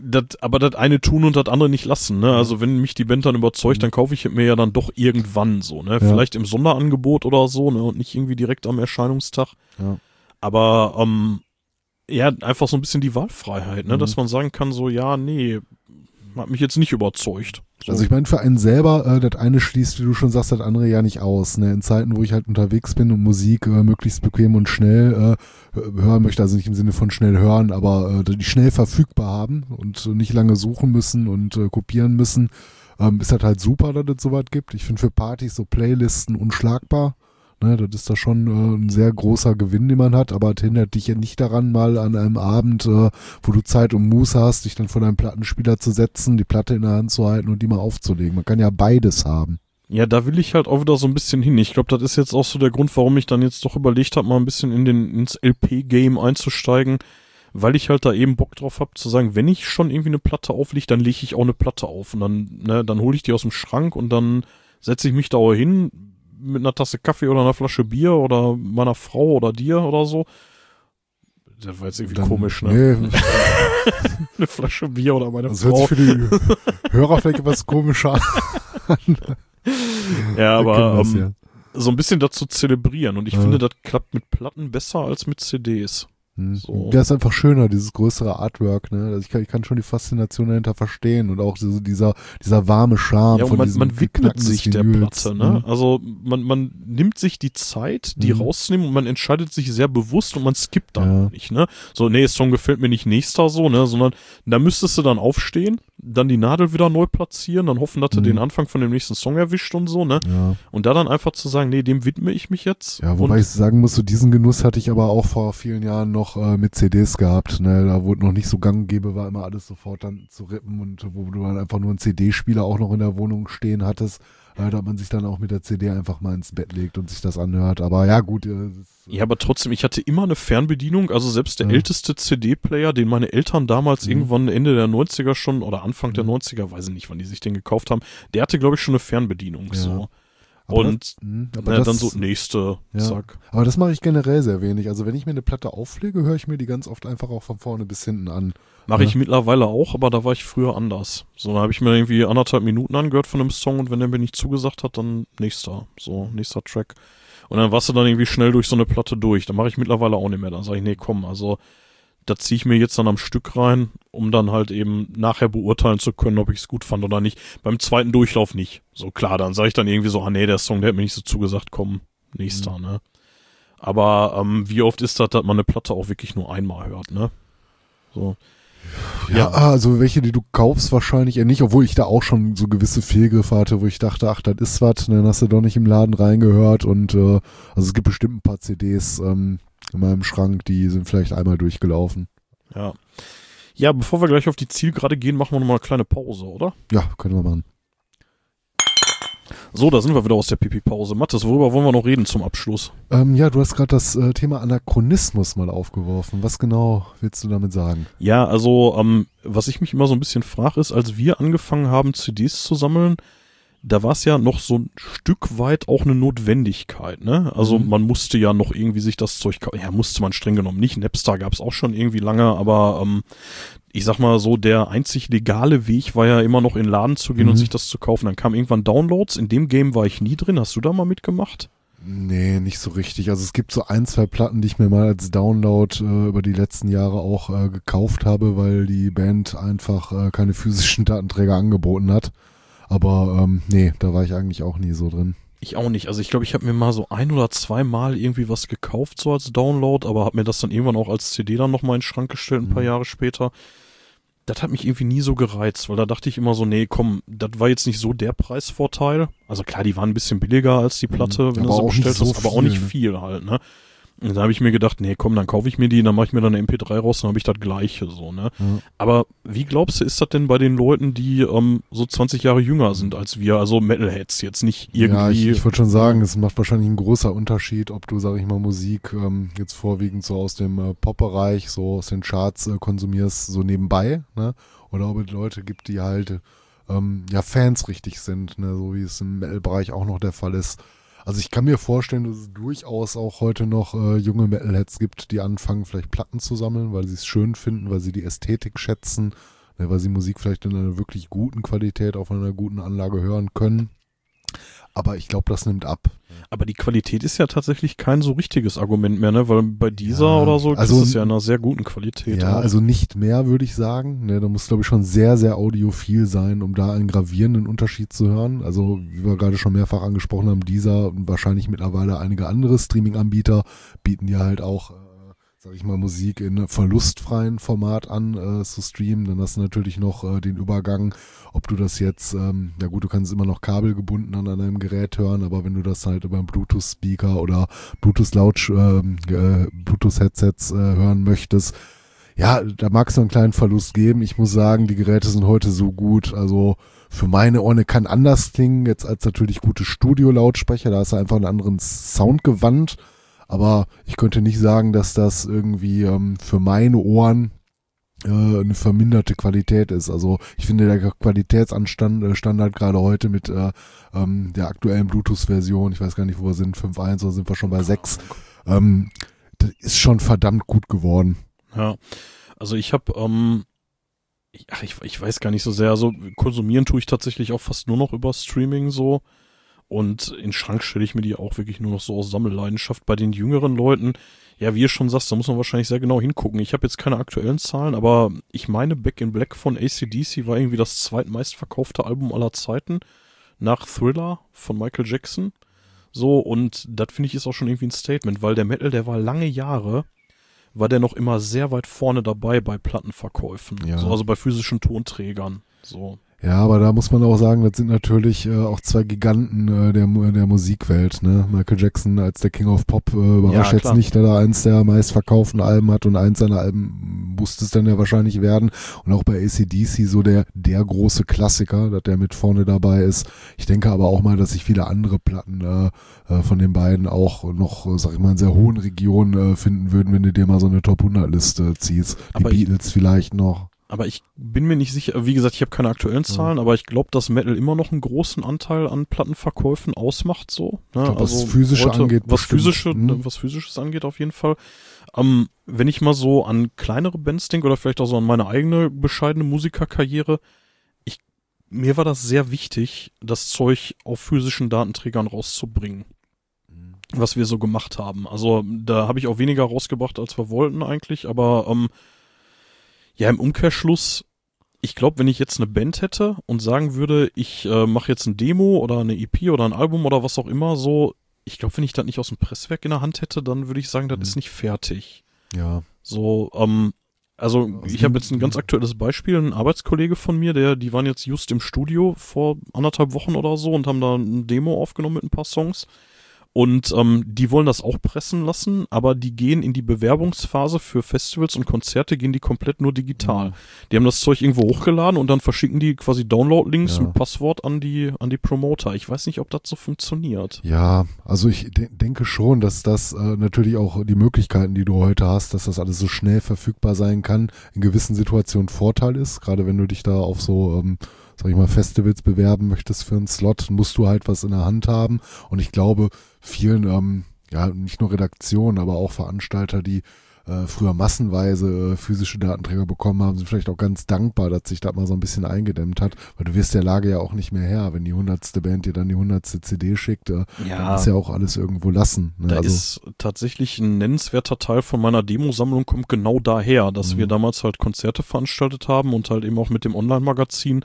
das, aber das eine tun und das andere nicht lassen, ne? Also wenn mich die Band dann überzeugt, mhm. dann kaufe ich mir ja dann doch irgendwann so, ne? Ja. Vielleicht im Sonderangebot oder so, ne? Und nicht irgendwie direkt am Erscheinungstag. Ja. Aber ähm, ja, einfach so ein bisschen die Wahlfreiheit, ne? Mhm. Dass man sagen kann, so, ja, nee, Hat mich jetzt nicht überzeugt. So. Also ich meine, für einen selber, äh, das eine schließt, wie du schon sagst, das andere ja nicht aus. Ne? In Zeiten, wo ich halt unterwegs bin und Musik äh, möglichst bequem und schnell äh, hören möchte, also nicht im Sinne von schnell hören, aber äh, die schnell verfügbar haben und nicht lange suchen müssen und äh, kopieren müssen, ähm, ist das halt super, dass es sowas gibt. Ich finde für Partys so Playlisten unschlagbar. Ne? Das ist da schon äh, ein sehr großer Gewinn, den man hat, aber das hindert dich ja nicht daran, mal an einem Abend, äh, wo du Zeit und Muße hast, dich dann vor deinem Plattenspieler zu setzen, die Platte in der Hand zu halten und die mal aufzulegen. Man kann ja beides haben. Ja, da will ich halt auch wieder so ein bisschen hin. Ich glaube, das ist jetzt auch so der Grund, warum ich dann jetzt doch überlegt habe, mal ein bisschen in den ins L P-Game einzusteigen, weil ich halt da eben Bock drauf habe, zu sagen, wenn ich schon irgendwie eine Platte auflege, dann lege ich auch eine Platte auf und dann, ne, dann hole ich die aus dem Schrank und dann setze ich mich da auch hin, mit einer Tasse Kaffee oder einer Flasche Bier oder meiner Frau oder dir oder so. Das war jetzt irgendwie dann, komisch, ne? Nee. Eine Flasche Bier oder meine das Frau. Das hört sich für die Hörer vielleicht etwas komischer an. Ja, aber um, das, ja. so ein bisschen dazu zelebrieren. Und ich ja. finde, das klappt mit Platten besser als mit C Ds. Hm. So. Der ist einfach schöner, dieses größere Artwork, ne? Also ich kann, ich kann schon die Faszination dahinter verstehen und auch so dieser, dieser warme Charme ja, von man, diesem man widmet sich der Vinyls. Platte, ne? Mhm. Also man, man nimmt sich die Zeit, die mhm. rauszunehmen und man entscheidet sich sehr bewusst und man skippt dann ja. nicht, ne? So, nee, Song gefällt mir nicht, nächster so, ne? Sondern da müsstest du dann aufstehen, dann die Nadel wieder neu platzieren, dann hoffen, dass du mhm. den Anfang von dem nächsten Song erwischt und so, ne? Ja. Und da dann einfach zu sagen, nee, dem widme ich mich jetzt. Ja, wobei ich sagen muss, so diesen Genuss hatte ich aber auch vor vielen Jahren noch Noch, äh, mit C Ds gehabt, ne? Da wurde noch nicht so gang und gäbe, war immer alles sofort dann zu rippen und wo du dann einfach nur einen C D-Spieler auch noch in der Wohnung stehen hattest, äh, da man sich dann auch mit der C D einfach mal ins Bett legt und sich das anhört, aber ja gut. Äh, das, ja, aber trotzdem, ich hatte immer eine Fernbedienung, also selbst der ja. älteste C D-Player, den meine Eltern damals mhm. irgendwann Ende der neunziger schon oder Anfang mhm. der neunziger, weiß ich nicht, wann die sich den gekauft haben, der hatte glaube ich schon eine Fernbedienung, ja. so. Aber und das, mh, aber na, das, dann so nächste, ja. zack. Aber das mache ich generell sehr wenig. Also wenn ich mir eine Platte auflege, höre ich mir die ganz oft einfach auch von vorne bis hinten an. Mache ja. ich mittlerweile auch, aber da war ich früher anders. So, da habe ich mir irgendwie anderthalb Minuten angehört von einem Song und wenn der mir nicht zugesagt hat, dann nächster, so, nächster Track. Und dann warst du dann irgendwie schnell durch so eine Platte durch. Da mache ich mittlerweile auch nicht mehr. Dann sage ich, nee, komm, also da ziehe ich mir jetzt dann am Stück rein, um dann halt eben nachher beurteilen zu können, ob ich es gut fand oder nicht. Beim zweiten Durchlauf nicht. So klar, dann sage ich dann irgendwie so, ah nee, der Song, der hat mir nicht so zugesagt, komm, nächster, mhm. ne. Aber ähm, wie oft ist das, dass man eine Platte auch wirklich nur einmal hört, ne? So. Ja, ja, also welche, die du kaufst, wahrscheinlich eher nicht, obwohl ich da auch schon so gewisse Fehlgriffe hatte, wo ich dachte, ach, das ist was, dann hast du doch nicht im Laden reingehört und äh, also es gibt bestimmt ein paar C Ds, ähm, in meinem Schrank, die sind vielleicht einmal durchgelaufen. Ja. Ja, bevor wir gleich auf die Zielgerade gehen, machen wir nochmal eine kleine Pause, oder? Ja, können wir machen. So, da sind wir wieder aus der Pipi-Pause. Mathis, worüber wollen wir noch reden zum Abschluss? Ähm, ja, du hast gerade das äh, Thema Anachronismus mal aufgeworfen. Was genau willst du damit sagen? Ja, also, ähm, was ich mich immer so ein bisschen frage, ist, als wir angefangen haben, C Ds zu sammeln, da war es ja noch so ein Stück weit auch eine Notwendigkeit, ne? Also mhm. man musste ja noch irgendwie sich das Zeug kaufen. Ja, musste man streng genommen nicht. Napster gab es auch schon irgendwie lange, aber ähm, ich sag mal so, der einzig legale Weg war ja immer noch in den Laden zu gehen mhm. und sich das zu kaufen. Dann kamen irgendwann Downloads. In dem Game war ich nie drin. Hast du da mal mitgemacht? Nee, nicht so richtig. Also es gibt so ein, zwei Platten, die ich mir mal als Download äh, über die letzten Jahre auch äh, gekauft habe, weil die Band einfach äh, keine physischen Datenträger angeboten hat. Aber ähm, nee, da war ich eigentlich auch nie so drin. Ich auch nicht. Also ich glaube, ich habe mir mal so ein oder zwei Mal irgendwie was gekauft, so als Download, aber habe mir das dann irgendwann auch als C D dann nochmal in den Schrank gestellt, ein mhm. paar Jahre später. Das hat mich irgendwie nie so gereizt, weil da dachte ich immer so, nee, komm, das war jetzt nicht so der Preisvorteil. Also klar, die waren ein bisschen billiger als die Platte, mhm. wenn aber du sie bestellt so hast, viel, aber auch nicht viel halt, ne? Und da habe ich mir gedacht, nee, komm, dann kaufe ich mir die, dann mache ich mir dann eine M P drei raus, dann habe ich das Gleiche, so, ne? Ja. Aber wie glaubst du, ist das denn bei den Leuten, die ähm, so zwanzig Jahre jünger sind als wir, also Metalheads jetzt nicht irgendwie... Ja, ich, ich würde schon sagen, es macht wahrscheinlich einen großen Unterschied, ob du, sag ich mal, Musik ähm, jetzt vorwiegend so aus dem äh, Pop-Bereich, so aus den Charts äh, konsumierst, so nebenbei, ne? Oder ob es Leute gibt, die halt ähm, ja Fans richtig sind, ne? So wie es im Metal-Bereich auch noch der Fall ist. Also ich kann mir vorstellen, dass es durchaus auch heute noch äh, junge Metalheads gibt, die anfangen, vielleicht Platten zu sammeln, weil sie es schön finden, weil sie die Ästhetik schätzen, ne, weil sie Musik vielleicht in einer wirklich guten Qualität auf einer guten Anlage hören können. aber ich glaube, das nimmt ab. Aber die Qualität ist ja tatsächlich kein so richtiges Argument mehr, ne? Weil bei dieser ja, oder so also, ist es ja in einer sehr guten Qualität. Ja, auch. Also nicht mehr, würde ich sagen. Ne, da muss, glaube ich, schon sehr, sehr audiophil sein, um da einen gravierenden Unterschied zu hören. Also, wie wir gerade schon mehrfach angesprochen haben, dieser und wahrscheinlich mittlerweile einige andere Streaming-Anbieter bieten ja halt auch, sag ich mal, Musik in einem verlustfreien Format an äh, zu streamen. Dann hast du natürlich noch äh, den Übergang, ob du das jetzt, ähm, ja gut, du kannst immer noch kabelgebunden an deinem Gerät hören, aber wenn du das halt über einen Bluetooth-Speaker oder Bluetooth-Lautsch, äh, äh, Bluetooth-Headsets äh, hören möchtest, ja, da mag es noch einen kleinen Verlust geben. Ich muss sagen, die Geräte sind heute so gut, also für meine Ohren kann anders klingen, jetzt als natürlich gute Studio-Lautsprecher, da hast du einfach einen anderen Sound gewandt. Aber ich könnte nicht sagen, dass das irgendwie ähm, für meine Ohren äh, eine verminderte Qualität ist. Also ich finde, der Qualitätsstandard Standard gerade heute mit äh, ähm, der aktuellen Bluetooth-Version, ich weiß gar nicht, wo wir sind, fünf Punkt eins oder sind wir schon bei sechs, ähm, das ist schon verdammt gut geworden. Ja, also ich habe... Ähm Ach, ich, ich weiß gar nicht so sehr. Also konsumieren tue ich tatsächlich auch fast nur noch über Streaming so. Und in den Schrank stelle ich mir die auch wirklich nur noch so aus Sammelleidenschaft. Bei den jüngeren Leuten, ja, wie ihr schon sagst, da muss man wahrscheinlich sehr genau hingucken. Ich habe jetzt keine aktuellen Zahlen, aber ich meine, Back in Black von A C D C war irgendwie das zweitmeistverkaufte Album aller Zeiten nach Thriller von Michael Jackson. So, und das finde ich ist auch schon irgendwie ein Statement, weil der Metal, der war lange Jahre, war der noch immer sehr weit vorne dabei bei Plattenverkäufen, ja. So, also bei physischen Tonträgern, so. Ja, aber da muss man auch sagen, das sind natürlich äh, auch zwei Giganten äh, der, der Musikwelt. Ne? Michael Jackson als der King of Pop äh, überrascht ja, jetzt nicht, dass er eins der meistverkauften Alben hat und eins seiner Alben musste es dann ja wahrscheinlich werden. Und auch bei A C D C so der, der große Klassiker, dass der mit vorne dabei ist. Ich denke aber auch mal, dass sich viele andere Platten äh, äh, von den beiden auch noch, sag ich mal, in sehr hohen Regionen äh, finden würden, wenn du dir mal so eine Top hundert Liste ziehst. Die Beatles vielleicht noch. Aber ich bin mir nicht sicher, wie gesagt, ich habe keine aktuellen Zahlen, ja. Aber ich glaube, dass Metal immer noch einen großen Anteil an Plattenverkäufen ausmacht, so. Ne? Glaub, also was Physische heute, angeht. Was, physische, mhm. was Physisches angeht auf jeden Fall. Ähm, wenn ich mal so an kleinere Bands denke oder vielleicht auch so an meine eigene bescheidene Musikerkarriere, ich, mir war das sehr wichtig, das Zeug auf physischen Datenträgern rauszubringen, mhm. was wir so gemacht haben. Also da habe ich auch weniger rausgebracht, als wir wollten eigentlich, aber ähm, ja, im Umkehrschluss, ich glaube, wenn ich jetzt eine Band hätte und sagen würde, ich äh, mache jetzt eine Demo oder eine E P oder ein Album oder was auch immer so, ich glaube, wenn ich das nicht aus dem Presswerk in der Hand hätte, dann würde ich sagen, das mhm. ist nicht fertig. Ja. So, ähm, also ja, ich habe jetzt ein ganz aktuelles Beispiel, ein Arbeitskollege von mir, der, die waren jetzt just im Studio vor anderthalb Wochen oder so und haben da eine Demo aufgenommen mit ein paar Songs. Und ähm, die wollen das auch pressen lassen, aber die gehen in die Bewerbungsphase für Festivals und Konzerte, gehen die komplett nur digital. Ja. Die haben das Zeug irgendwo hochgeladen und dann verschicken die quasi Download-Links ja. mit Passwort an die an die Promoter. Ich weiß nicht, ob das so funktioniert. Ja, also ich de- denke schon, dass das äh, natürlich auch die Möglichkeiten, die du heute hast, dass das alles so schnell verfügbar sein kann, in gewissen Situationen Vorteil ist, gerade wenn du dich da auf so... Ähm, sag ich mal, Festivals bewerben möchtest für einen Slot, musst du halt was in der Hand haben. Und ich glaube, vielen, ähm, ja, nicht nur Redaktionen, aber auch Veranstalter, die äh, früher massenweise äh, physische Datenträger bekommen haben, sind vielleicht auch ganz dankbar, dass sich das mal so ein bisschen eingedämmt hat, weil du wirst der Lage ja auch nicht mehr her, wenn die hundertste Band dir dann die hundertste C D schickt, äh, ja. dann ist ja auch alles irgendwo lassen. Ne? Da also, ist tatsächlich ein nennenswerter Teil von meiner Demosammlung kommt genau daher, dass m- wir damals halt Konzerte veranstaltet haben und halt eben auch mit dem Online-Magazin.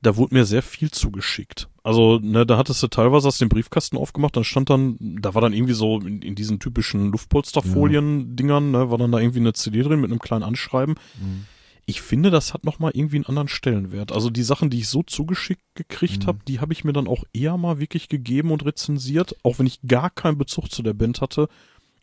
Da wurde mir sehr viel zugeschickt. Also, ne, da hattest du teilweise hast den Briefkasten aufgemacht, dann stand dann, da war dann irgendwie so in, in diesen typischen Luftpolsterfolien-Dingern, ne, war dann da irgendwie eine C D drin mit einem kleinen Anschreiben. Mhm. Ich finde, das hat nochmal irgendwie einen anderen Stellenwert. Also die Sachen, die ich so zugeschickt gekriegt mhm. habe, die habe ich mir dann auch eher mal wirklich gegeben und rezensiert, auch wenn ich gar keinen Bezug zu der Band hatte,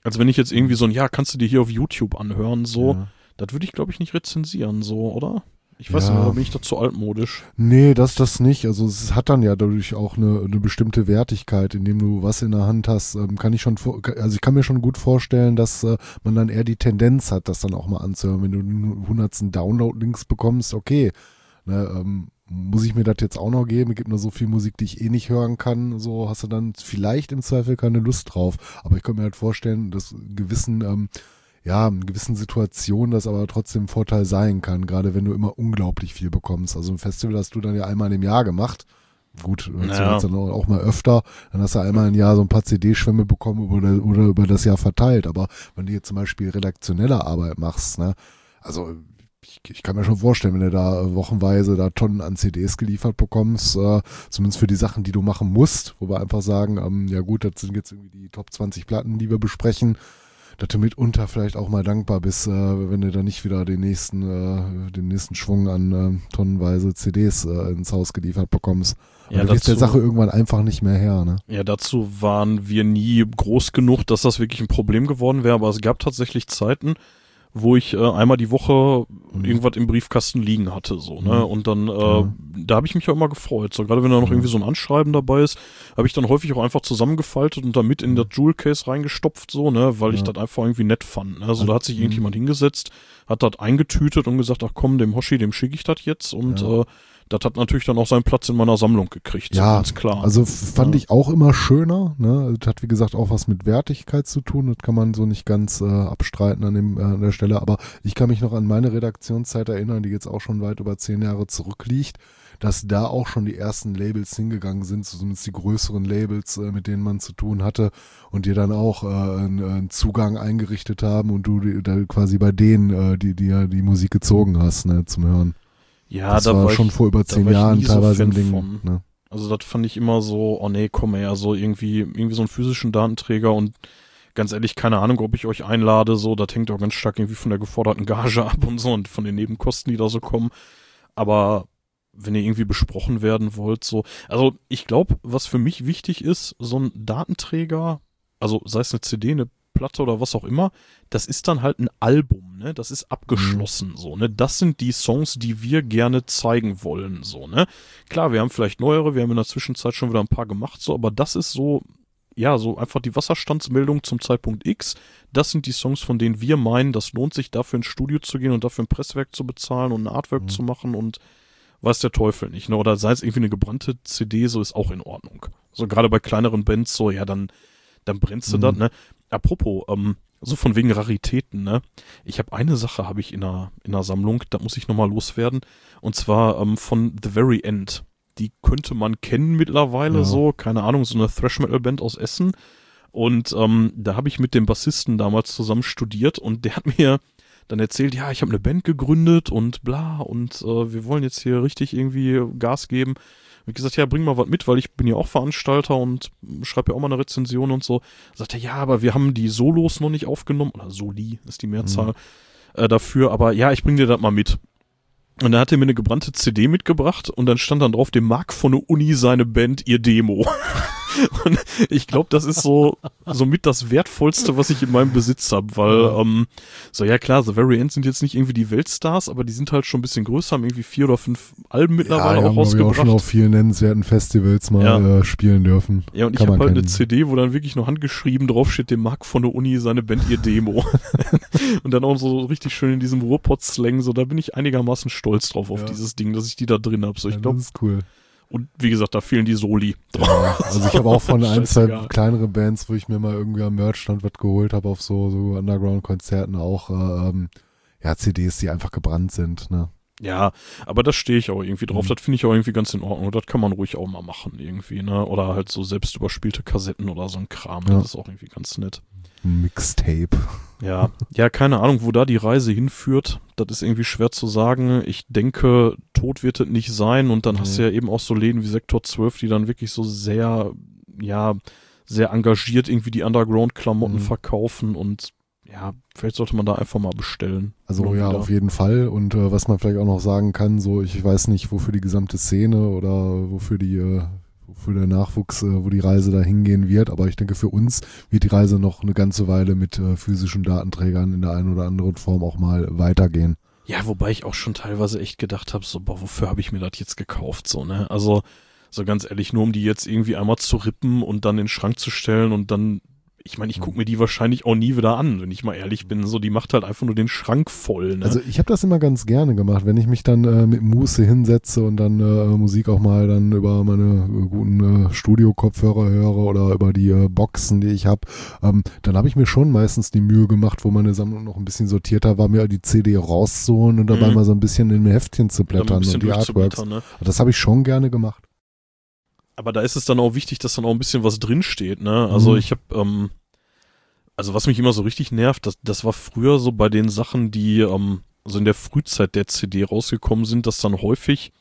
als wenn ich jetzt irgendwie so ein, ja, kannst du dir hier auf YouTube anhören, so. Ja. Das würde ich, glaube ich, nicht rezensieren, so, oder? Ich weiß ja. nicht, bin ich da zu altmodisch? Nee, das, das nicht. Also es hat dann ja dadurch auch eine, eine bestimmte Wertigkeit, indem du was in der Hand hast. Ähm, kann ich schon, also ich kann mir schon gut vorstellen, dass äh, man dann eher die Tendenz hat, das dann auch mal anzuhören. Wenn du den hundertsten Download-Links bekommst, okay, ne, ähm, muss ich mir das jetzt auch noch geben? Es gibt nur so viel Musik, die ich eh nicht hören kann. So hast du dann vielleicht im Zweifel keine Lust drauf. Aber ich könnte mir halt vorstellen, dass gewissen... Ähm, ja, in gewissen Situationen das aber trotzdem ein Vorteil sein kann, gerade wenn du immer unglaublich viel bekommst. Also ein Festival hast du dann ja einmal im Jahr gemacht, Gut, das ja. dann auch mal öfter. Dann hast du einmal im Jahr so ein paar C D-Schwämme bekommen oder, oder über das Jahr verteilt. Aber wenn du jetzt zum Beispiel redaktionelle Arbeit machst, ne, also ich, ich kann mir schon vorstellen, wenn du da wochenweise da Tonnen an C Ds geliefert bekommst, äh, zumindest für die Sachen, die du machen musst, wo wir einfach sagen, ähm, ja gut, das sind jetzt irgendwie die Top zwanzig Platten, die wir besprechen, dass du mitunter vielleicht auch mal dankbar bist, äh, wenn du da nicht wieder den nächsten, äh, den nächsten Schwung an äh, tonnenweise C Ds äh, ins Haus geliefert bekommst. Ja, du gehst der Sache irgendwann einfach nicht mehr her, ne? Ja, dazu waren wir nie groß genug, dass das wirklich ein Problem geworden wäre, aber es gab tatsächlich Zeiten, wo ich äh, einmal die Woche mhm. irgendwas im Briefkasten liegen hatte, so, ne? Mhm. Und dann, äh, ja. da habe ich mich ja immer gefreut. So, gerade wenn da noch mhm. irgendwie so ein Anschreiben dabei ist, habe ich dann häufig auch einfach zusammengefaltet und damit in das Jewel Case reingestopft, so, ne, weil ja. ich das einfach irgendwie nett fand. Ne? Also, also da hat sich irgendjemand hingesetzt, hat das eingetütet und gesagt, ach komm, dem Hoshi, dem schicke ich das jetzt und ja. äh, das hat natürlich dann auch seinen Platz in meiner Sammlung gekriegt, ja, so ganz klar. Also fand ja. ich auch immer schöner, ne? Das hat wie gesagt auch was mit Wertigkeit zu tun, das kann man so nicht ganz äh, abstreiten an, dem, äh, an der Stelle, aber ich kann mich noch an meine Redaktionszeit erinnern, die jetzt auch schon weit über zehn Jahre zurückliegt, dass da auch schon die ersten Labels hingegangen sind, zumindest die größeren Labels, äh, mit denen man zu tun hatte und dir dann auch äh, einen, einen Zugang eingerichtet haben und du die, da quasi bei denen, äh, die dir die Musik gezogen hast, ne, zum Hören. Ja, das da war, war schon ich, vor über zehn Jahren teilweise so ein Ding. Von. Ne? Also das fand ich immer so, oh nee, komm her, so irgendwie, irgendwie so einen physischen Datenträger und ganz ehrlich, keine Ahnung, ob ich euch einlade, so, das hängt auch ganz stark irgendwie von der geforderten Gage ab und so und von den Nebenkosten, die da so kommen. Aber wenn ihr irgendwie besprochen werden wollt, so, also ich glaube, was für mich wichtig ist, so ein Datenträger, also sei es eine C D, eine Platte oder was auch immer, das ist dann halt ein Album, ne? Das ist abgeschlossen, so, ne? Das sind die Songs, die wir gerne zeigen wollen, so, ne? Klar, wir haben vielleicht neuere, wir haben in der Zwischenzeit schon wieder ein paar gemacht, so, aber das ist so, ja, so einfach die Wasserstandsmeldung zum Zeitpunkt X. Das sind die Songs, von denen wir meinen, das lohnt sich, dafür ins Studio zu gehen und dafür ein Presswerk zu bezahlen und ein Artwork mhm. zu machen und weiß der Teufel nicht, ne? Oder sei es irgendwie eine gebrannte C D, so ist auch in Ordnung. So, gerade bei kleineren Bands, so, ja, dann dann brennst du mhm. das, ne? Apropos, ähm, so von wegen Raritäten, ne? Ich habe eine Sache, habe ich in einer in einer Sammlung, da muss ich nochmal loswerden. Und zwar ähm, von The Very End. Die könnte man kennen mittlerweile, ja. so, keine Ahnung, so eine Thrash-Metal-Band aus Essen. Und ähm, da habe ich mit dem Bassisten damals zusammen studiert und der hat mir dann erzählt, ja, ich habe eine Band gegründet und bla und äh, wir wollen jetzt hier richtig irgendwie Gas geben. Und ich gesagt, ja, bring mal was mit, weil ich bin ja auch Veranstalter und schreibe ja auch mal eine Rezension und so. Sagte, ja, aber wir haben die Solos noch nicht aufgenommen, oder Soli ist die Mehrzahl mhm. äh, dafür, aber ja, ich bring dir das mal mit. Und dann hat er mir eine gebrannte C D mitgebracht und dann stand dann drauf, dem Mark von der Uni seine Band, ihr Demo. Und ich glaube, das ist so somit das Wertvollste, was ich in meinem Besitz habe, weil ähm, so, ja klar, The Very End sind jetzt nicht irgendwie die Weltstars, aber die sind halt schon ein bisschen größer, haben irgendwie vier oder fünf Alben mittlerweile ja, auch rausgebracht. Ja, haben wir auch schon auf vielen nennenswerten Festivals mal ja. äh, spielen dürfen. Ja, und Kann ich habe halt kennen. eine C D, wo dann wirklich noch handgeschrieben draufsteht, dem Mark von der Uni seine Band, ihr Demo. Und dann auch so richtig schön in diesem Ruhrpott-Slang, so, da bin ich einigermaßen stolz. stolz drauf auf ja. dieses Ding, dass ich die da drin habe. So, ich ja, glaub, das ist cool. Und wie gesagt, da fehlen die Soli drauf. Ja, also ich habe auch von ein, zwei kleineren Bands, wo ich mir mal irgendwie am Merchstand was geholt habe, auf so, so Underground-Konzerten auch ähm, ja, C Ds, die einfach gebrannt sind. Ne? Ja, aber da stehe ich auch irgendwie drauf. Mhm. Das finde ich auch irgendwie ganz in Ordnung. Das kann man ruhig auch mal machen irgendwie. Ne? Oder halt so selbst überspielte Kassetten oder so ein Kram. Ja. Das ist auch irgendwie ganz nett. Mixtape. Ja, ja, keine Ahnung, wo da die Reise hinführt. Das ist irgendwie schwer zu sagen. Ich denke, tot wird es nicht sein. Und dann nee. hast du ja eben auch so Läden wie Sektor zwölf, die dann wirklich so sehr, ja, sehr engagiert irgendwie die Underground-Klamotten mhm. verkaufen. Und ja, vielleicht sollte man da einfach mal bestellen. Also ja, wieder. auf jeden Fall. Und äh, was man vielleicht auch noch sagen kann, so, ich weiß nicht, wofür die gesamte Szene oder wofür die... Äh für den Nachwuchs, äh, wo die Reise da hingehen wird. Aber ich denke, für uns wird die Reise noch eine ganze Weile mit äh, physischen Datenträgern in der einen oder anderen Form auch mal weitergehen. Ja, wobei ich auch schon teilweise echt gedacht habe, so, boah, wofür habe ich mir das jetzt gekauft? So, ne? Also, so ganz ehrlich, nur um die jetzt irgendwie einmal zu rippen und dann in den Schrank zu stellen und dann, ich meine, ich gucke mir die wahrscheinlich auch nie wieder an, wenn ich mal ehrlich bin. So, die macht halt einfach nur den Schrank voll. Ne? Also ich habe das immer ganz gerne gemacht, wenn ich mich dann äh, mit Muße hinsetze und dann äh, Musik auch mal dann über meine äh, guten äh, Studio-Kopfhörer höre oder über die äh, Boxen, die ich habe. Ähm, dann habe ich mir schon meistens die Mühe gemacht, wo meine Sammlung noch ein bisschen sortierter war, mir die C D rauszuholen und dabei mhm. mal so ein bisschen in Heftchen zu blättern und die Artworks. Ne? Das habe ich schon gerne gemacht. aber da ist es dann auch wichtig, dass dann auch ein bisschen was drinsteht, ne? Also mhm. ich habe, ähm, also was mich immer so richtig nervt, das, das war früher so bei den Sachen, die ähm, so in der Frühzeit der C D rausgekommen sind, dass dann häufig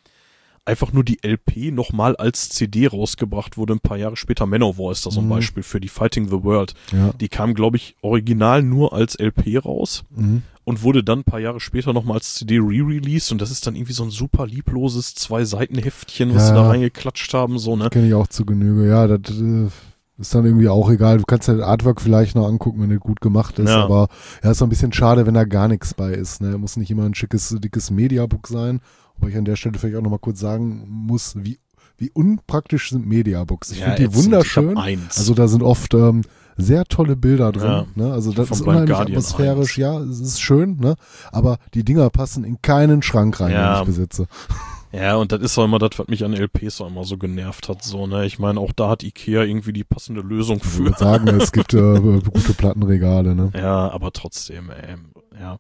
einfach nur die L P nochmal als C D rausgebracht wurde, ein paar Jahre später. Manowar ist da so ein mhm. Beispiel für die Fighting the World. Ja. Die kam, glaube ich, original nur als L P raus mhm. und wurde dann ein paar Jahre später nochmal als C D re-released, und das ist dann irgendwie so ein super liebloses Zwei-Seiten-Heftchen, was ja, sie da reingeklatscht haben, so, ne? Kenne ich auch zu Genüge, ja, das äh, ist dann irgendwie auch egal. Du kannst ja das Artwork vielleicht noch angucken, wenn das gut gemacht ist, ja. aber ja, ist so ein bisschen schade, wenn da gar nichts bei ist, ne? Muss nicht immer ein schickes, dickes Mediabook sein. Wobei ich an der Stelle vielleicht auch nochmal kurz sagen muss, wie, wie unpraktisch sind Mediabooks. Ich ja, finde die wunderschön. Also da sind oft ähm, sehr tolle Bilder drin. Ja. Ne? Also das ist unheimlich atmosphärisch. eins. Ja, es ist schön. Ne? Aber die Dinger passen in keinen Schrank rein, ja. den ich besitze. Ja, und das ist auch immer das, was mich an L Ps auch immer so genervt hat. So, ne? Ich meine, auch da hat Ikea irgendwie die passende Lösung für. Ich würde sagen, es gibt äh, gute Plattenregale. Ne? Ja, aber trotzdem, ey. Ja.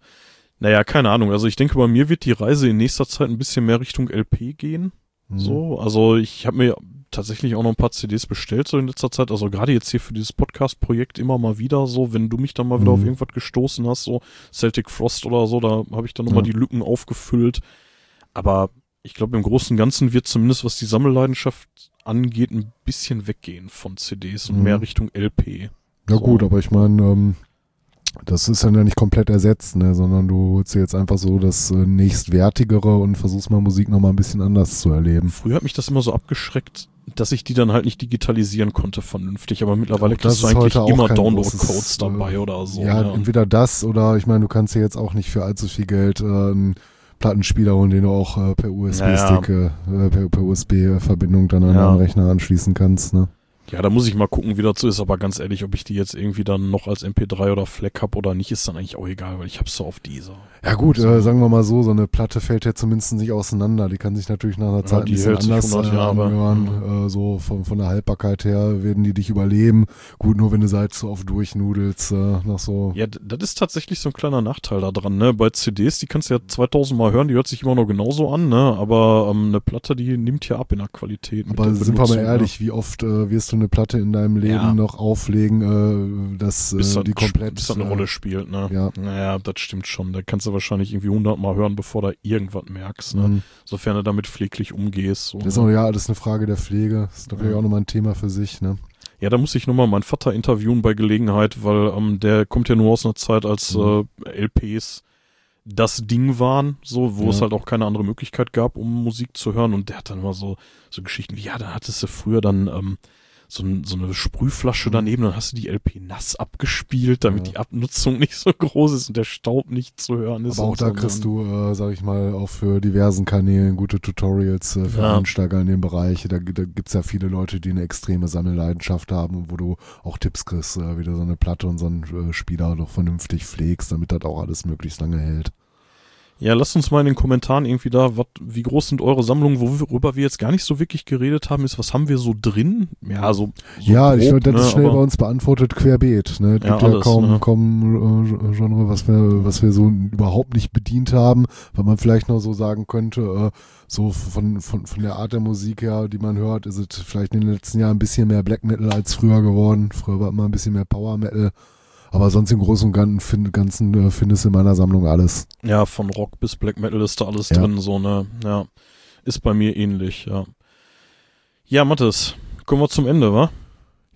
Naja, keine Ahnung. Also ich denke, bei mir wird die Reise in nächster Zeit ein bisschen mehr Richtung L P gehen. Mhm. So, also ich habe mir tatsächlich auch noch ein paar C Ds bestellt so in letzter Zeit. Also gerade jetzt hier für dieses Podcast-Projekt immer mal wieder so, wenn du mich dann mal wieder mhm. auf irgendwas gestoßen hast, so Celtic Frost oder so, da habe ich dann nochmal ja. die Lücken aufgefüllt. Aber ich glaube, im Großen und Ganzen wird zumindest, was die Sammelleidenschaft angeht, ein bisschen weggehen von C Ds mhm. und mehr Richtung L P. Ja so. Gut, aber ich meine... Ähm Das ist dann ja nicht komplett ersetzt, ne, sondern du holst dir jetzt einfach so das äh, nächstwertigere und versuchst mal Musik nochmal ein bisschen anders zu erleben. Früher hat mich das immer so abgeschreckt, dass ich die dann halt nicht digitalisieren konnte vernünftig, aber mittlerweile kriegst du eigentlich immer Download-Codes dabei äh, oder so. Ja, ja, entweder das oder, ich meine, du kannst dir jetzt auch nicht für allzu viel Geld äh, einen Plattenspieler holen, den du auch äh, per U S B-Stick, naja. äh, per, per U S B-Verbindung dann an ja. deinen Rechner anschließen kannst, ne. Ja, da muss ich mal gucken, wie dazu ist, aber ganz ehrlich, ob ich die jetzt irgendwie dann noch als M P drei oder FLAC habe oder nicht, ist dann eigentlich auch egal, weil ich hab's so auf Deezer. Ja gut, äh, sagen wir mal so, so eine Platte fällt ja zumindest nicht auseinander, die kann sich natürlich nach einer Zeit ja, ein bisschen anders anhören, äh, so von, von der Haltbarkeit her werden die dich überleben, gut, nur wenn du halt so oft durchnudelst, äh, nach so... Ja, das ist tatsächlich so ein kleiner Nachteil da dran, ne, bei C Ds, die kannst du ja zweitausend Mal hören, die hört sich immer noch genauso an, ne, aber ähm, eine Platte, die nimmt ja ab in der Qualität. Aber der sind wir mal ehrlich, ja. wie oft äh, wirst du eine Platte in deinem Leben ja. noch auflegen, äh, dass äh, bis dann, die komplett... Bis dann eine äh, Rolle spielt, ne? Ja. Naja, das stimmt schon. Da kannst du wahrscheinlich irgendwie hundertmal hören, bevor du irgendwas merkst, ne? Mhm. Sofern du damit pfleglich umgehst. So, das ist auch, ja, das ist eine Frage der Pflege. Das ist natürlich ja. auch nochmal ein Thema für sich, ne? Ja, da muss ich nochmal meinen Vater interviewen bei Gelegenheit, weil ähm, der kommt ja nur aus einer Zeit, als mhm. äh, L Ps das Ding waren, so, wo ja. es halt auch keine andere Möglichkeit gab, um Musik zu hören. Und der hat dann immer so, so Geschichten wie, ja, da hattest du früher dann... Ähm, So, so eine Sprühflasche daneben, dann hast du die L P nass abgespielt, damit ja. die Abnutzung nicht so groß ist und der Staub nicht zu hören ist. Aber auch da so kriegst du, äh, sag ich mal, auch für diversen Kanälen gute Tutorials äh, für ja. Einsteiger in dem Bereich. Da, da gibt's ja viele Leute, die eine extreme Sammelleidenschaft haben und wo du auch Tipps kriegst, äh, wie du so eine Platte und so einen äh, Spieler doch vernünftig pflegst, damit das auch alles möglichst lange hält. Ja, lasst uns mal in den Kommentaren irgendwie da, wat, wie groß sind eure Sammlungen, worüber wir jetzt gar nicht so wirklich geredet haben, ist, was haben wir so drin? Ja, so, so ja grob, ich glaube, das ne, ist schnell bei uns beantwortet, querbeet. Ne? Es ja, gibt alles, ja kaum, ne? kaum äh, Genre, was wir, was wir so überhaupt nicht bedient haben, weil man vielleicht noch so sagen könnte, äh, so von, von, von der Art der Musik her, die man hört, ist es vielleicht in den letzten Jahren ein bisschen mehr Black Metal als früher geworden. Früher war immer ein bisschen mehr Power Metal. Aber sonst im Großen und Ganzen findest du in meiner Sammlung alles. Ja, von Rock bis Black Metal ist da alles ja. drin, so, ne? Ja. Ist bei mir ähnlich, ja. Ja, Mathis, kommen wir zum Ende, wa?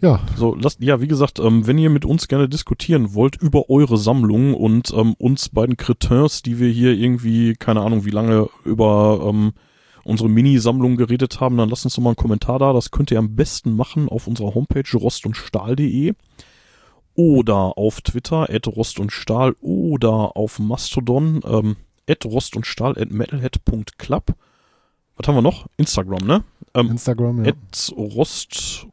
Ja. So, lasst, ja, wie gesagt, ähm, wenn ihr mit uns gerne diskutieren wollt über eure Sammlung und ähm, uns beiden Cretins, die wir hier irgendwie, keine Ahnung, wie lange über ähm, unsere Mini-Sammlung geredet haben, dann lasst uns doch mal einen Kommentar da. Das könnt ihr am besten machen auf unserer Homepage rost und stahl punkt de. Oder auf Twitter, at Rost und Stahl, oder auf Mastodon, ähm, at Rost und Stahl, at metalhead punkt club. Was haben wir noch? Instagram, ne? Ähm, Instagram, ja. At Rost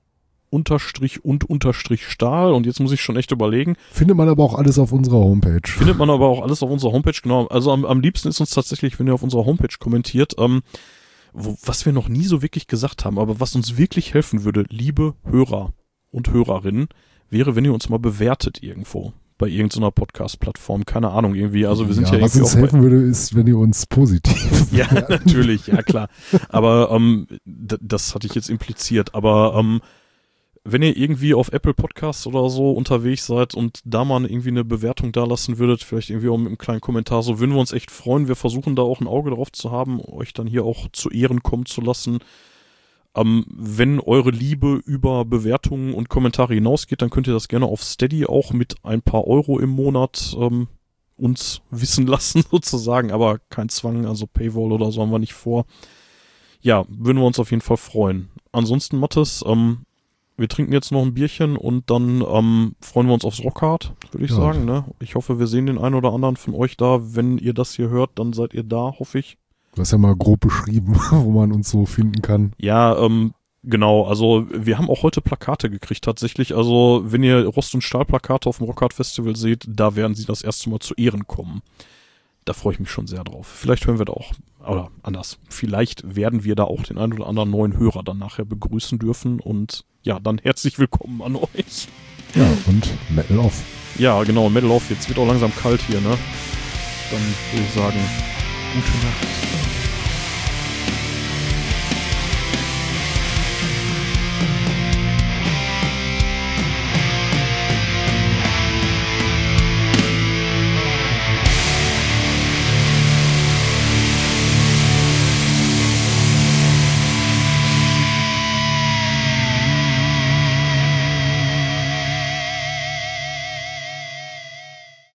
unterstrich und unterstrich Stahl. Und jetzt muss ich schon echt überlegen. Findet man aber auch alles auf unserer Homepage. Findet man aber auch alles auf unserer Homepage, genau. Also am, am liebsten ist uns tatsächlich, wenn ihr auf unserer Homepage kommentiert, ähm, wo, was wir noch nie so wirklich gesagt haben, aber was uns wirklich helfen würde, liebe Hörer und Hörerinnen, wäre, wenn ihr uns mal bewertet irgendwo. bei irgendeiner Podcast-Plattform, keine Ahnung, irgendwie. Also wir sind ja, ja was irgendwie uns auch helfen würde, ist, wenn ihr uns positiv ja, werden. Natürlich, ja klar. Aber ähm, d- das hatte ich jetzt impliziert. Aber ähm, wenn ihr irgendwie auf Apple Podcasts oder so unterwegs seid und da mal irgendwie eine Bewertung dalassen würdet, vielleicht irgendwie auch mit einem kleinen Kommentar, so würden wir uns echt freuen. Wir versuchen da auch ein Auge drauf zu haben, euch dann hier auch zu Ehren kommen zu lassen. Ähm, wenn eure Liebe über Bewertungen und Kommentare hinausgeht, dann könnt ihr das gerne auf Steady auch mit ein paar Euro im Monat ähm, uns wissen lassen sozusagen, aber kein Zwang, also Paywall oder so haben wir nicht vor. Ja, würden wir uns auf jeden Fall freuen. Ansonsten, Mathis, ähm, wir trinken jetzt noch ein Bierchen und dann ähm, freuen wir uns aufs Rockhard, würde ich ja. sagen. Ne? Ich hoffe, wir sehen den einen oder anderen von euch da. Wenn ihr das hier hört, dann seid ihr da, hoffe ich. Du hast ja mal grob beschrieben, wo man uns so finden kann. Ja, ähm, genau. Also wir haben auch heute Plakate gekriegt tatsächlich. Also wenn ihr Rost und Stahl Plakate auf dem Rockhard Festival seht, da werden sie das erste Mal zu Ehren kommen. Da freue ich mich schon sehr drauf. Vielleicht hören wir da auch, oder anders, vielleicht werden wir da auch den einen oder anderen neuen Hörer dann nachher begrüßen dürfen. Und ja, dann herzlich willkommen an euch. Ja, und Metal Off. Ja, genau, Metal Off. Jetzt wird auch langsam kalt hier, ne? Dann würde ich sagen, gute Nacht.